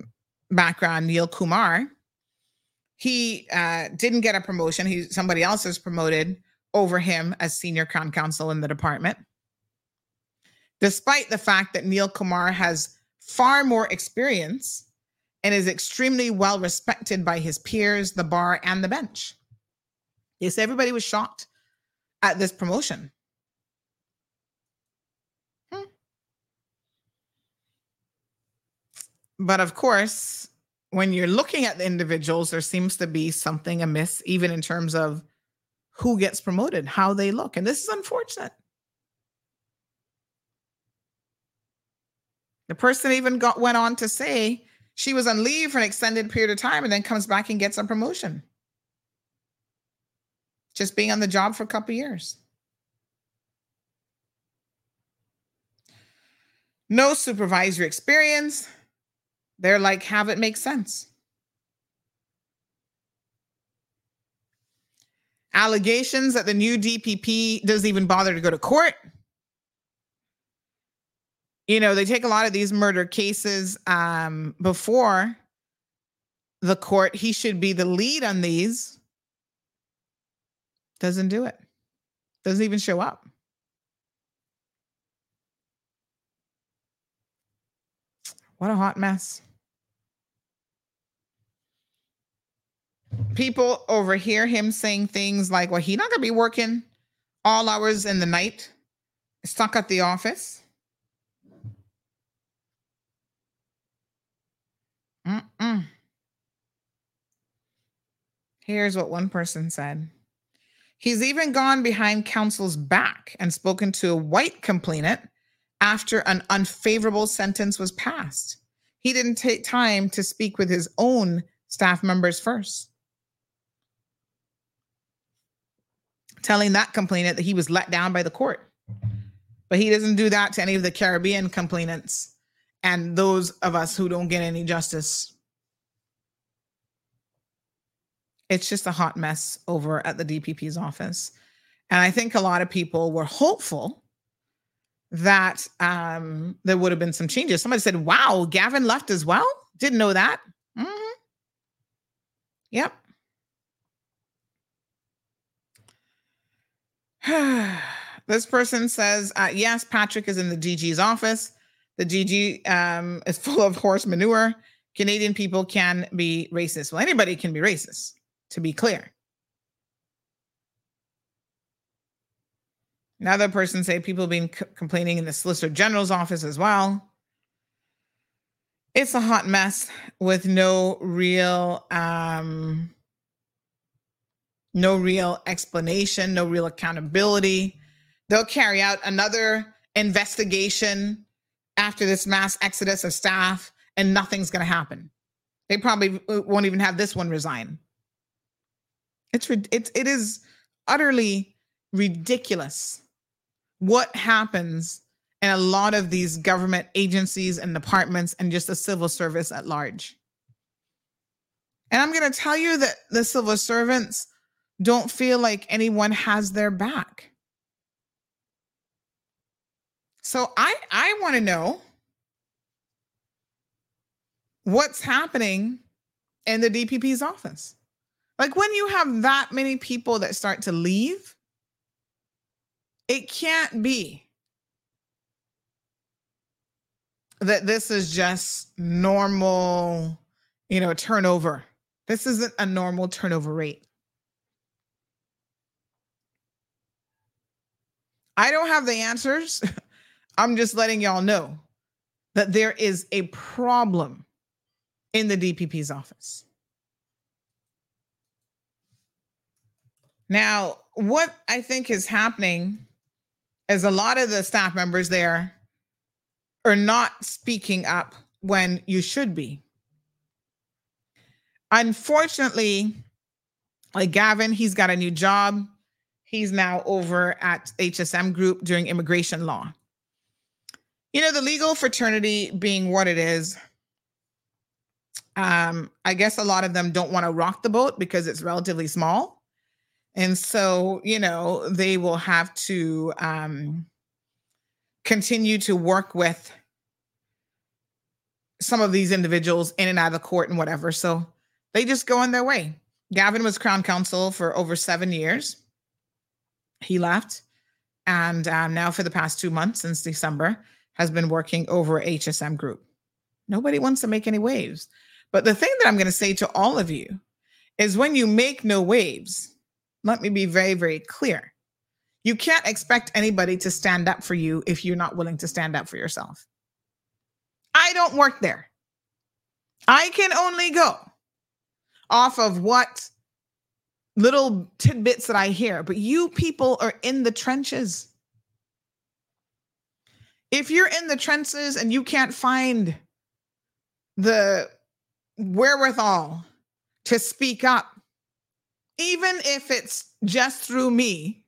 background, Neil Kumar. He uh, didn't get a promotion. He somebody else is promoted over him as senior crown counsel in the department. Despite the fact that Neil Kumar has far more experience and is extremely well respected by his peers, the bar, and the bench. Yes, everybody was shocked at this promotion. Hmm. But of course, when you're looking at the individuals, there seems to be something amiss, even in terms of who gets promoted, how they look. And this is unfortunate. The person even got went on to say she was on leave for an extended period of time and then comes back and gets a promotion. Just being on the job for a couple of years. No supervisory experience. They're like, have it make sense. Allegations that the new D P P doesn't even bother to go to court. You know, they take a lot of these murder cases um, before the court. He should be the lead on these. Doesn't do it. Doesn't even show up. What a hot mess. People overhear him saying things like, well, he's not going to be working all hours in the night, stuck at the office. Mm-mm. Here's what one person said. He's even gone behind counsel's back and spoken to a white complainant after an unfavorable sentence was passed. He didn't take time to speak with his own staff members first. Telling that complainant that he was let down by the court. But he doesn't do that to any of the Caribbean complainants and those of us who don't get any justice. It's just a hot mess over at the D P P's office. And I think a lot of people were hopeful that um, there would have been some changes. Somebody said, wow, Gavin left as well? Didn't know that. Mm-hmm. Yep. This person says, uh, yes, Patrick is in the D G's office. The D G um, is full of horse manure. Canadian people can be racist. Well, anybody can be racist. To be clear. Another person said people have been c- complaining in the Solicitor General's office as well. It's a hot mess with no real, um, no real explanation, no real accountability. They'll carry out another investigation after this mass exodus of staff and nothing's going to happen. They probably won't even have this one resign. It's it's it is utterly ridiculous what happens in a lot of these government agencies and departments and just the civil service at large. And I'm going to tell you that the civil servants don't feel like anyone has their back. So I I want to know what's happening in the D P P's office. Like when you have that many people that start to leave, it can't be that this is just normal, you know, turnover. This isn't a normal turnover rate. I don't have the answers. I'm just letting y'all know that there is a problem in the D P P's office. Now, what I think is happening is a lot of the staff members there are not speaking up when you should be. Unfortunately, like Gavin, he's got a new job. He's now over at H S M Group doing immigration law. You know, the legal fraternity being what it is, um, I guess a lot of them don't want to rock the boat because it's relatively small. And so, you know, they will have to um, continue to work with some of these individuals in and out of the court and whatever. So they just go on their way. Gavin was Crown Counsel for over seven years. He left. And um, now for the past two months since December has been working over at H S M Group. Nobody wants to make any waves. But the thing that I'm going to say to all of you is when you make no waves, let me be very, very clear. You can't expect anybody to stand up for you if you're not willing to stand up for yourself. I don't work there. I can only go off of what little tidbits that I hear, but you people are in the trenches. If you're in the trenches and you can't find the wherewithal to speak up, even if it's just through me,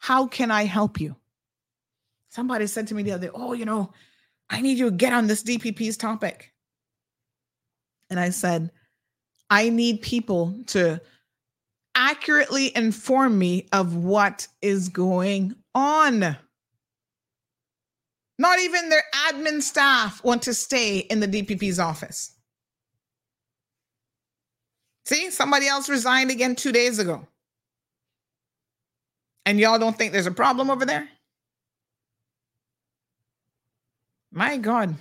how can I help you? Somebody said to me the other day, oh, you know, I need you to get on this D P P's topic. And I said, I need people to accurately inform me of what is going on. Not even their admin staff want to stay in the D P P's office. See, somebody else resigned again two days ago. And y'all don't think there's a problem over there? My God.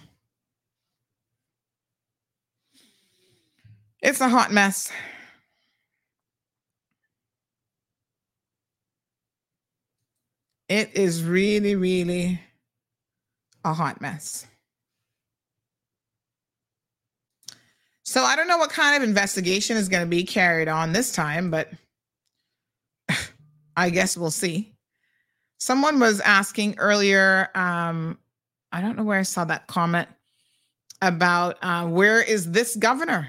It's a hot mess. It is really, really a hot mess. So I don't know what kind of investigation is going to be carried on this time, but I guess we'll see. Someone was asking earlier, um, I don't know where I saw that comment about uh, where is this governor?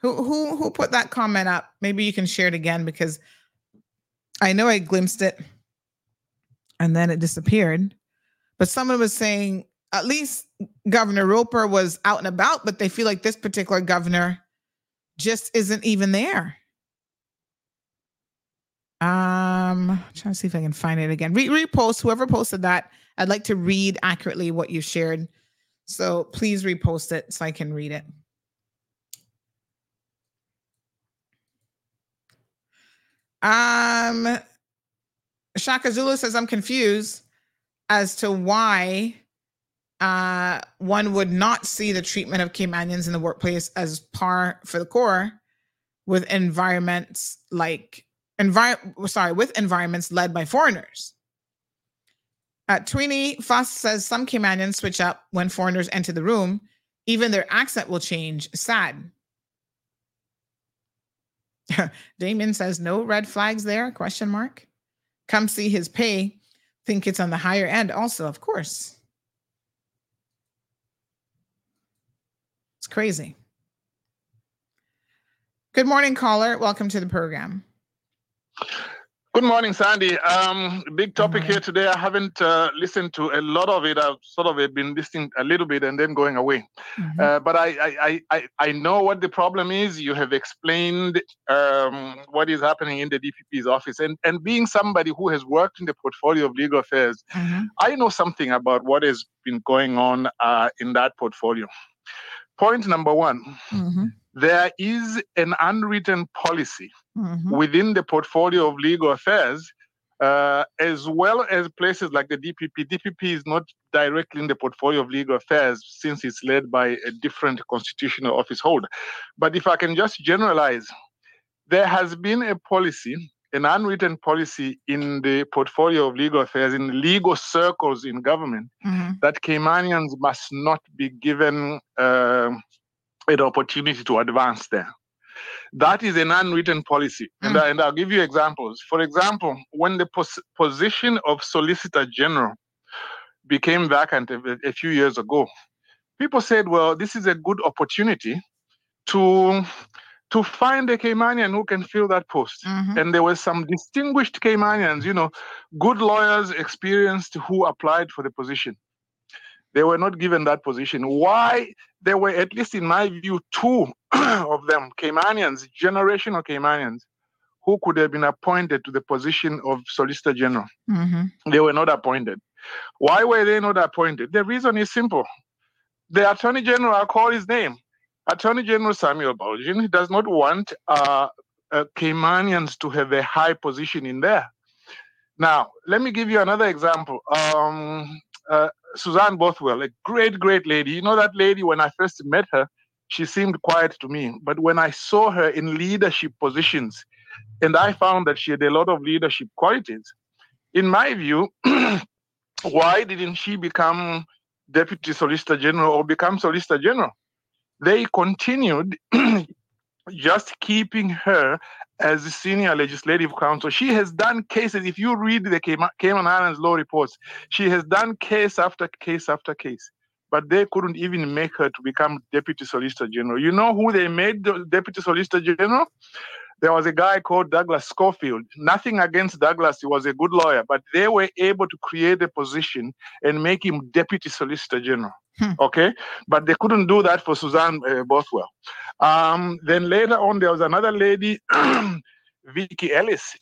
Who who who put that comment up? Maybe you can share it again because I know I glimpsed it and then it disappeared. But someone was saying at least Governor Roper was out and about, but they feel like this particular governor just isn't even there. Um, trying to see if I can find it again. Re- repost, whoever posted that. I'd like to read accurately what you shared. So please repost it so I can read it. Um, Shaka Zulu says, I'm confused as to why uh, one would not see the treatment of Caymanians in the workplace as par for the course with environments like, envi- sorry, with environments led by foreigners. Uh, Twini Fuss says some Caymanians switch up when foreigners enter the room. Even their accent will change. Sad. Damon says, no red flags there, question mark. Come see his pay. Think it's on the higher end also, of course. It's crazy. Good morning, caller. Welcome to the program. Good morning, Sandy. Um, big topic here today. I haven't uh, listened to a lot of it. I've sort of been listening a little bit and then going away. Mm-hmm. Uh, but I, I, I, I know what the problem is. You have explained um, what is happening in the D P P's office. And, and being somebody who has worked in the portfolio of legal affairs, mm-hmm. I know something about what has been going on uh, in that portfolio. Point number one. Mm-hmm. There is an unwritten policy mm-hmm. within the portfolio of legal affairs, uh, as well as places like the D P P. D P P is not directly in the portfolio of legal affairs since it's led by a different constitutional office holder. But if I can just generalize, there has been a policy, an unwritten policy in the portfolio of legal affairs, in legal circles in government, mm-hmm. that Caymanians must not be given uh, an opportunity to advance there. That is an unwritten policy. Mm. And, I, and I'll give you examples. For example, when the pos- position of Solicitor General became vacant a, a few years ago, people said, well, this is a good opportunity to, to find a Caymanian who can fill that post. Mm-hmm. And there were some distinguished Caymanians, you know, good lawyers, experienced, who applied for the position. They were not given that position. Why? There were, at least in my view, two of them, Caymanians, generational Caymanians, who could have been appointed to the position of Solicitor General. Mm-hmm. They were not appointed. Why were they not appointed? The reason is simple. The Attorney General, I'll call his name, Attorney General Samuel Balgin, does not want uh, uh, Caymanians to have a high position in there. Now, let me give you another example. Um, uh, Suzanne Bothwell, a great, great lady. You know that lady, when I first met her, she seemed quiet to me. But when I saw her in leadership positions, and I found that she had a lot of leadership qualities, in my view, why didn't she become Deputy Solicitor General or become Solicitor General? They continued just keeping her as a senior legislative counsel. She has done cases. If you read the Cayman Islands law reports, she has done case after case after case, but they couldn't even make her to become Deputy Solicitor General. You know who they made the Deputy Solicitor General? There was a guy called Douglas Schofield. Nothing against Douglas. He was a good lawyer, but they were able to create a position and make him Deputy Solicitor General. Hmm. Okay? But they couldn't do that for Suzanne uh, Bothwell. Um, then later on, there was another lady, Vicky Ellis.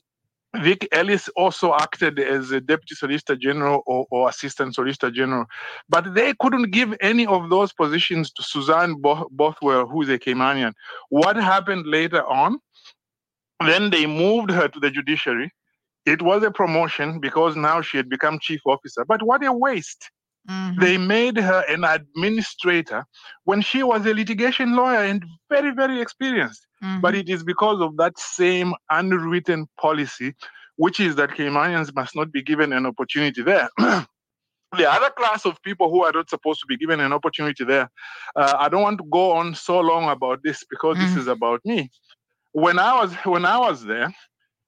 Vic Ellis also acted as a Deputy Solicitor General or, or Assistant Solicitor General, but they couldn't give any of those positions to Suzanne Bothwell, who is a Caymanian. What happened later on? Then they moved her to the judiciary. It was a promotion because now she had become chief officer. But what a waste. Mm-hmm. They made her an administrator when she was a litigation lawyer and very, very experienced. Mm-hmm. But it is because of that same unwritten policy, which is that Caymanians must not be given an opportunity there. The other class of people who are not supposed to be given an opportunity there, uh, I don't want to go on so long about this because mm-hmm. this is about me. When I was when I was there,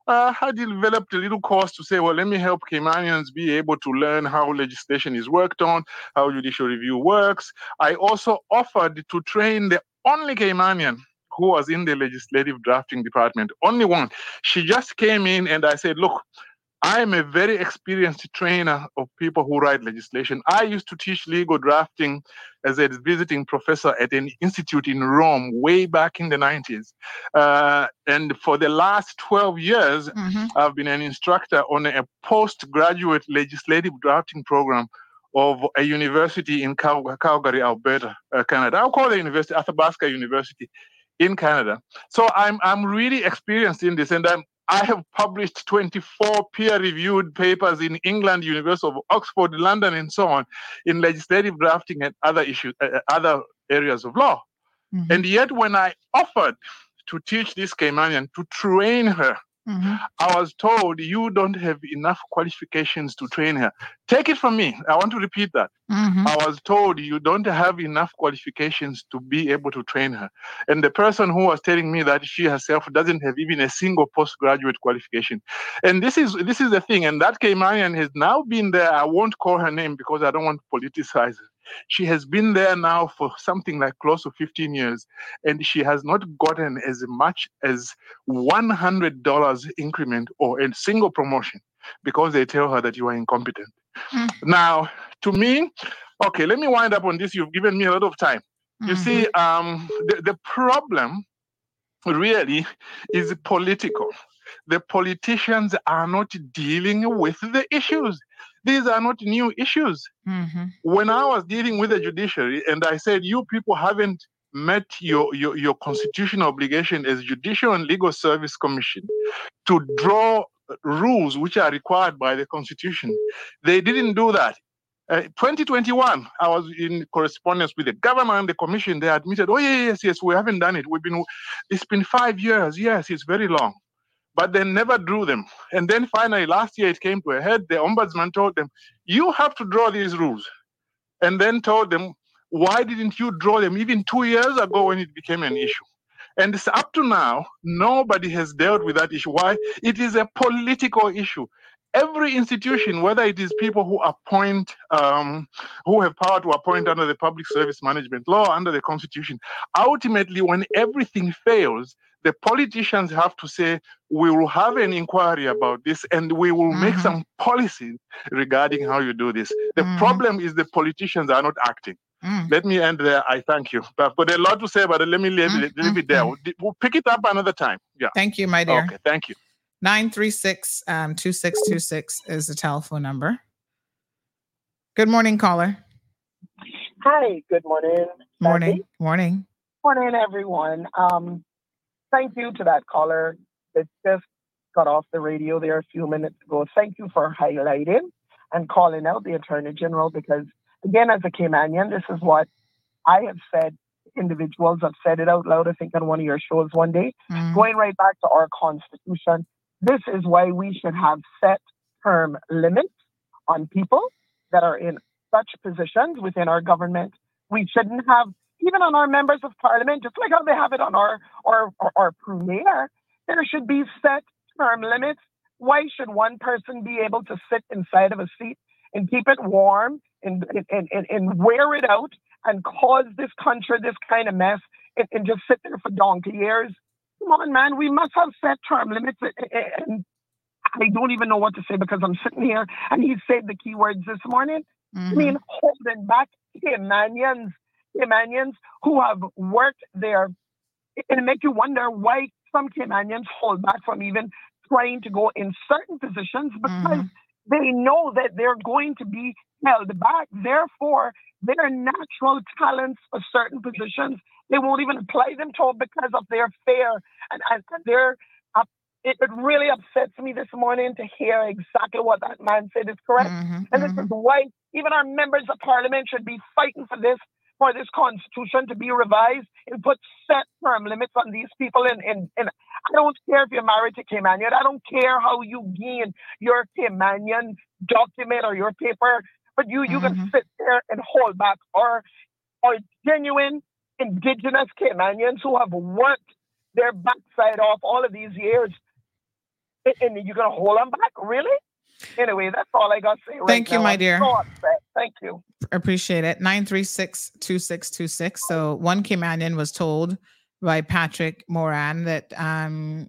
uh, I developed a little course to say, well, let me help Caymanians be able to learn how legislation is worked on, how judicial review works. I also offered to train the only Caymanian who was in the legislative drafting department, only one. She just came in and I said, look, I'm a very experienced trainer of people who write legislation. I used to teach legal drafting as a visiting professor at an institute in Rome way back in the nineties. Uh, and for the last twelve years, mm-hmm. I've been an instructor on a postgraduate legislative drafting program of a university in Cal- Calgary, Alberta, uh, Canada. I'll call the university Athabasca University in Canada. So I'm I'm really experienced in this, and I'm I have published twenty-four peer-reviewed papers in England, University of Oxford, London, and so on, in legislative drafting and other issues, uh, other areas of law. Mm-hmm. And yet, when I offered to teach this Caymanian, to train her, mm-hmm. I was told, you don't have enough qualifications to train her. Take it from me. I want to repeat that. Mm-hmm. I was told, you don't have enough qualifications to be able to train her. And the person who was telling me that, she herself doesn't have even a single postgraduate qualification. And this is this is the thing. And that Caymanian has now been there. I won't call her name because I don't want to politicize her. She has been there now for something like close to fifteen years, and she has not gotten as much as one hundred dollars increment or a single promotion because they tell her that you are incompetent. Mm-hmm. Now, to me, okay, let me wind up on this. You've given me a lot of time. Mm-hmm. You see, um, the, the problem really is political. The politicians are not dealing with the issues. These are not new issues. Mm-hmm. When I was dealing with the judiciary and I said, you people haven't met your, your, your constitutional obligation as Judicial and Legal Service Commission to draw rules which are required by the Constitution. They didn't do that. Uh, twenty twenty-one, I was in correspondence with the government and the commission. They admitted, oh, yeah, yes, yes, we haven't done it. We've been. It's been five years. Yes, it's very long. But they never drew them. And then finally, last year, it came to a head. The ombudsman told them, you have to draw these rules. And then told them, why didn't you draw them even two years ago when it became an issue? And it's up to now, nobody has dealt with that issue. Why? It is a political issue. Every institution, whether it is people who appoint, um, who have power to appoint under the Public Service Management Law, under the Constitution, ultimately, when everything fails, the politicians have to say, we will have an inquiry about this and we will mm-hmm. make some policies regarding how you do this. The mm-hmm. problem is the politicians are not acting. Mm. Let me end there. I thank you. But, but a lot to say about it. Let me leave, mm. leave it there. We'll, we'll pick it up another time. Yeah. Thank you, my dear. Okay, thank you. nine three six, two six two six is the telephone number. Good morning, caller. Hi, good morning. Morning, Sandy. Morning. Morning, everyone. Um, thank you to that caller that just got off the radio there a few minutes ago. Thank you for highlighting and calling out the Attorney General because, again, as a Caymanian, this is what I have said. Individuals have said it out loud, I think, on one of your shows one day. Mm. Going right back to our Constitution, this is why we should have set term limits on people that are in such positions within our government. We shouldn't have, even on our members of parliament, just like how they have it on our, our, our, our premier, there should be set term limits. Why should one person be able to sit inside of a seat and keep it warm and, and, and, and wear it out and cause this country this kind of mess and, and just sit there for donkey years? Come on, man, we must have set term limits. And I don't even know what to say because I'm sitting here and he said the key words this morning. Mm-hmm. I mean, holding back Caymanians, Caymanians who have worked there. It makes you wonder why some Caymanians hold back from even trying to go in certain positions because mm-hmm. they know that they're going to be held back. Therefore, their natural talents for certain positions, they won't even apply them to because of their fear. And, and their, uh, it, it really upsets me this morning to hear exactly what that man said is correct. Mm-hmm, and mm-hmm. this is why even our members of parliament should be fighting for this, for this constitution to be revised and put set term limits on these people. And, and, and I don't care if you're married to Caymanian. I don't care how you gain your Caymanian document or your paper, but you, you mm-hmm. can sit there and hold back our, our genuine Indigenous Caymanians who have worked their backside off all of these years, and you're going to hold them back? Really? Anyway, that's all I got to say right Thank now. You, my I'm dear. So upset. Thank you. Appreciate it. nine three six, two six two six. So one Caymanian was told by Patrick Moran that um,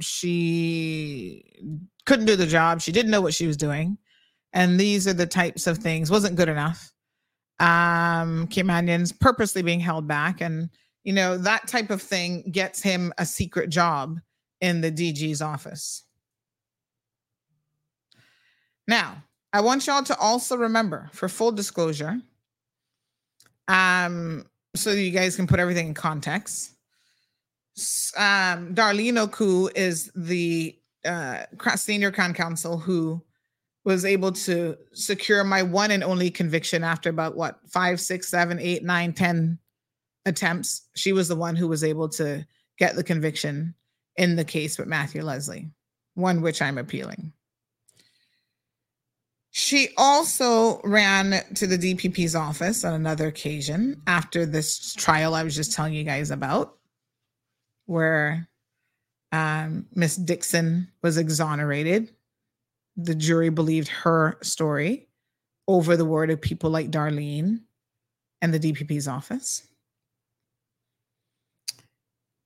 she couldn't do the job. She didn't know what she was doing. And these are the types of things. Wasn't good enough. Um, Caymanians purposely being held back. And, you know, that type of thing gets him a secret job in the D G's office. Now, I want y'all to also remember, for full disclosure, um, so you guys can put everything in context, um, Darlene Oku is the uh, senior Crown Counsel who was able to secure my one and only conviction after about, what, five, six, seven, eight, nine, ten attempts. She was the one who was able to get the conviction in the case with Matthew Leslie, one which I'm appealing. She also ran to the D P P's office on another occasion after this trial I was just telling you guys about, where um, Miss Dixon was exonerated. The jury believed her story over the word of people like Darlene and the D P P's office.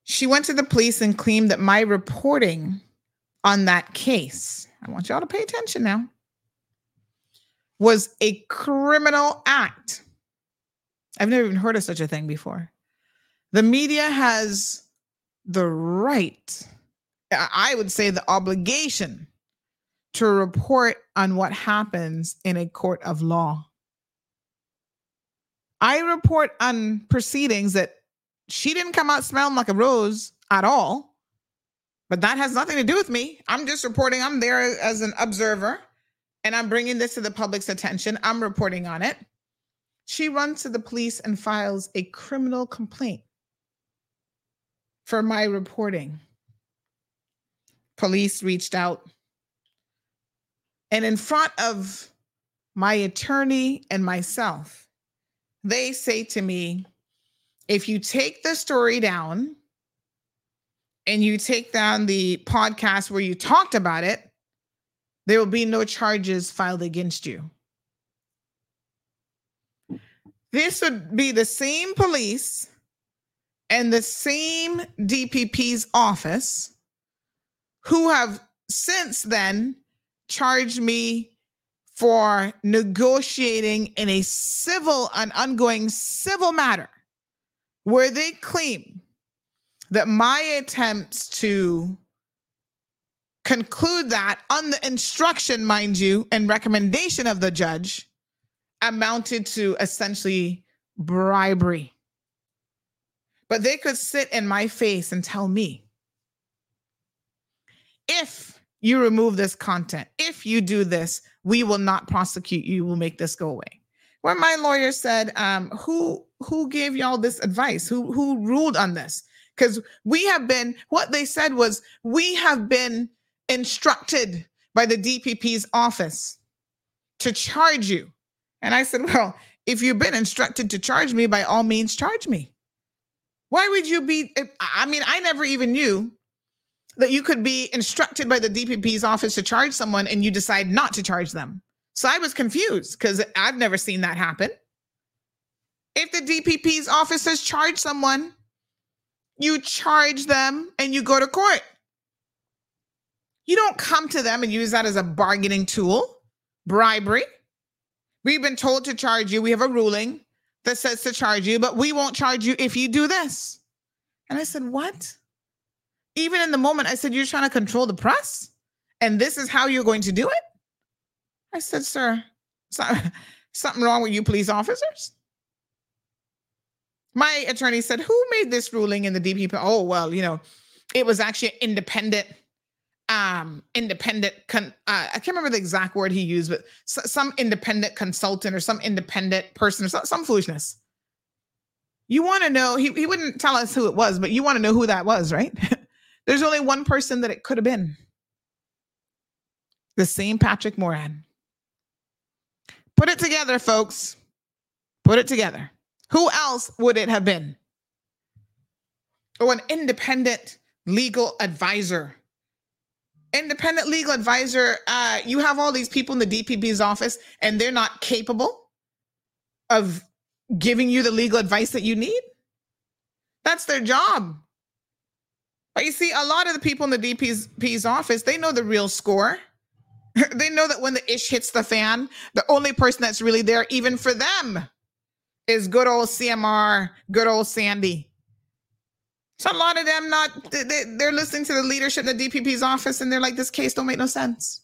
She went to the police and claimed that my reporting on that case, I want y'all to pay attention now, was a criminal act. I've never even heard of such a thing before. The media has the right, I would say the obligation, to report on what happens in a court of law. I report on proceedings that she didn't come out smelling like a rose at all, but that has nothing to do with me. I'm just reporting. I'm there as an observer, and I'm bringing this to the public's attention. I'm reporting on it. She runs to the police and files a criminal complaint for my reporting. Police reached out. And in front of my attorney and myself, they say to me, if you take the story down and you take down the podcast where you talked about it, there will be no charges filed against you. This would be the same police and the same D P P's office who have since then charged me for negotiating in a civil, an ongoing civil matter where they claim that my attempts to conclude that on the instruction, mind you, and recommendation of the judge amounted to essentially bribery. But they could sit in my face and tell me, if you remove this content, if you do this, we will not prosecute you, we'll make this go away. When my lawyer said, um, who who gave y'all this advice? Who who ruled on this? Because we have been, what they said was, we have been instructed by the D P P's office to charge you. And I said, well, if you've been instructed to charge me, by all means, charge me. Why would you be, I mean, I never even knew that you could be instructed by the D P P's office to charge someone and you decide not to charge them. So I was confused because I've never seen that happen. If the D P P's office has charged someone, you charge them and you go to court. You don't come to them and use that as a bargaining tool, bribery. We've been told to charge you. We have a ruling that says to charge you, but we won't charge you if you do this. And I said, what? Even in the moment, I said, you're trying to control the press? And this is how you're going to do it? I said, sir, something wrong with you police officers? My attorney said, who made this ruling in the D P P? Oh, well, you know, it was actually an independent, um, independent, con- uh, I can't remember the exact word he used, but s- some independent consultant or some independent person or some, some foolishness. You want to know, he, he wouldn't tell us who it was, but you want to know who that was, right? There's only one person that it could have been. The same Patrick Moran. Put it together, folks. Put it together. Who else would it have been? Oh, an independent legal advisor. Independent legal advisor, uh, you have all these people in the D P P's office and they're not capable of giving you the legal advice that you need? That's their job. But you see, a lot of the people in the D P P's office, they know the real score. They know that when the ish hits the fan, the only person that's really there, even for them, is good old C M R, good old Sandy. So a lot of them not, they, they're listening to the leadership in the D P P's office and they're like, this case don't make no sense.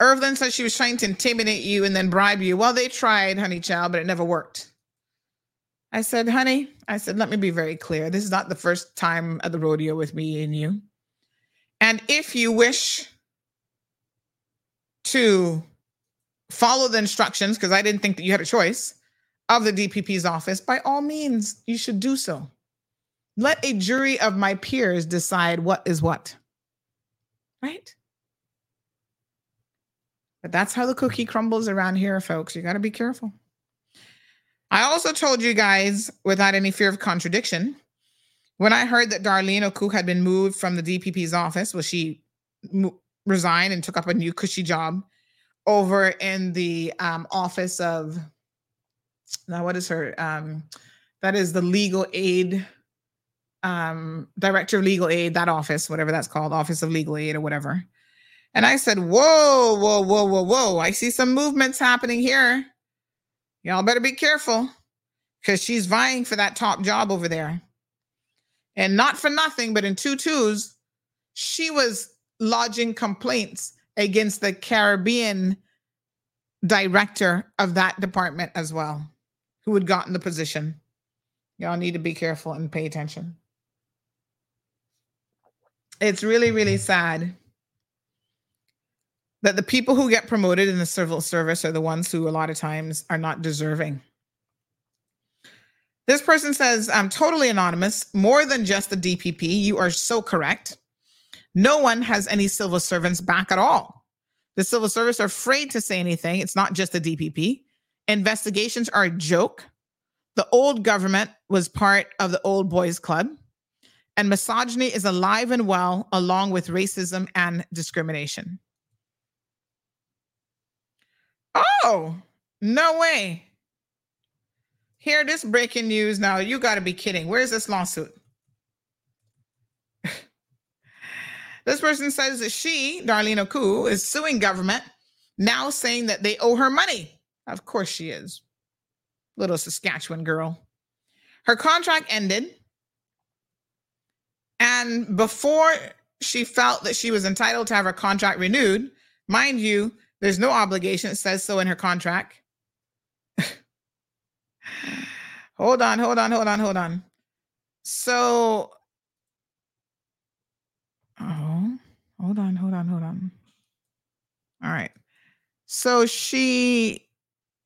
Irv then said she was trying to intimidate you and then bribe you. Well, they tried, honey child, but it never worked. I said, honey, I said, let me be very clear. This is not the first time at the rodeo with me and you. And if you wish to follow the instructions, because I didn't think that you had a choice, of the D P P's office, by all means, you should do so. Let a jury of my peers decide what is what, right? But that's how the cookie crumbles around here, folks. You got to be careful. I also told you guys, without any fear of contradiction, when I heard that Darlene Oku had been moved from the D P P's office, well, she mo- resigned and took up a new cushy job over in the um, office of, now what is her? Um, that is the legal aid, um, director of legal aid, that office, whatever that's called, office of legal aid or whatever. And I said, whoa, whoa, whoa, whoa, whoa. I see some movements happening here. Y'all better be careful because she's vying for that top job over there. And not for nothing, but in two twos, she was lodging complaints against the Caribbean director of that department as well, who had gotten the position. Y'all need to be careful and pay attention. It's really, really sad that the people who get promoted in the civil service are the ones who a lot of times are not deserving. This person says, I'm totally anonymous, more than just the D P P. You are so correct. No one has any civil servants back at all. The civil service are afraid to say anything. It's not just the D P P. Investigations are a joke. The old government was part of the old boys club. And misogyny is alive and well, along with racism and discrimination. Oh, no way. Hear this breaking news now. You got to be kidding. Where's this lawsuit? This person says that she, Darlene Oku, is suing government, now saying that they owe her money. Of course she is. Little Saskatchewan girl. Her contract ended. And before she felt that she was entitled to have her contract renewed, mind you, there's no obligation. It says so in her contract. Hold on, hold on, hold on, hold on. So, oh, hold on, hold on, hold on. All right. So she,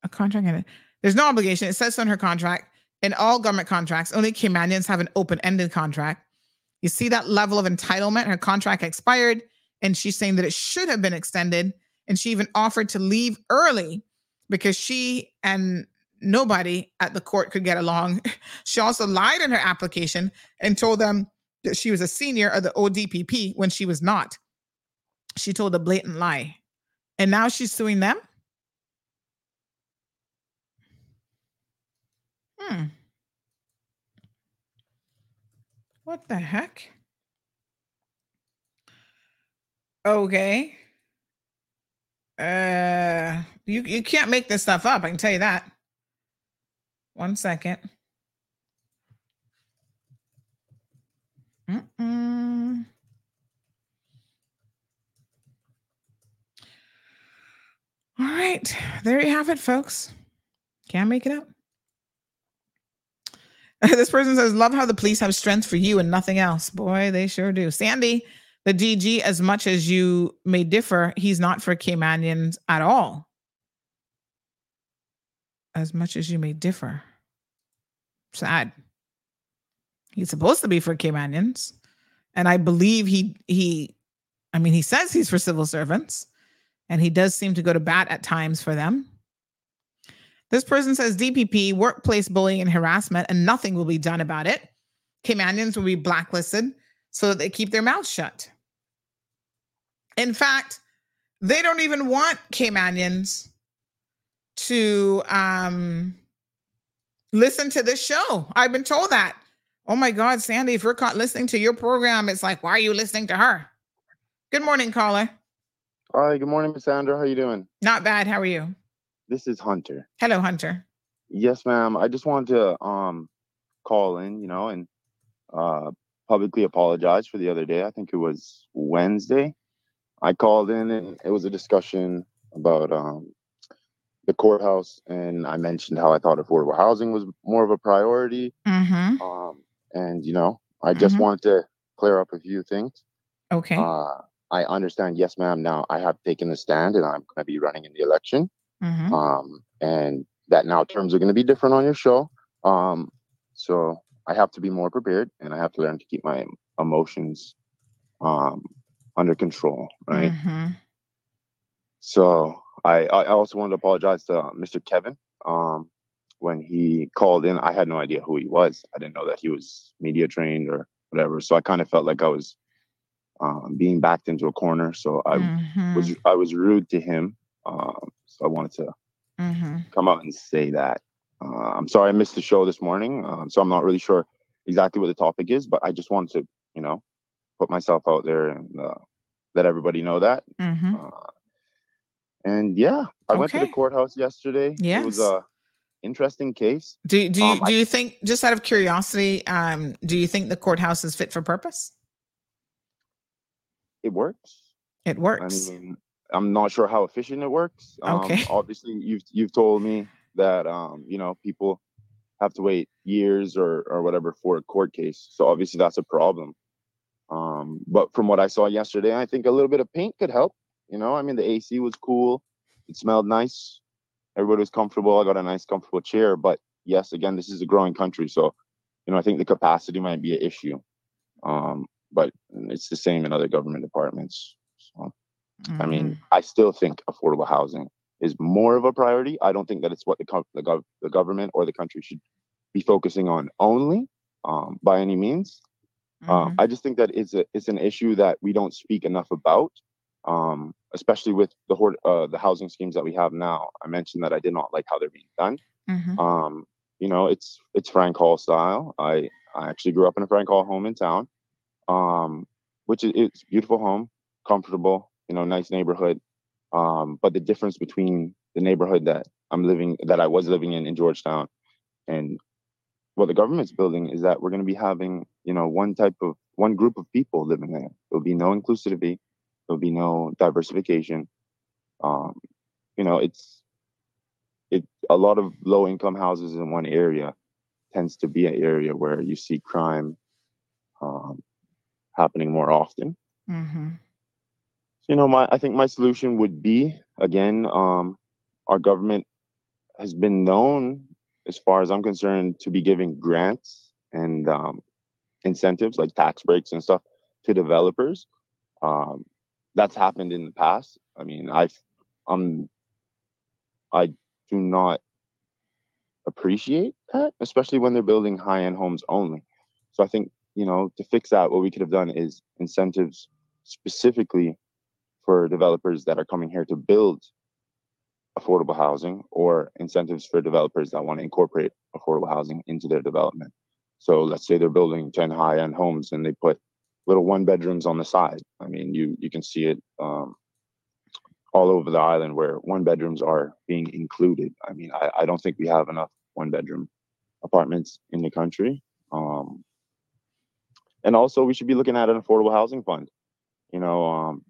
a contract ended. There's no obligation. It says so in her contract. In all government contracts, only Caymanians have an open-ended contract. You see that level of entitlement? Her contract expired, and she's saying that it should have been extended, and she even offered to leave early because she and nobody at the court could get along. She also lied in her application and told them that she was a senior of the O D P P when she was not. She told a blatant lie. And now she's suing them? Hmm. What the heck? Okay. Uh, you, you can't make this stuff up. I can tell you that. One second. Mm-mm. All right. There you have it, folks. Can't make it up. This person says, love how the police have strength for you and nothing else. Boy, they sure do. Sandy, the D G, as much as you may differ, he's not for Caymanians at all. As much as you may differ. Sad. He's supposed to be for Caymanians. And I believe he, he, I mean, he says he's for civil servants. And he does seem to go to bat at times for them. This person says D P P, workplace bullying and harassment, and nothing will be done about it. Caymanians will be blacklisted so that they keep their mouths shut. In fact, they don't even want Caymanians to um, listen to this show. I've been told that. Oh my God, Sandy, if you're caught listening to your program, it's like, why are you listening to her? Good morning, caller. Hi, good morning, Miz Sandra. How are you doing? Not bad. How are you? This is Hunter. Hello, Hunter. Yes, ma'am. I just wanted to um, call in, you know, and uh, publicly apologize for the other day. I think it was Wednesday. I called in and it was a discussion about um, the courthouse. And I mentioned how I thought affordable housing was more of a priority. Mm-hmm. Um, and, you know, I just mm-hmm. wanted to clear up a few things. Okay. Uh, I understand. Yes, ma'am. Now I have taken the stand and I'm going to be running in the election. Mm-hmm. Um, and that now terms are going to be different on your show. Um, so I have to be more prepared and I have to learn to keep my emotions, um, under control. Right. Mm-hmm. So I, I also wanted to apologize to Mister Kevin. Um, when he called in, I had no idea who he was. I didn't know that he was media trained or whatever. So I kind of felt like I was, um, being backed into a corner. So I mm-hmm. was, I was rude to him. Um, so I wanted to mm-hmm. come out and say that. Uh, I'm sorry I missed the show this morning, um, so I'm not really sure exactly what the topic is, but I just wanted to, you know, put myself out there and uh, let everybody know that. Mm-hmm. Uh, and yeah, I okay. went to the courthouse yesterday. Yes. It was a interesting case. Do do you, um, do you I, think, just out of curiosity, um, do you think the courthouse is fit for purpose? It works. It works. I mean, I'm not sure how efficient it works. Um, okay. Obviously, you've you've told me that um, you know, people have to wait years or or whatever for a court case. So obviously that's a problem. Um, but from what I saw yesterday, I think a little bit of paint could help. You know, I mean, the A C was cool. It smelled nice. Everybody was comfortable. I got a nice, comfortable chair. But yes, again, this is a growing country, so you know, I think the capacity might be an issue. Um, but it's the same in other government departments. So. Mm-hmm. I mean, I still think affordable housing is more of a priority. I don't think that it's what the co- the, gov- the government or the country should be focusing on only um, by any means. Mm-hmm. Um, I just think that it's a, it's an issue that we don't speak enough about, um, especially with the hoard, uh, the housing schemes that we have now. I mentioned that I did not like how they're being done. Mm-hmm. Um, you know, it's it's Frank Hall style. I, I actually grew up in a Frank Hall home in town. Um, which is it's beautiful home, comfortable, you know, nice neighborhood. Um, but the difference between the neighborhood that I'm living, that I was living in in Georgetown, and what the government's building is that we're going to be having, you know, one type of, one group of people living there. There'll be no inclusivity. There'll be no diversification. Um, you know, it's, it, a lot of low income houses in one area tends to be an area where you see crime um, happening more often. Mm-hmm. So, you know, my, I think my solution would be, again, um, our government has been known, as far as I'm concerned, to be giving grants and um, incentives like tax breaks and stuff to developers. Um, that's happened in the past. I mean, I've, I'm, I do not appreciate that, especially when they're building high-end homes only. So I think, you know, to fix that, what we could have done is incentives specifically for developers that are coming here to build affordable housing, or incentives for developers that want to incorporate affordable housing into their development. So let's say they're building ten high-end homes and they put little one bedrooms on the side. I mean, you you can see it um, all over the island where one bedrooms are being included. I mean, I, I don't think we have enough one bedroom apartments in the country. Um, and also we should be looking at an affordable housing fund, you know, um,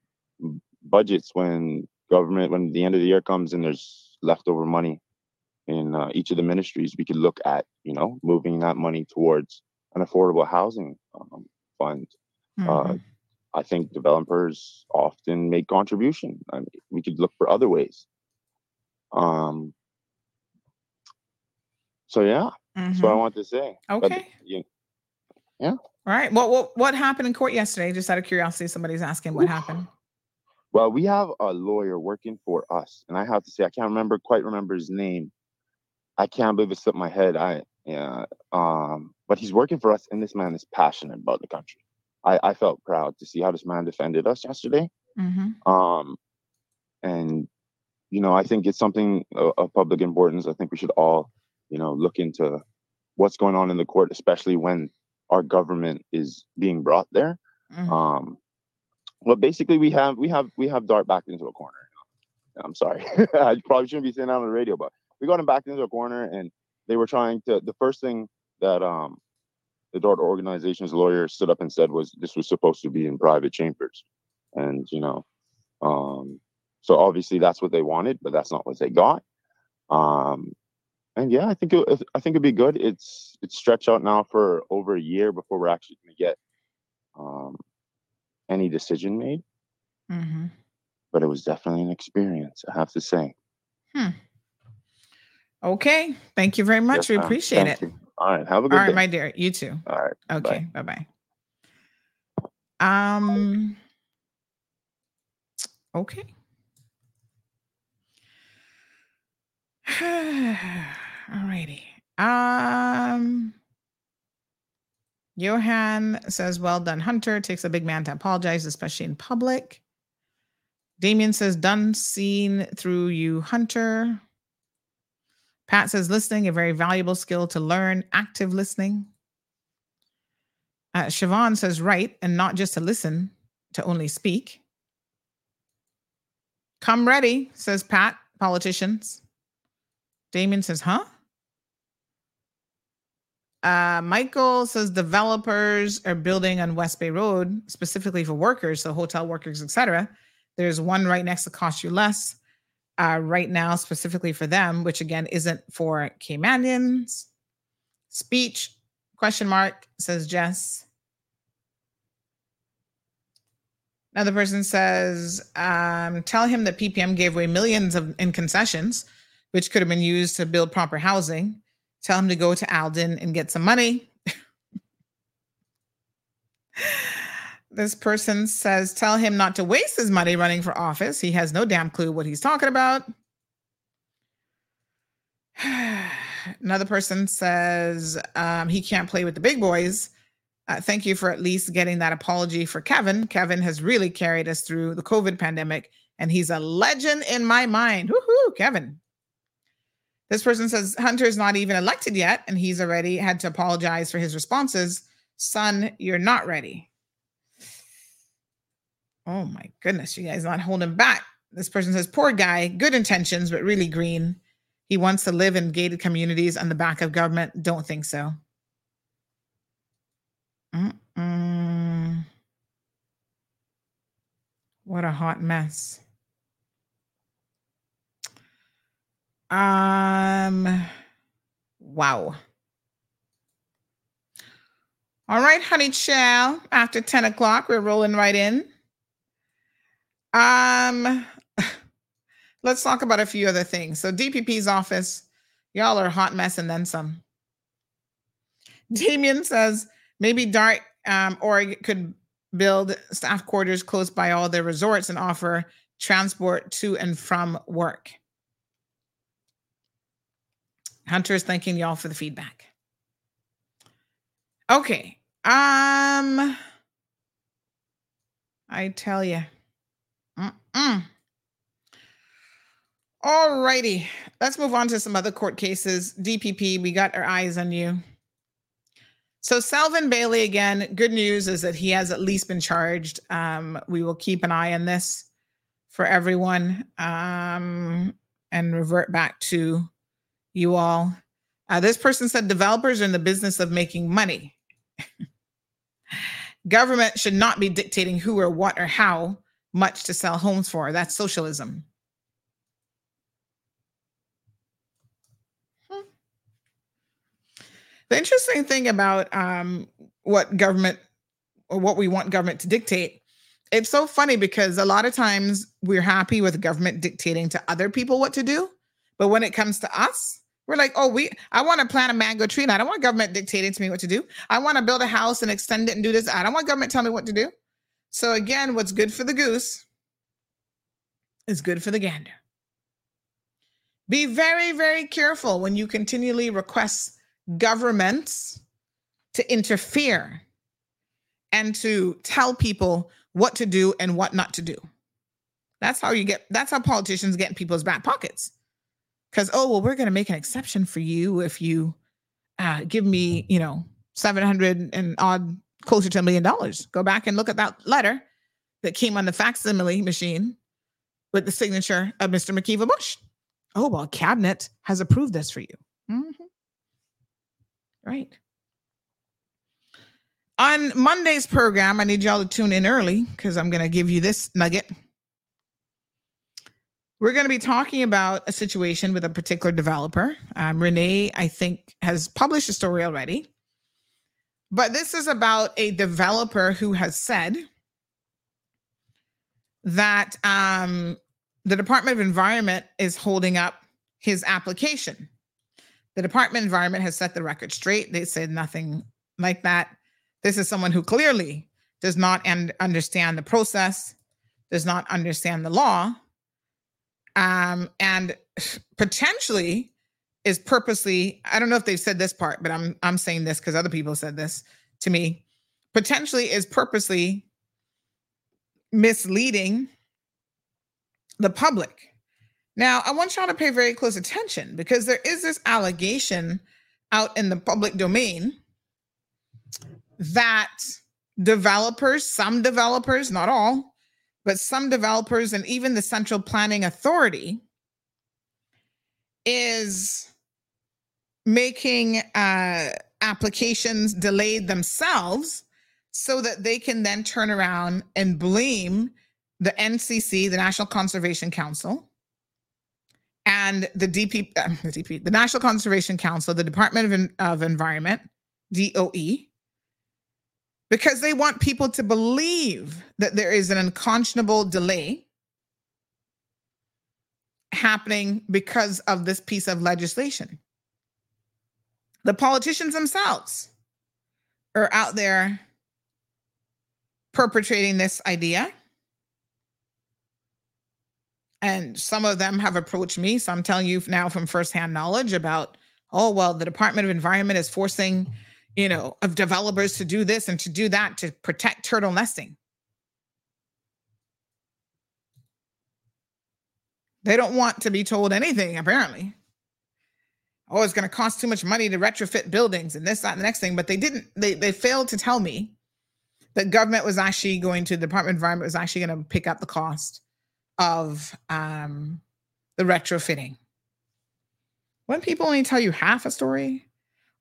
budgets when government, when the end of the year comes and there's leftover money in uh, each of the ministries, we could look at, you know, moving that money towards an affordable housing um, fund. Mm-hmm. Uh, I think developers often make contribution. I mean, we could look for other ways. Um. So, yeah, mm-hmm. That's what I want to say. Okay. But, yeah. yeah. All right. What, what, what happened in court yesterday? Just out of curiosity, somebody's asking what Ooh. happened. Well, we have a lawyer working for us, and I have to say, I can't remember quite remember his name. I can't believe it slipped my head. I yeah, um, but he's working for us, and this man is passionate about the country. I, I felt proud to see how this man defended us yesterday. Mm-hmm. Um, and you know, I think it's something of, of public importance. I think we should all, you know, look into what's going on in the court, especially when our government is being brought there. Mm-hmm. Um. Well, basically, we have we have we have Dart backed into a corner. I'm sorry, I probably shouldn't be saying that on the radio, but we got him backed into a corner, and they were trying to. The first thing that um, the Dart organization's lawyer stood up and said was, "This was supposed to be in private chambers," and you know, um, so obviously that's what they wanted, but that's not what they got. Um, and yeah, I think it, I think it'd be good. It's it's stretched out now for over a year before we're actually going to get. Um, any decision made, mm-hmm. but it was definitely an experience, I have to say. Hmm. Okay. Thank you very much. Yes, we appreciate it. You. All right. Have a good day. All right, day. My dear. You too. All right. Okay. Bye. Bye-bye. Um, okay. All righty. Um, Johan says, well done, Hunter. Takes a big man to apologize, especially in public. Damien says, done seen through you, Hunter. Pat says, listening, a very valuable skill to learn, active listening. Uh, Siobhan says, right, and not just to listen, to only speak. Come ready, says Pat, politicians. Damien says, huh? Uh, Michael says developers are building on West Bay Road specifically for workers, so hotel workers, et cetera. There's one right next to Cost You Less uh, right now specifically for them, which again isn't for Caymanians. Speech question mark says Jess. Another person says, um, tell him that P P M gave away millions of in concessions, which could have been used to build proper housing. Tell him to go to Alden and get some money. This person says, tell him not to waste his money running for office. He has no damn clue what he's talking about. Another person says, um, he can't play with the big boys. Uh, thank you for at least getting that apology for Kevin. Kevin has really carried us through the COVID pandemic, and he's a legend in my mind. Woohoo, Kevin. This person says, Hunter's not even elected yet, and he's already had to apologize for his responses. Son, you're not ready. Oh my goodness, you guys not holding back. This person says, poor guy, good intentions, but really green. He wants to live in gated communities on the back of government. Don't think so. Mm-mm. What a hot mess. Um, wow. All right, honey child. After ten o'clock, we're rolling right in. Um, let's talk about a few other things. So D P P's office, y'all are a hot mess and then some. Damien says maybe Dart um, Oregon could build staff quarters close by all their resorts and offer transport to and from work. Hunter is thanking y'all for the feedback. Okay. Um, I tell you. Mm. All righty. Let's move on to some other court cases. D P P, we got our eyes on you. So Salvin Bailey, again, good news is that he has at least been charged. Um, we will keep an eye on this for everyone um, and revert back to you all. Uh, this person said developers are in the business of making money. Government should not be dictating who or what or how much to sell homes for. That's socialism. Hmm. The interesting thing about um, what government or what we want government to dictate, it's so funny because a lot of times we're happy with government dictating to other people what to do. But when it comes to us, we're like, oh, we I want to plant a mango tree. And I don't want government dictating to me what to do. I want to build a house and extend it and do this. I don't want government telling me what to do. So again, what's good for the goose is good for the gander. Be very, very careful when you continually request governments to interfere and to tell people what to do and what not to do. That's how you get, that's how politicians get in people's back pockets. Because, oh, well, we're going to make an exception for you if you uh, give me, you know, seven hundred and odd, closer to a million dollars. Go back and look at that letter that came on the facsimile machine with the signature of Mister Mkeeva Bush. Oh, well, cabinet has approved this for you. Mm-hmm. Right. On Monday's program, I need y'all to tune in early because I'm going to give you this nugget. We're going to be talking about a situation with a particular developer. Um, Renee, I think, has published a story already. But this is about a developer who has said that um, the Department of Environment is holding up his application. The Department of Environment has set the record straight. They said nothing like that. This is someone who clearly does not un- understand the process, does not understand the law, um, and potentially is purposely, I don't know if they've said this part, but I'm I'm saying this because other people said this to me, potentially is purposely misleading the public. Now, I want y'all to pay very close attention because there is this allegation out in the public domain that developers, some developers, not all, but some developers and even the Central Planning Authority is making uh, applications delayed themselves so that they can then turn around and blame the N C C, the National Conservation Council, and the D P, uh, the, D P the National Conservation Council, the Department of, of Environment, D O E, because they want people to believe that there is an unconscionable delay happening because of this piece of legislation. The politicians themselves are out there perpetrating this idea. And some of them have approached me. So I'm telling you now from firsthand knowledge about, oh, well, the Department of Environment is forcing, you know, of developers to do this and to do that to protect turtle nesting. They don't want to be told anything, apparently. Oh, it's going to cost too much money to retrofit buildings and this, that, and the next thing. But they didn't, they, they failed to tell me the government was actually going to, the Department of Environment was actually going to pick up the cost of um, the retrofitting. When people only tell you half a story,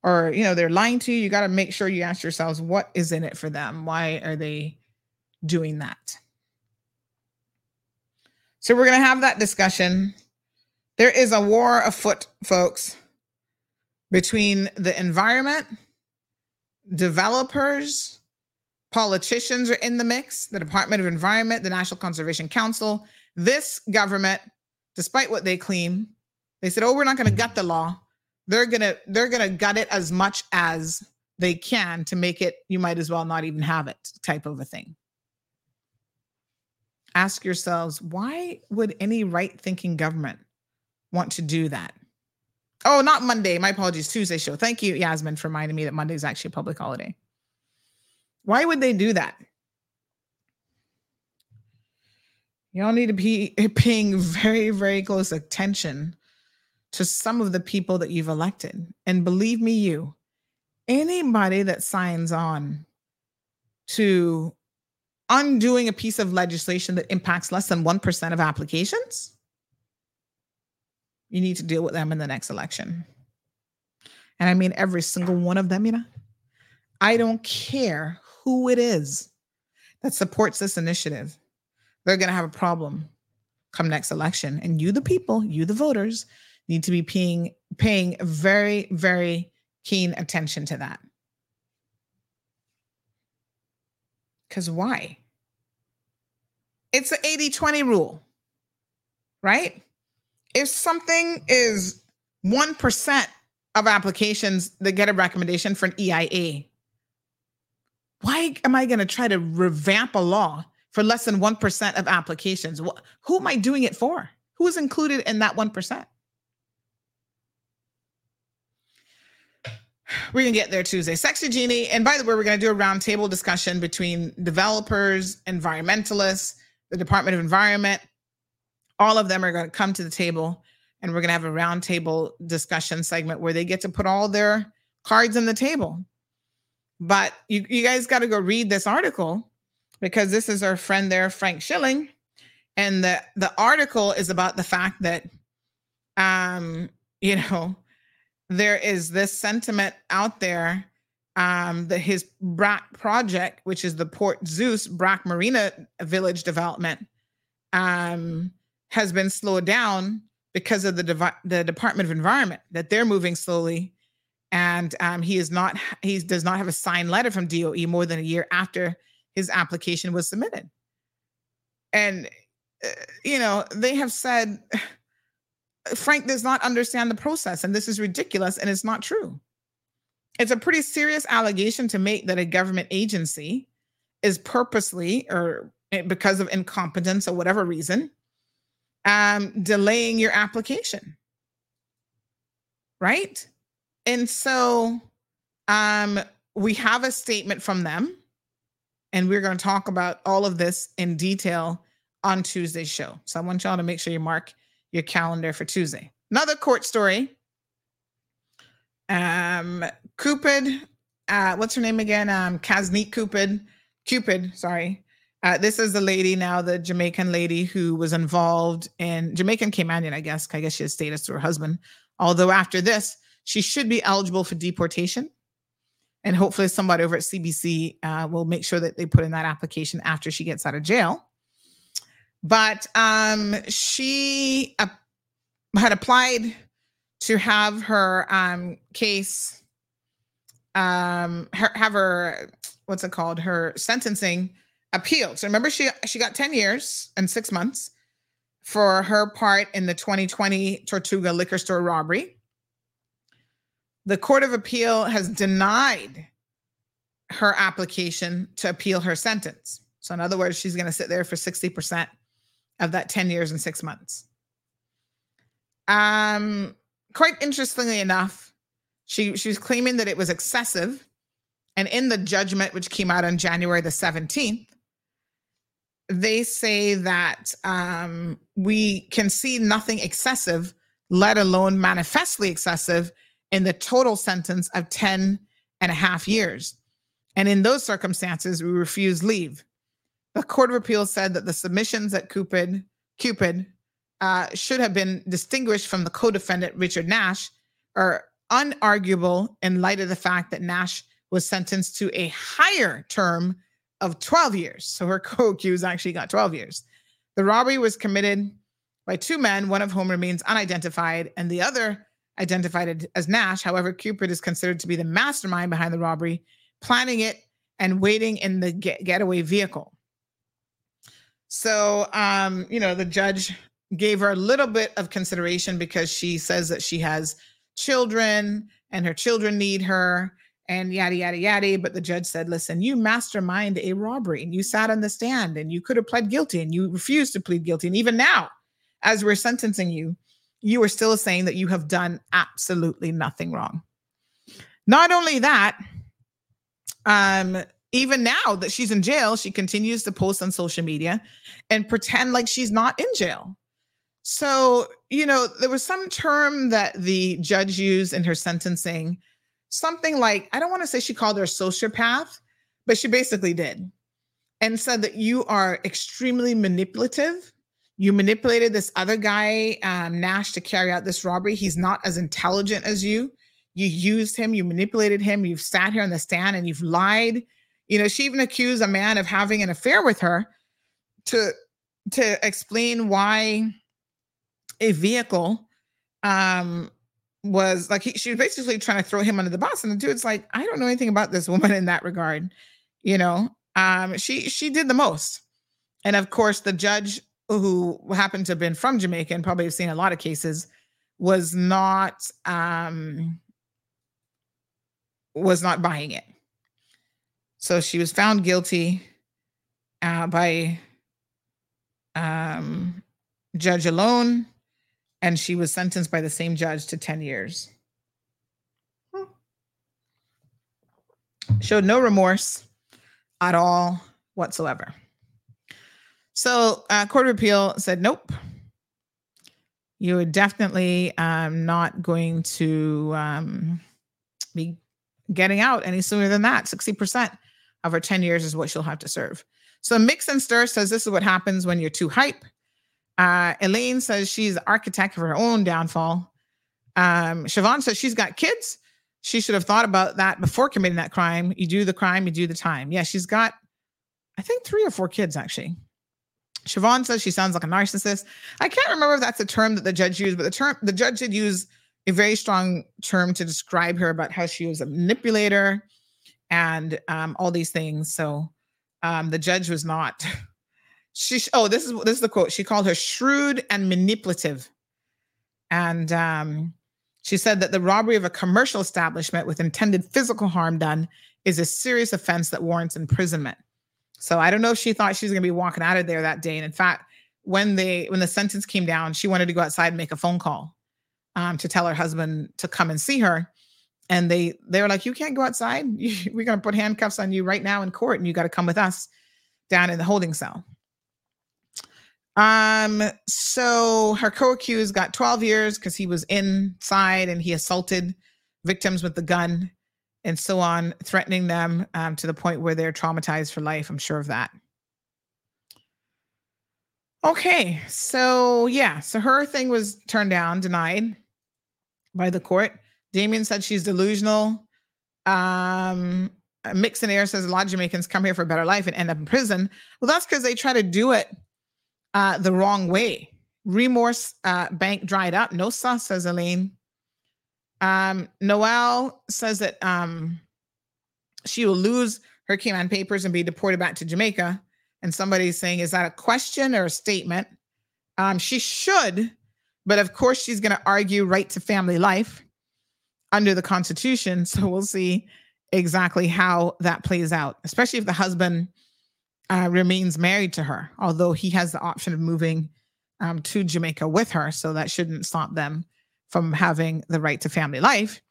or, you know, they're lying to you, you got to make sure you ask yourselves, what is in it for them? Why are they doing that? So we're going to have that discussion. There is a war afoot, folks, between the environment, developers, politicians are in the mix, the Department of Environment, the National Conservation Council. This government, despite what they claim, they said, oh, we're not going to gut the law. They're going to they're going to gut it as much as they can to make it, you might as well not even have it type of a thing. Ask yourselves, why would any right-thinking government want to do that? Oh, not Monday. My apologies. Tuesday show. Thank you, Yasmin, for reminding me that Monday is actually a public holiday. Why would they do that? Y'all need to be paying very, very close attention to some of the people that you've elected. And believe me, you, anybody that signs on to undoing a piece of legislation that impacts less than one percent of applications, you need to deal with them in the next election. And I mean every single one of them, you know. I don't care who it is that supports this initiative. They're going to have a problem come next election. And you, the people, you, the voters, need to be paying, paying very, very keen attention to that. Because why? It's an eighty twenty rule, right? If something is one percent of applications that get a recommendation for an E I A, why am I going to try to revamp a law for less than one percent of applications? Who am I doing it for? Who is included in that one percent? We're going to get there Tuesday. Sexy Genie. And by the way, we're going to do a roundtable discussion between developers, environmentalists, the Department of Environment. All of them are going to come to the table, and we're going to have a roundtable discussion segment where they get to put all their cards on the table. But you, you guys got to go read this article, because this is our friend there, Frank Schilling. And the, the article is about the fact that, um, you know, there is this sentiment out there um, that his B R A C project, which is the Port Zeus B R A C Marina Village development, um, has been slowed down because of the, dev- the Department of Environment, that they're moving slowly. And um, he is not he does not have a signed letter from D O E more than a year after his application was submitted. And, uh, you know, they have said... Frank does not understand the process, and this is ridiculous, and it's not true. It's a pretty serious allegation to make that a government agency is purposely, or because of incompetence or whatever reason, um, delaying your application, right? And so um, we have a statement from them, and we're going to talk about all of this in detail on Tuesday's show. So I want y'all to make sure you mark your calendar for Tuesday. Another court story. Um, Cupid, uh, what's her name again? Um, Kazneek Cupid, Cupid, sorry. Uh, this is the lady now, the Jamaican lady who was involved in, Jamaican Caymanian, I guess. I guess she has status to her husband. Although after this, she should be eligible for deportation. And hopefully somebody over at C B C uh, will make sure that they put in that application after she gets out of jail. But um, she uh, had applied to have her um, case, um, her, have her, what's it called, her sentencing appealed. So remember, she she got ten years and six months for her part in the twenty twenty Tortuga liquor store robbery. The Court of Appeal has denied her application to appeal her sentence. So in other words, she's going to sit there for sixty percent of that ten years and six months. Um, quite interestingly enough, she, she was claiming that it was excessive. And in the judgment, which came out on January the seventeenth, they say that um, we can see nothing excessive, let alone manifestly excessive, in the total sentence of ten and a half years. and in those circumstances, we refused leave. The Court of Appeals said that the submissions that Cupid, Cupid uh, should have been distinguished from the co-defendant Richard Nash are unarguable in light of the fact that Nash was sentenced to a higher term of twelve years. So her co-accused actually got twelve years. The robbery was committed by two men, one of whom remains unidentified and the other identified as Nash. However, Cupid is considered to be the mastermind behind the robbery, planning it and waiting in the get- getaway vehicle. So, um, you know, the judge gave her a little bit of consideration because she says that she has children and her children need her and yada, yada, yada. But the judge said, listen, you mastermind a robbery and you sat on the stand and you could have pled guilty and you refused to plead guilty. And even now, as we're sentencing you, you are still saying that you have done absolutely nothing wrong. Not only that, um, even now that she's in jail, she continues to post on social media and pretend like she's not in jail. So, you know, there was some term that the judge used in her sentencing, something like, I don't want to say she called her a sociopath, but she basically did, and said that you are extremely manipulative. You manipulated this other guy, um, Nash, to carry out this robbery. He's not as intelligent as you. You used him. You manipulated him. You've sat here on the stand and you've lied. You know, she even accused a man of having an affair with her to, to explain why a vehicle um, was like, he, she was basically trying to throw him under the bus. And the dude's like, I don't know anything about this woman in that regard. You know, um, she, she did the most. And of course, the judge, who happened to have been from Jamaica and probably have seen a lot of cases, was not um, was not buying it. So she was found guilty uh, by um, judge alone, and she was sentenced by the same judge to ten years. Hmm. Showed no remorse at all whatsoever. So uh, Court of Appeal said, nope, you are definitely um, not going to um, be getting out any sooner than that. sixty percent of her ten years is what she'll have to serve. So Mix and Stir says this is what happens when you're too hype. Uh, Elaine says she's the architect of her own downfall. Um, Siobhan says she's got kids. She should have thought about that before committing that crime. You do the crime, you do the time. Yeah, she's got, I think, three or four kids, actually. Siobhan says she sounds like a narcissist. I can't remember if that's a term that the judge used, but the term the judge did use a very strong term to describe her about how she was a manipulator and um, all these things. So um, the judge was not. She oh this is this is the quote. She called her shrewd and manipulative, and um, she said that the robbery of a commercial establishment with intended physical harm done is a serious offense that warrants imprisonment. So I don't know if she thought she was going to be walking out of there that day. And in fact, when they when the sentence came down, she wanted to go outside and make a phone call um, to tell her husband to come and see her. And they they were like, you can't go outside. We're going to put handcuffs on you right now in court, and you got to come with us down in the holding cell. Um. So her co-accused got twelve years because he was inside and he assaulted victims with the gun and so on, threatening them um, to the point where they're traumatized for life. I'm sure of that. Okay, so yeah, so her thing was turned down, denied by the court. Damien said she's delusional. Um, Mix and Air says a lot of Jamaicans come here for a better life and end up in prison. Well, that's because they try to do it uh, the wrong way. Remorse uh, bank dried up. No sauce, says Elaine. Um, Noelle says that um, she will lose her Cayman papers and be deported back to Jamaica. And somebody's saying, is that a question or a statement? Um, she should, but of course she's going to argue right to family life under the Constitution. So we'll see exactly how that plays out, especially if the husband uh, remains married to her, although he has the option of moving um, to Jamaica with her. So that shouldn't stop them from having the right to family life.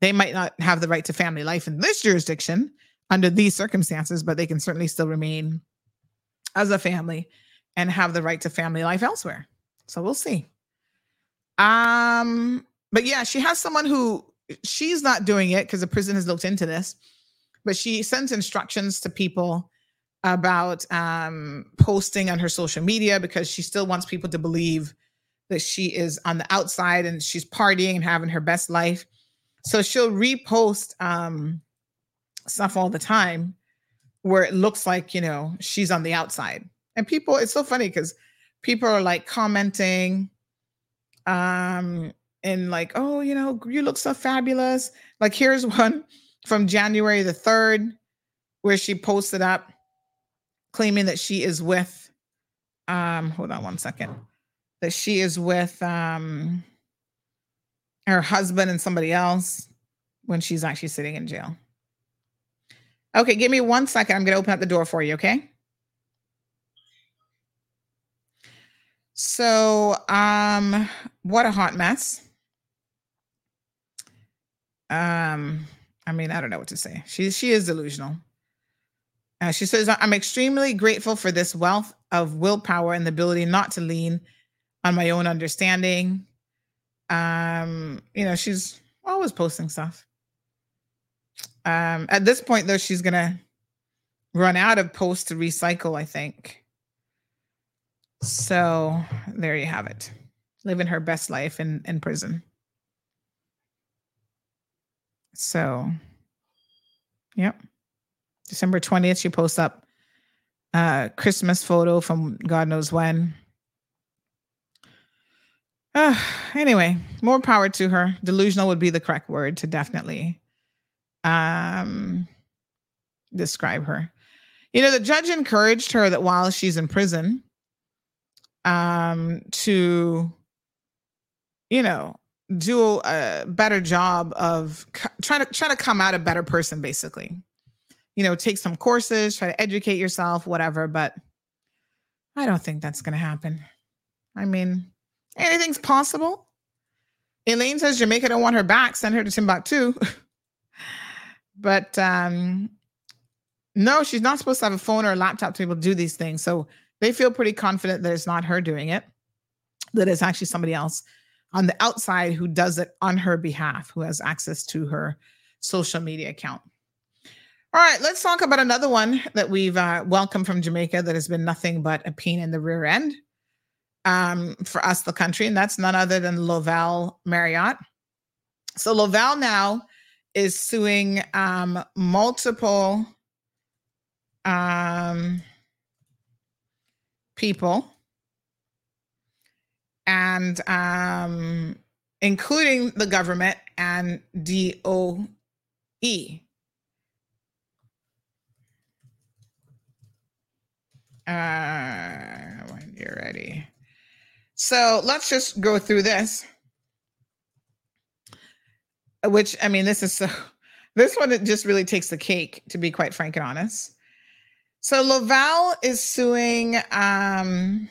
They might not have the right to family life in this jurisdiction under these circumstances, but they can certainly still remain as a family and have the right to family life elsewhere. So we'll see. Um, but yeah, she has someone who she's not doing it because the prison has looked into this. but she sends instructions to people about um, posting on her social media because she still wants people to believe that she is on the outside and she's partying and having her best life. So she'll repost um, stuff all the time where it looks like, you know, she's on the outside. And people, it's so funny because people are like commenting um, and like, oh, you know, you look so fabulous. Like here's one from January the third where she posted up claiming that she is with, um, hold on one second, that she is with um, her husband and somebody else when she's actually sitting in jail. Okay, give me one second. I'm going to open up the door for you, okay? So, um, what a hot mess. Um, I mean, I don't know what to say. She, she is delusional. Uh, she says, I'm extremely grateful for this wealth of willpower and the ability not to lean on my own understanding. Um, you know, she's always posting stuff. Um, at this point, though, she's going to run out of posts to recycle, I think. So there you have it. Living her best life in, in prison. So, yep. December twentieth, she posts up a Christmas photo from God knows when. Uh, anyway, more power to her. Delusional would be the correct word to definitely um, describe her. You know, the judge encouraged her that while she's in prison um, to, you know, do a better job of c- trying to try to come out a better person, basically. You know, take some courses, try to educate yourself, whatever. But I don't think that's going to happen. I mean, anything's possible. Elaine says Jamaica don't want her back. Send her to Timbuktu. But um, no, she's not supposed to have a phone or a laptop to be able to do these things. So they feel pretty confident that it's not her doing it, that it's actually somebody else on the outside who does it on her behalf, who has access to her social media account. All right, let's talk about another one that we've uh, welcomed from Jamaica that has been nothing but a pain in the rear end um, for us, the country, and that's none other than Lovell Marriott. So Lovell now is suing um, multiple um, people, and um, including the government and D O E. Uh, when you're ready. So let's just go through this, which, I mean, this is so, this one, it just really takes the cake, to be quite frank and honest. So Lovell is suing um,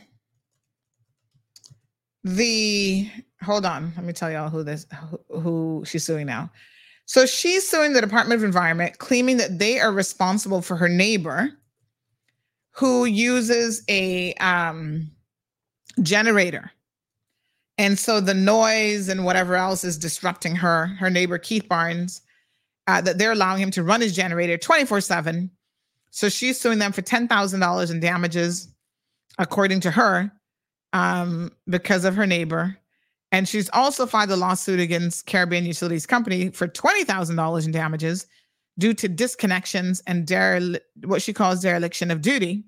the, hold on, let me tell y'all who this, who, who she's suing now. So she's suing the Department of Environment, claiming that they are responsible for her neighbor who uses a um, generator. And so the noise and whatever else is disrupting her, her neighbor, Keith Barnes, uh, that they're allowing him to run his generator twenty-four seven. So she's suing them for ten thousand dollars in damages, according to her, um, because of her neighbor. And she's also filed a lawsuit against Caribbean Utilities Company for twenty thousand dollars in damages due to disconnections and derel- what she calls dereliction of duty.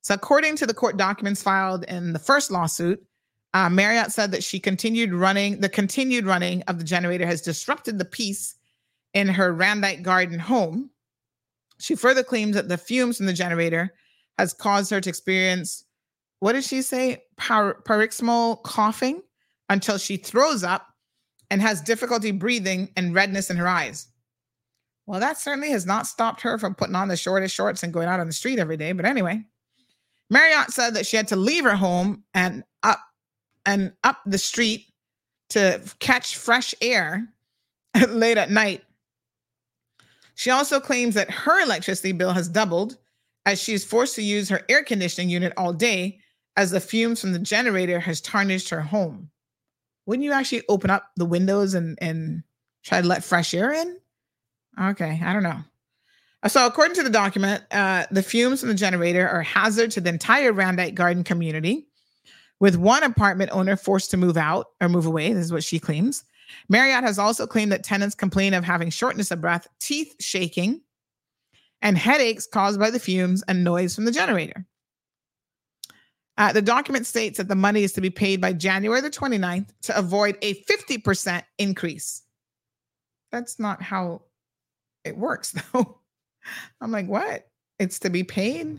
So according to the court documents filed in the first lawsuit, uh, Marriott said that she continued running, the continued running of the generator has disrupted the peace in her Randite Garden home. She further claims that the fumes from the generator has caused her to experience, what did she say, Par- paroxysmal coughing until she throws up and has difficulty breathing and redness in her eyes. Well, that certainly has not stopped her from putting on the shortest shorts and going out on the street every day. But anyway, Marriott said that she had to leave her home and up and up the street to catch fresh air late at night. She also claims that her electricity bill has doubled as she's forced to use her air conditioning unit all day as the fumes from the generator has tarnished her home. Wouldn't you actually open up the windows and, and try to let fresh air in? Okay, I don't know. So according to the document, uh, the fumes from the generator are a hazard to the entire Randite Garden community, with one apartment owner forced to move out or move away. This is what she claims. Marriott has also claimed that tenants complain of having shortness of breath, teeth shaking, and headaches caused by the fumes and noise from the generator. Uh, the document states that the money is to be paid by January the twenty-ninth to avoid a fifty percent increase. That's not how it works, though. I'm like, what? It's to be paid?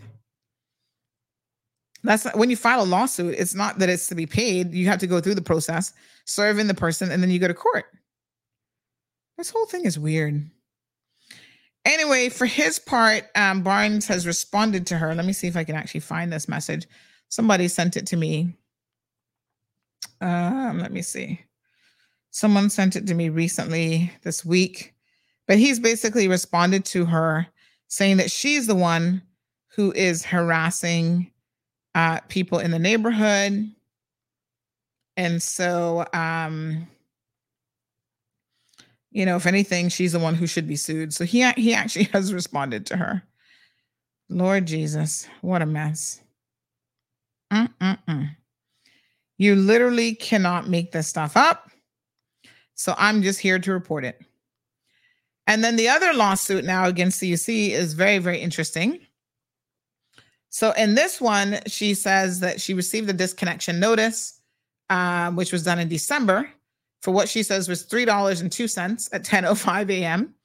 That's not, when you file a lawsuit, it's not that it's to be paid. You have to go through the process, serve in the person, and then you go to court. This whole thing is weird. Anyway, for his part, um, Barnes has responded to her. Let me see if I can actually find this message. Somebody sent it to me. Um, let me see. Someone sent it to me recently this week. But he's basically responded to her saying that she's the one who is harassing uh, people in the neighborhood. And so, um, you know, if anything, she's the one who should be sued. So he, he actually has responded to her. Lord Jesus, what a mess. Mm-mm-mm. You literally cannot make this stuff up. So I'm just here to report it. And then the other lawsuit now against C U C is very, very interesting. So in this one, she says that she received a disconnection notice, um, which was done in December, for what she says was three dollars and two cents at ten oh five a.m.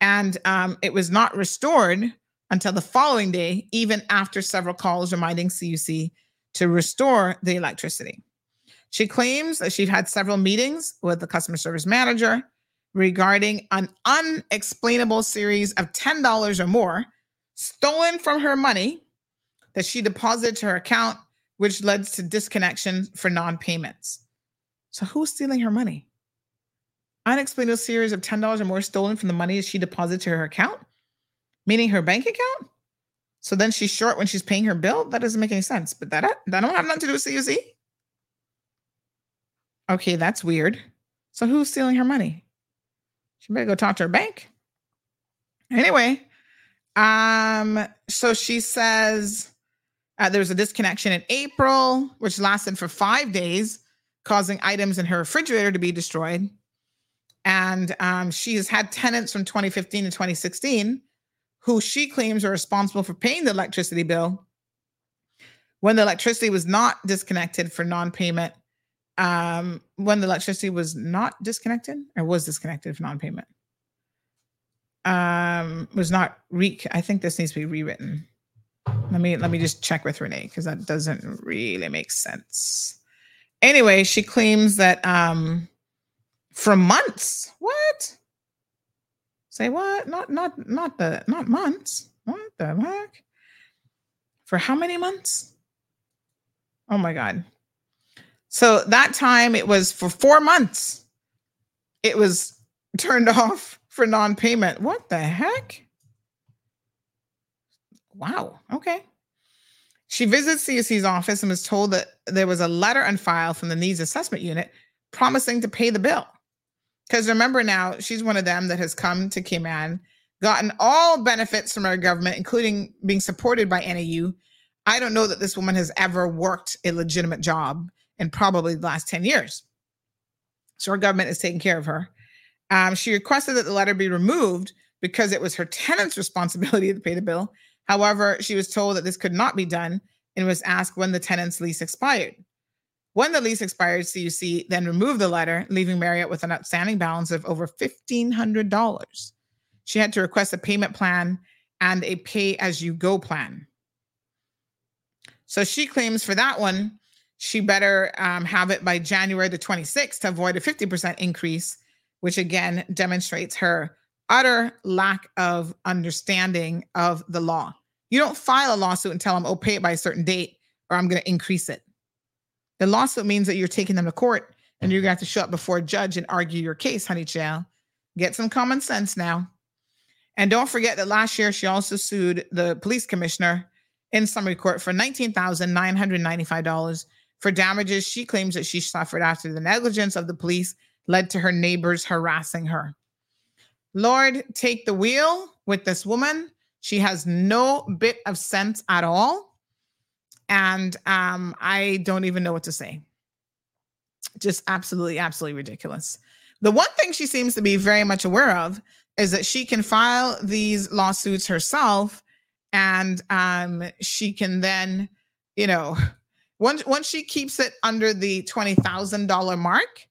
And um, it was not restored until the following day, even after several calls reminding C U C to restore the electricity. She claims that she had several meetings with the customer service manager regarding an unexplainable series of ten dollars or more stolen from her money that she deposited to her account, which led to disconnection for non-payments. So who's stealing her money? Unexplainable series of ten dollars or more stolen from the money she deposited to her account, meaning her bank account? So then she's short when she's paying her bill? That doesn't make any sense, but that, that don't have nothing to do with C U C. Okay, that's weird. So who's stealing her money? She better go talk to her bank. Anyway, um, so she says uh, there was a disconnection in April, which lasted for five days, causing items in her refrigerator to be destroyed. And um, she has had tenants from twenty fifteen to twenty sixteen who she claims are responsible for paying the electricity bill when the electricity was not disconnected for non-payment. Um, when the electricity was not disconnected or was disconnected for non-payment, um, was not re. I think this needs to be rewritten. Let me, let me just check with Renee, cause that doesn't really make sense. Anyway, she claims that, um, for months, what? Say what? Not, not, not the, not months. What the heck? For how many months? Oh my God. So that time it was for four months. It was turned off for non-payment. What the heck? Wow. Okay. She visits C U C's office and was told that there was a letter on file from the Needs Assessment Unit promising to pay the bill. Because remember now, she's one of them that has come to Cayman, gotten all benefits from our government, including being supported by N A U. I don't know that this woman has ever worked a legitimate job in probably the last ten years. So her government is taking care of her. Um, she requested that the letter be removed because it was her tenant's responsibility to pay the bill. However, she was told that this could not be done and was asked when the tenant's lease expired. When the lease expired, C U C then removed the letter, leaving Marriott with an outstanding balance of over fifteen hundred dollars. She had to request a payment plan and a pay-as-you-go plan. So she claims for that one, she better um, have it by January the twenty-sixth to avoid a fifty percent increase, which again demonstrates her utter lack of understanding of the law. You don't file a lawsuit and tell them, oh, pay it by a certain date or I'm going to increase it. The lawsuit means that you're taking them to court and you're going to have to show up before a judge and argue your case, honey child. Get some common sense now. And don't forget that last year she also sued the police commissioner in summary court for nineteen thousand nine hundred ninety-five dollars. For damages she claims that she suffered after the negligence of the police led to her neighbors harassing her. Lord, take the wheel with this woman. She has no bit of sense at all. And um, I don't even know what to say. Just absolutely, absolutely ridiculous. The one thing she seems to be very much aware of is that she can file these lawsuits herself, and um, she can then, you know, once once she keeps it under the twenty thousand dollars mark,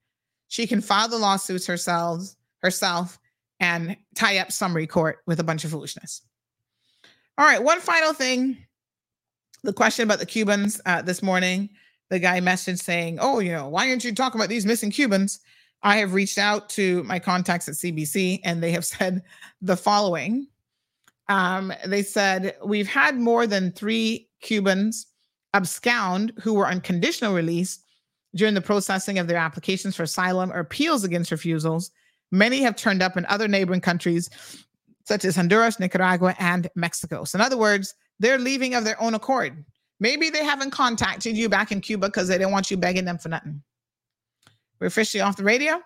she can file the lawsuits herself, herself and tie up summary court with a bunch of foolishness. All right, one final thing. The question about the Cubans uh, this morning, the guy messaged saying, oh, you know, why aren't you talking about these missing Cubans? I have reached out to my contacts at C B C, and they have said the following. Um, they said, we've had more than three Cubans abscond who were on conditional release during the processing of their applications for asylum or appeals against refusals. Many have turned up in other neighboring countries, such as Honduras, Nicaragua, and Mexico. So in other words, they're leaving of their own accord. Maybe they haven't contacted you back in Cuba because they didn't want you begging them for nothing. We're officially off the radio.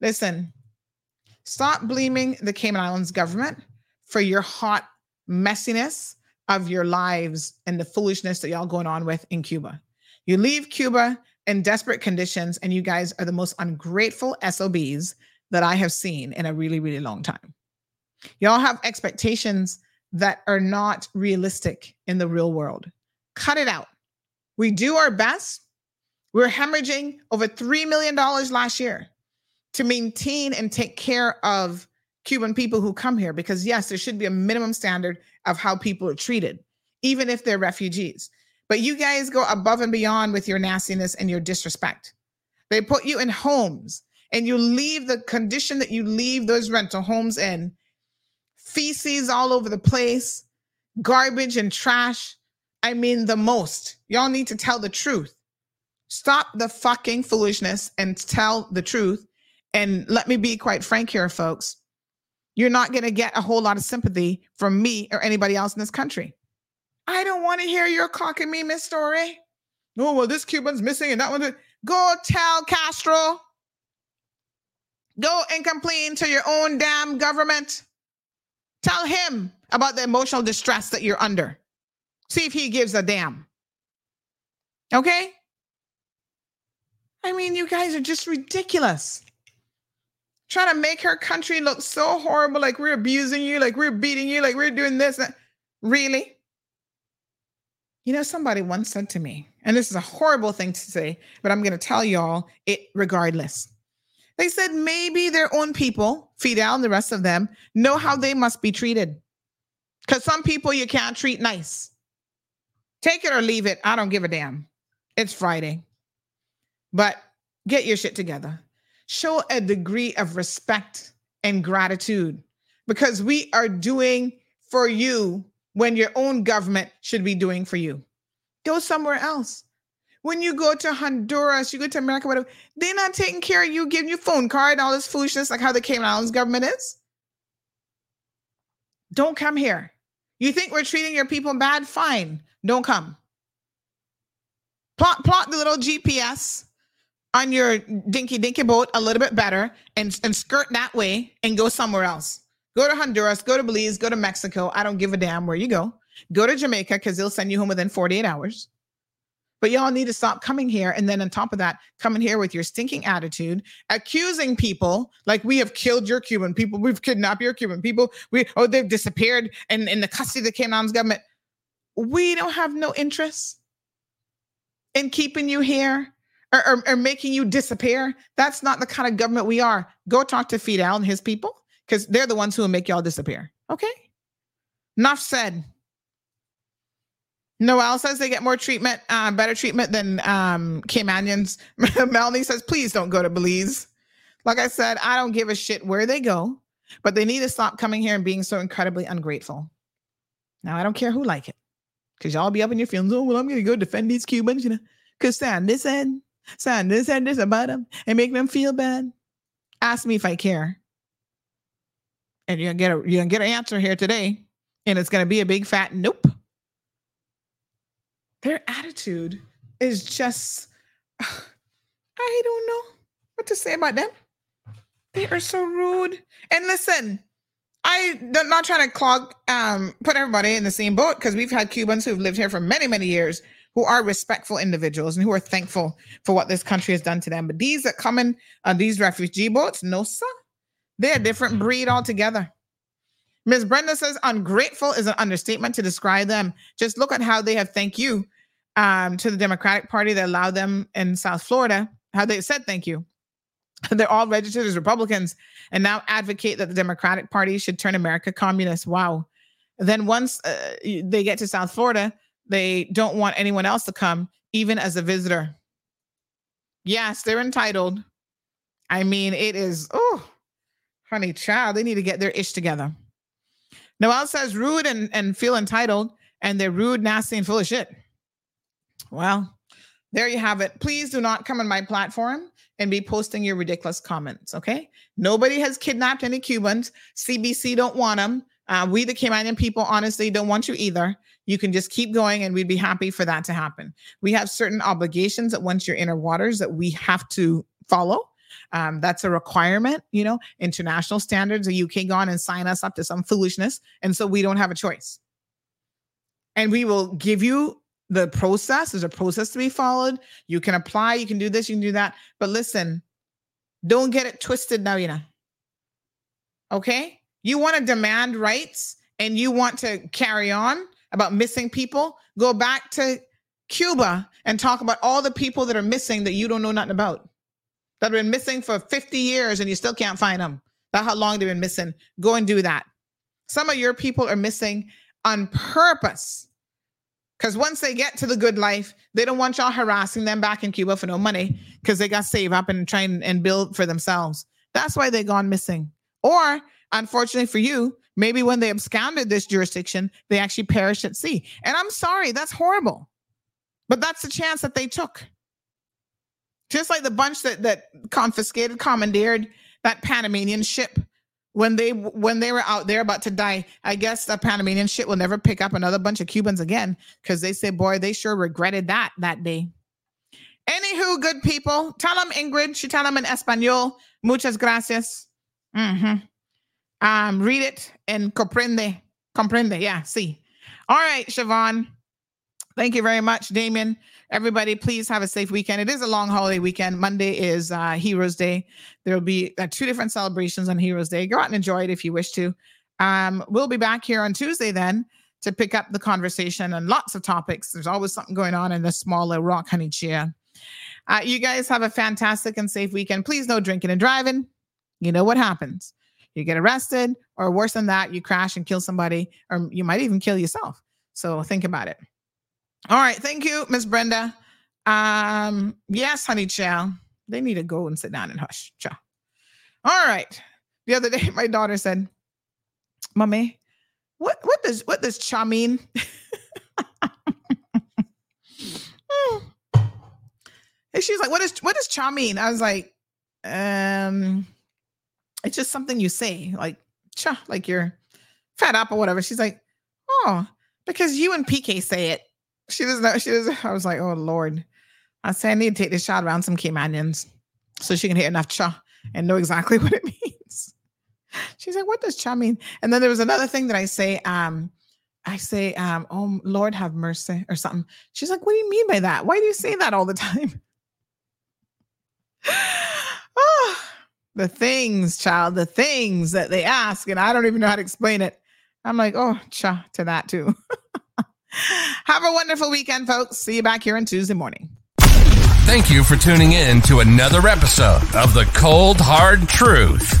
Listen, stop blaming the Cayman Islands government for your hot messiness of your lives and the foolishness that y'all going on with in Cuba. You leave Cuba in desperate conditions, and you guys are the most ungrateful S O Bs that I have seen in a really, really long time. Y'all have expectations that are not realistic in the real world. Cut it out. We do our best. We're hemorrhaging over three million dollars last year to maintain and take care of Cuban people who come here, because yes, there should be a minimum standard of how people are treated, even if they're refugees. But you guys go above and beyond with your nastiness and your disrespect. They put you in homes, and you leave the condition that you leave those rental homes in, feces all over the place, garbage and trash. I mean, the most. Y'all need to tell the truth. Stop the fucking foolishness and tell the truth. And let me be quite frank here, folks. You're not going to get a whole lot of sympathy from me or anybody else in this country. I don't want to hear your cockamamie story. No, oh, well, this Cuban's missing and that one. Go tell Castro. Go and complain to your own damn government. Tell him about the emotional distress that you're under. See if he gives a damn. Okay? I mean, you guys are just ridiculous. Trying to make her country look so horrible, like we're abusing you, like we're beating you, like we're doing this. Really? You know, somebody once said to me, and this is a horrible thing to say, but I'm going to tell y'all it regardless. They said maybe their own people, Fidel and the rest of them, know how they must be treated. Because some people you can't treat nice. Take it or leave it. I don't give a damn. It's Friday. But get your shit together. Show a degree of respect and gratitude, because we are doing for you when your own government should be doing for you. Go somewhere else. When you go to Honduras, you go to America, whatever, they're not taking care of you, giving you phone card, all this foolishness, like how the Cayman Islands government is. Don't come here. You think we're treating your people bad? Fine. Don't come. Plot, plot the little G P S on your dinky dinky boat a little bit better, and, and skirt that way and go somewhere else. Go to Honduras, go to Belize, go to Mexico. I don't give a damn where you go. Go to Jamaica, because they'll send you home within forty-eight hours. But y'all need to stop coming here. And then on top of that, coming here with your stinking attitude, accusing people like we have killed your Cuban people. We've kidnapped your Cuban people. We Oh, they've disappeared and in the custody of the Cayman Islands government. We don't have no interest in keeping you here. Or, or, or making you disappear. That's not the kind of government we are. Go talk to Fidel and his people, because they're the ones who will make y'all disappear. Okay? Enough said. Noelle says they get more treatment, uh, better treatment than um, Caymanians. Melanie says, please don't go to Belize. Like I said, I don't give a shit where they go, but they need to stop coming here and being so incredibly ungrateful. Now, I don't care who like it, because y'all be up in your feelings. Oh, well, I'm going to go defend these Cubans, you know, because Sam, this end. Son, this and this about them and make them feel bad. Ask me if I care. And you're going to get, you're gonna get an answer here today. And it's going to be a big fat nope. Their attitude is just, I don't know what to say about them. They are so rude. And listen, I'm not trying to clog, um, put everybody in the same boat, because we've had Cubans who've lived here for many, many years who are respectful individuals and who are thankful for what this country has done to them. But these that come in on these refugee boats, no, sir. They're a different breed altogether. Miz Brenda says, ungrateful is an understatement to describe them. Just look at how they have thank you um, to the Democratic Party that allowed them in South Florida, how they said thank you. They're all registered as Republicans and now advocate that the Democratic Party should turn America communist. Wow. Then once uh, they get to South Florida, they don't want anyone else to come, even as a visitor. Yes, they're entitled. I mean, it is, oh, honey child, they need to get their ish together. Noel says rude and, and feel entitled, and they're rude, nasty, and full of shit. Well, there you have it. Please do not come on my platform and be posting your ridiculous comments, okay? Nobody has kidnapped any Cubans. C B C don't want them. Uh, we, the Caymanian people, honestly don't want you either. You can just keep going, and we'd be happy for that to happen. We have certain obligations that once you're in our waters that we have to follow. Um, that's a requirement, you know, international standards. The U K gone and sign us up to some foolishness. And so we don't have a choice. And we will give you the process. There's a process to be followed. You can apply. You can do this. You can do that. But listen, don't get it twisted now, you know. Okay? You want to demand rights and you want to carry on about missing people? Go back to Cuba and talk about all the people that are missing that you don't know nothing about, that have been missing for fifty years and you still can't find them. That's how long they've been missing. Go and do that. Some of your people are missing on purpose, because once they get to the good life, they don't want y'all harassing them back in Cuba for no money, because they got saved up and try and, and build for themselves. That's why they gone missing. Or, unfortunately for you, maybe when they absconded this jurisdiction, they actually perished at sea. And I'm sorry, that's horrible. But that's the chance that they took. Just like the bunch that, that confiscated, commandeered that Panamanian ship when they when they were out there about to die. I guess the Panamanian ship will never pick up another bunch of Cubans again, because they say, boy, they sure regretted that that day. Anywho, good people, tell them, Ingrid, she tell them in Espanol, muchas gracias. Mm-hmm. Um, read it and comprende. Comprende, yeah, see. All right, Siobhan. Thank you very much, Damien. Everybody, please have a safe weekend. It is a long holiday weekend. Monday is uh, Heroes Day. There will be uh, two different celebrations on Heroes Day. Go out and enjoy it if you wish to. Um, we'll be back here on Tuesday then to pick up the conversation on lots of topics. There's always something going on in the smaller rock, honey, cheer. Uh, you guys have a fantastic and safe weekend. Please no drinking and driving. You know what happens. You get arrested, or worse than that, you crash and kill somebody, or you might even kill yourself. So think about it. All right. Thank you, Miss Brenda. Um, yes, honey, child. They need to go and sit down and hush. Child. All right. The other day, my daughter said, Mommy, what, what does, what does cha mean? And she's like, what is, what does cha mean? I was like, um, it's just something you say, like, cha, like you're fed up or whatever. She's like, oh, because you and P K say it. She doesn't know. She doesn't. I was like, oh, Lord. I said, I need to take this child around some Caymanians so she can hear enough cha and know exactly what it means. She's like, what does cha mean? And then there was another thing that I say. Um, I say, um, oh, Lord, have mercy or something. She's like, what do you mean by that? Why do you say that all the time? Oh, the things, child, the things that they ask. And I don't even know how to explain it. I'm like, oh, cha to that, too. Have a wonderful weekend, folks. See you back here on Tuesday morning. Thank you for tuning in to another episode of The Cold Hard Truth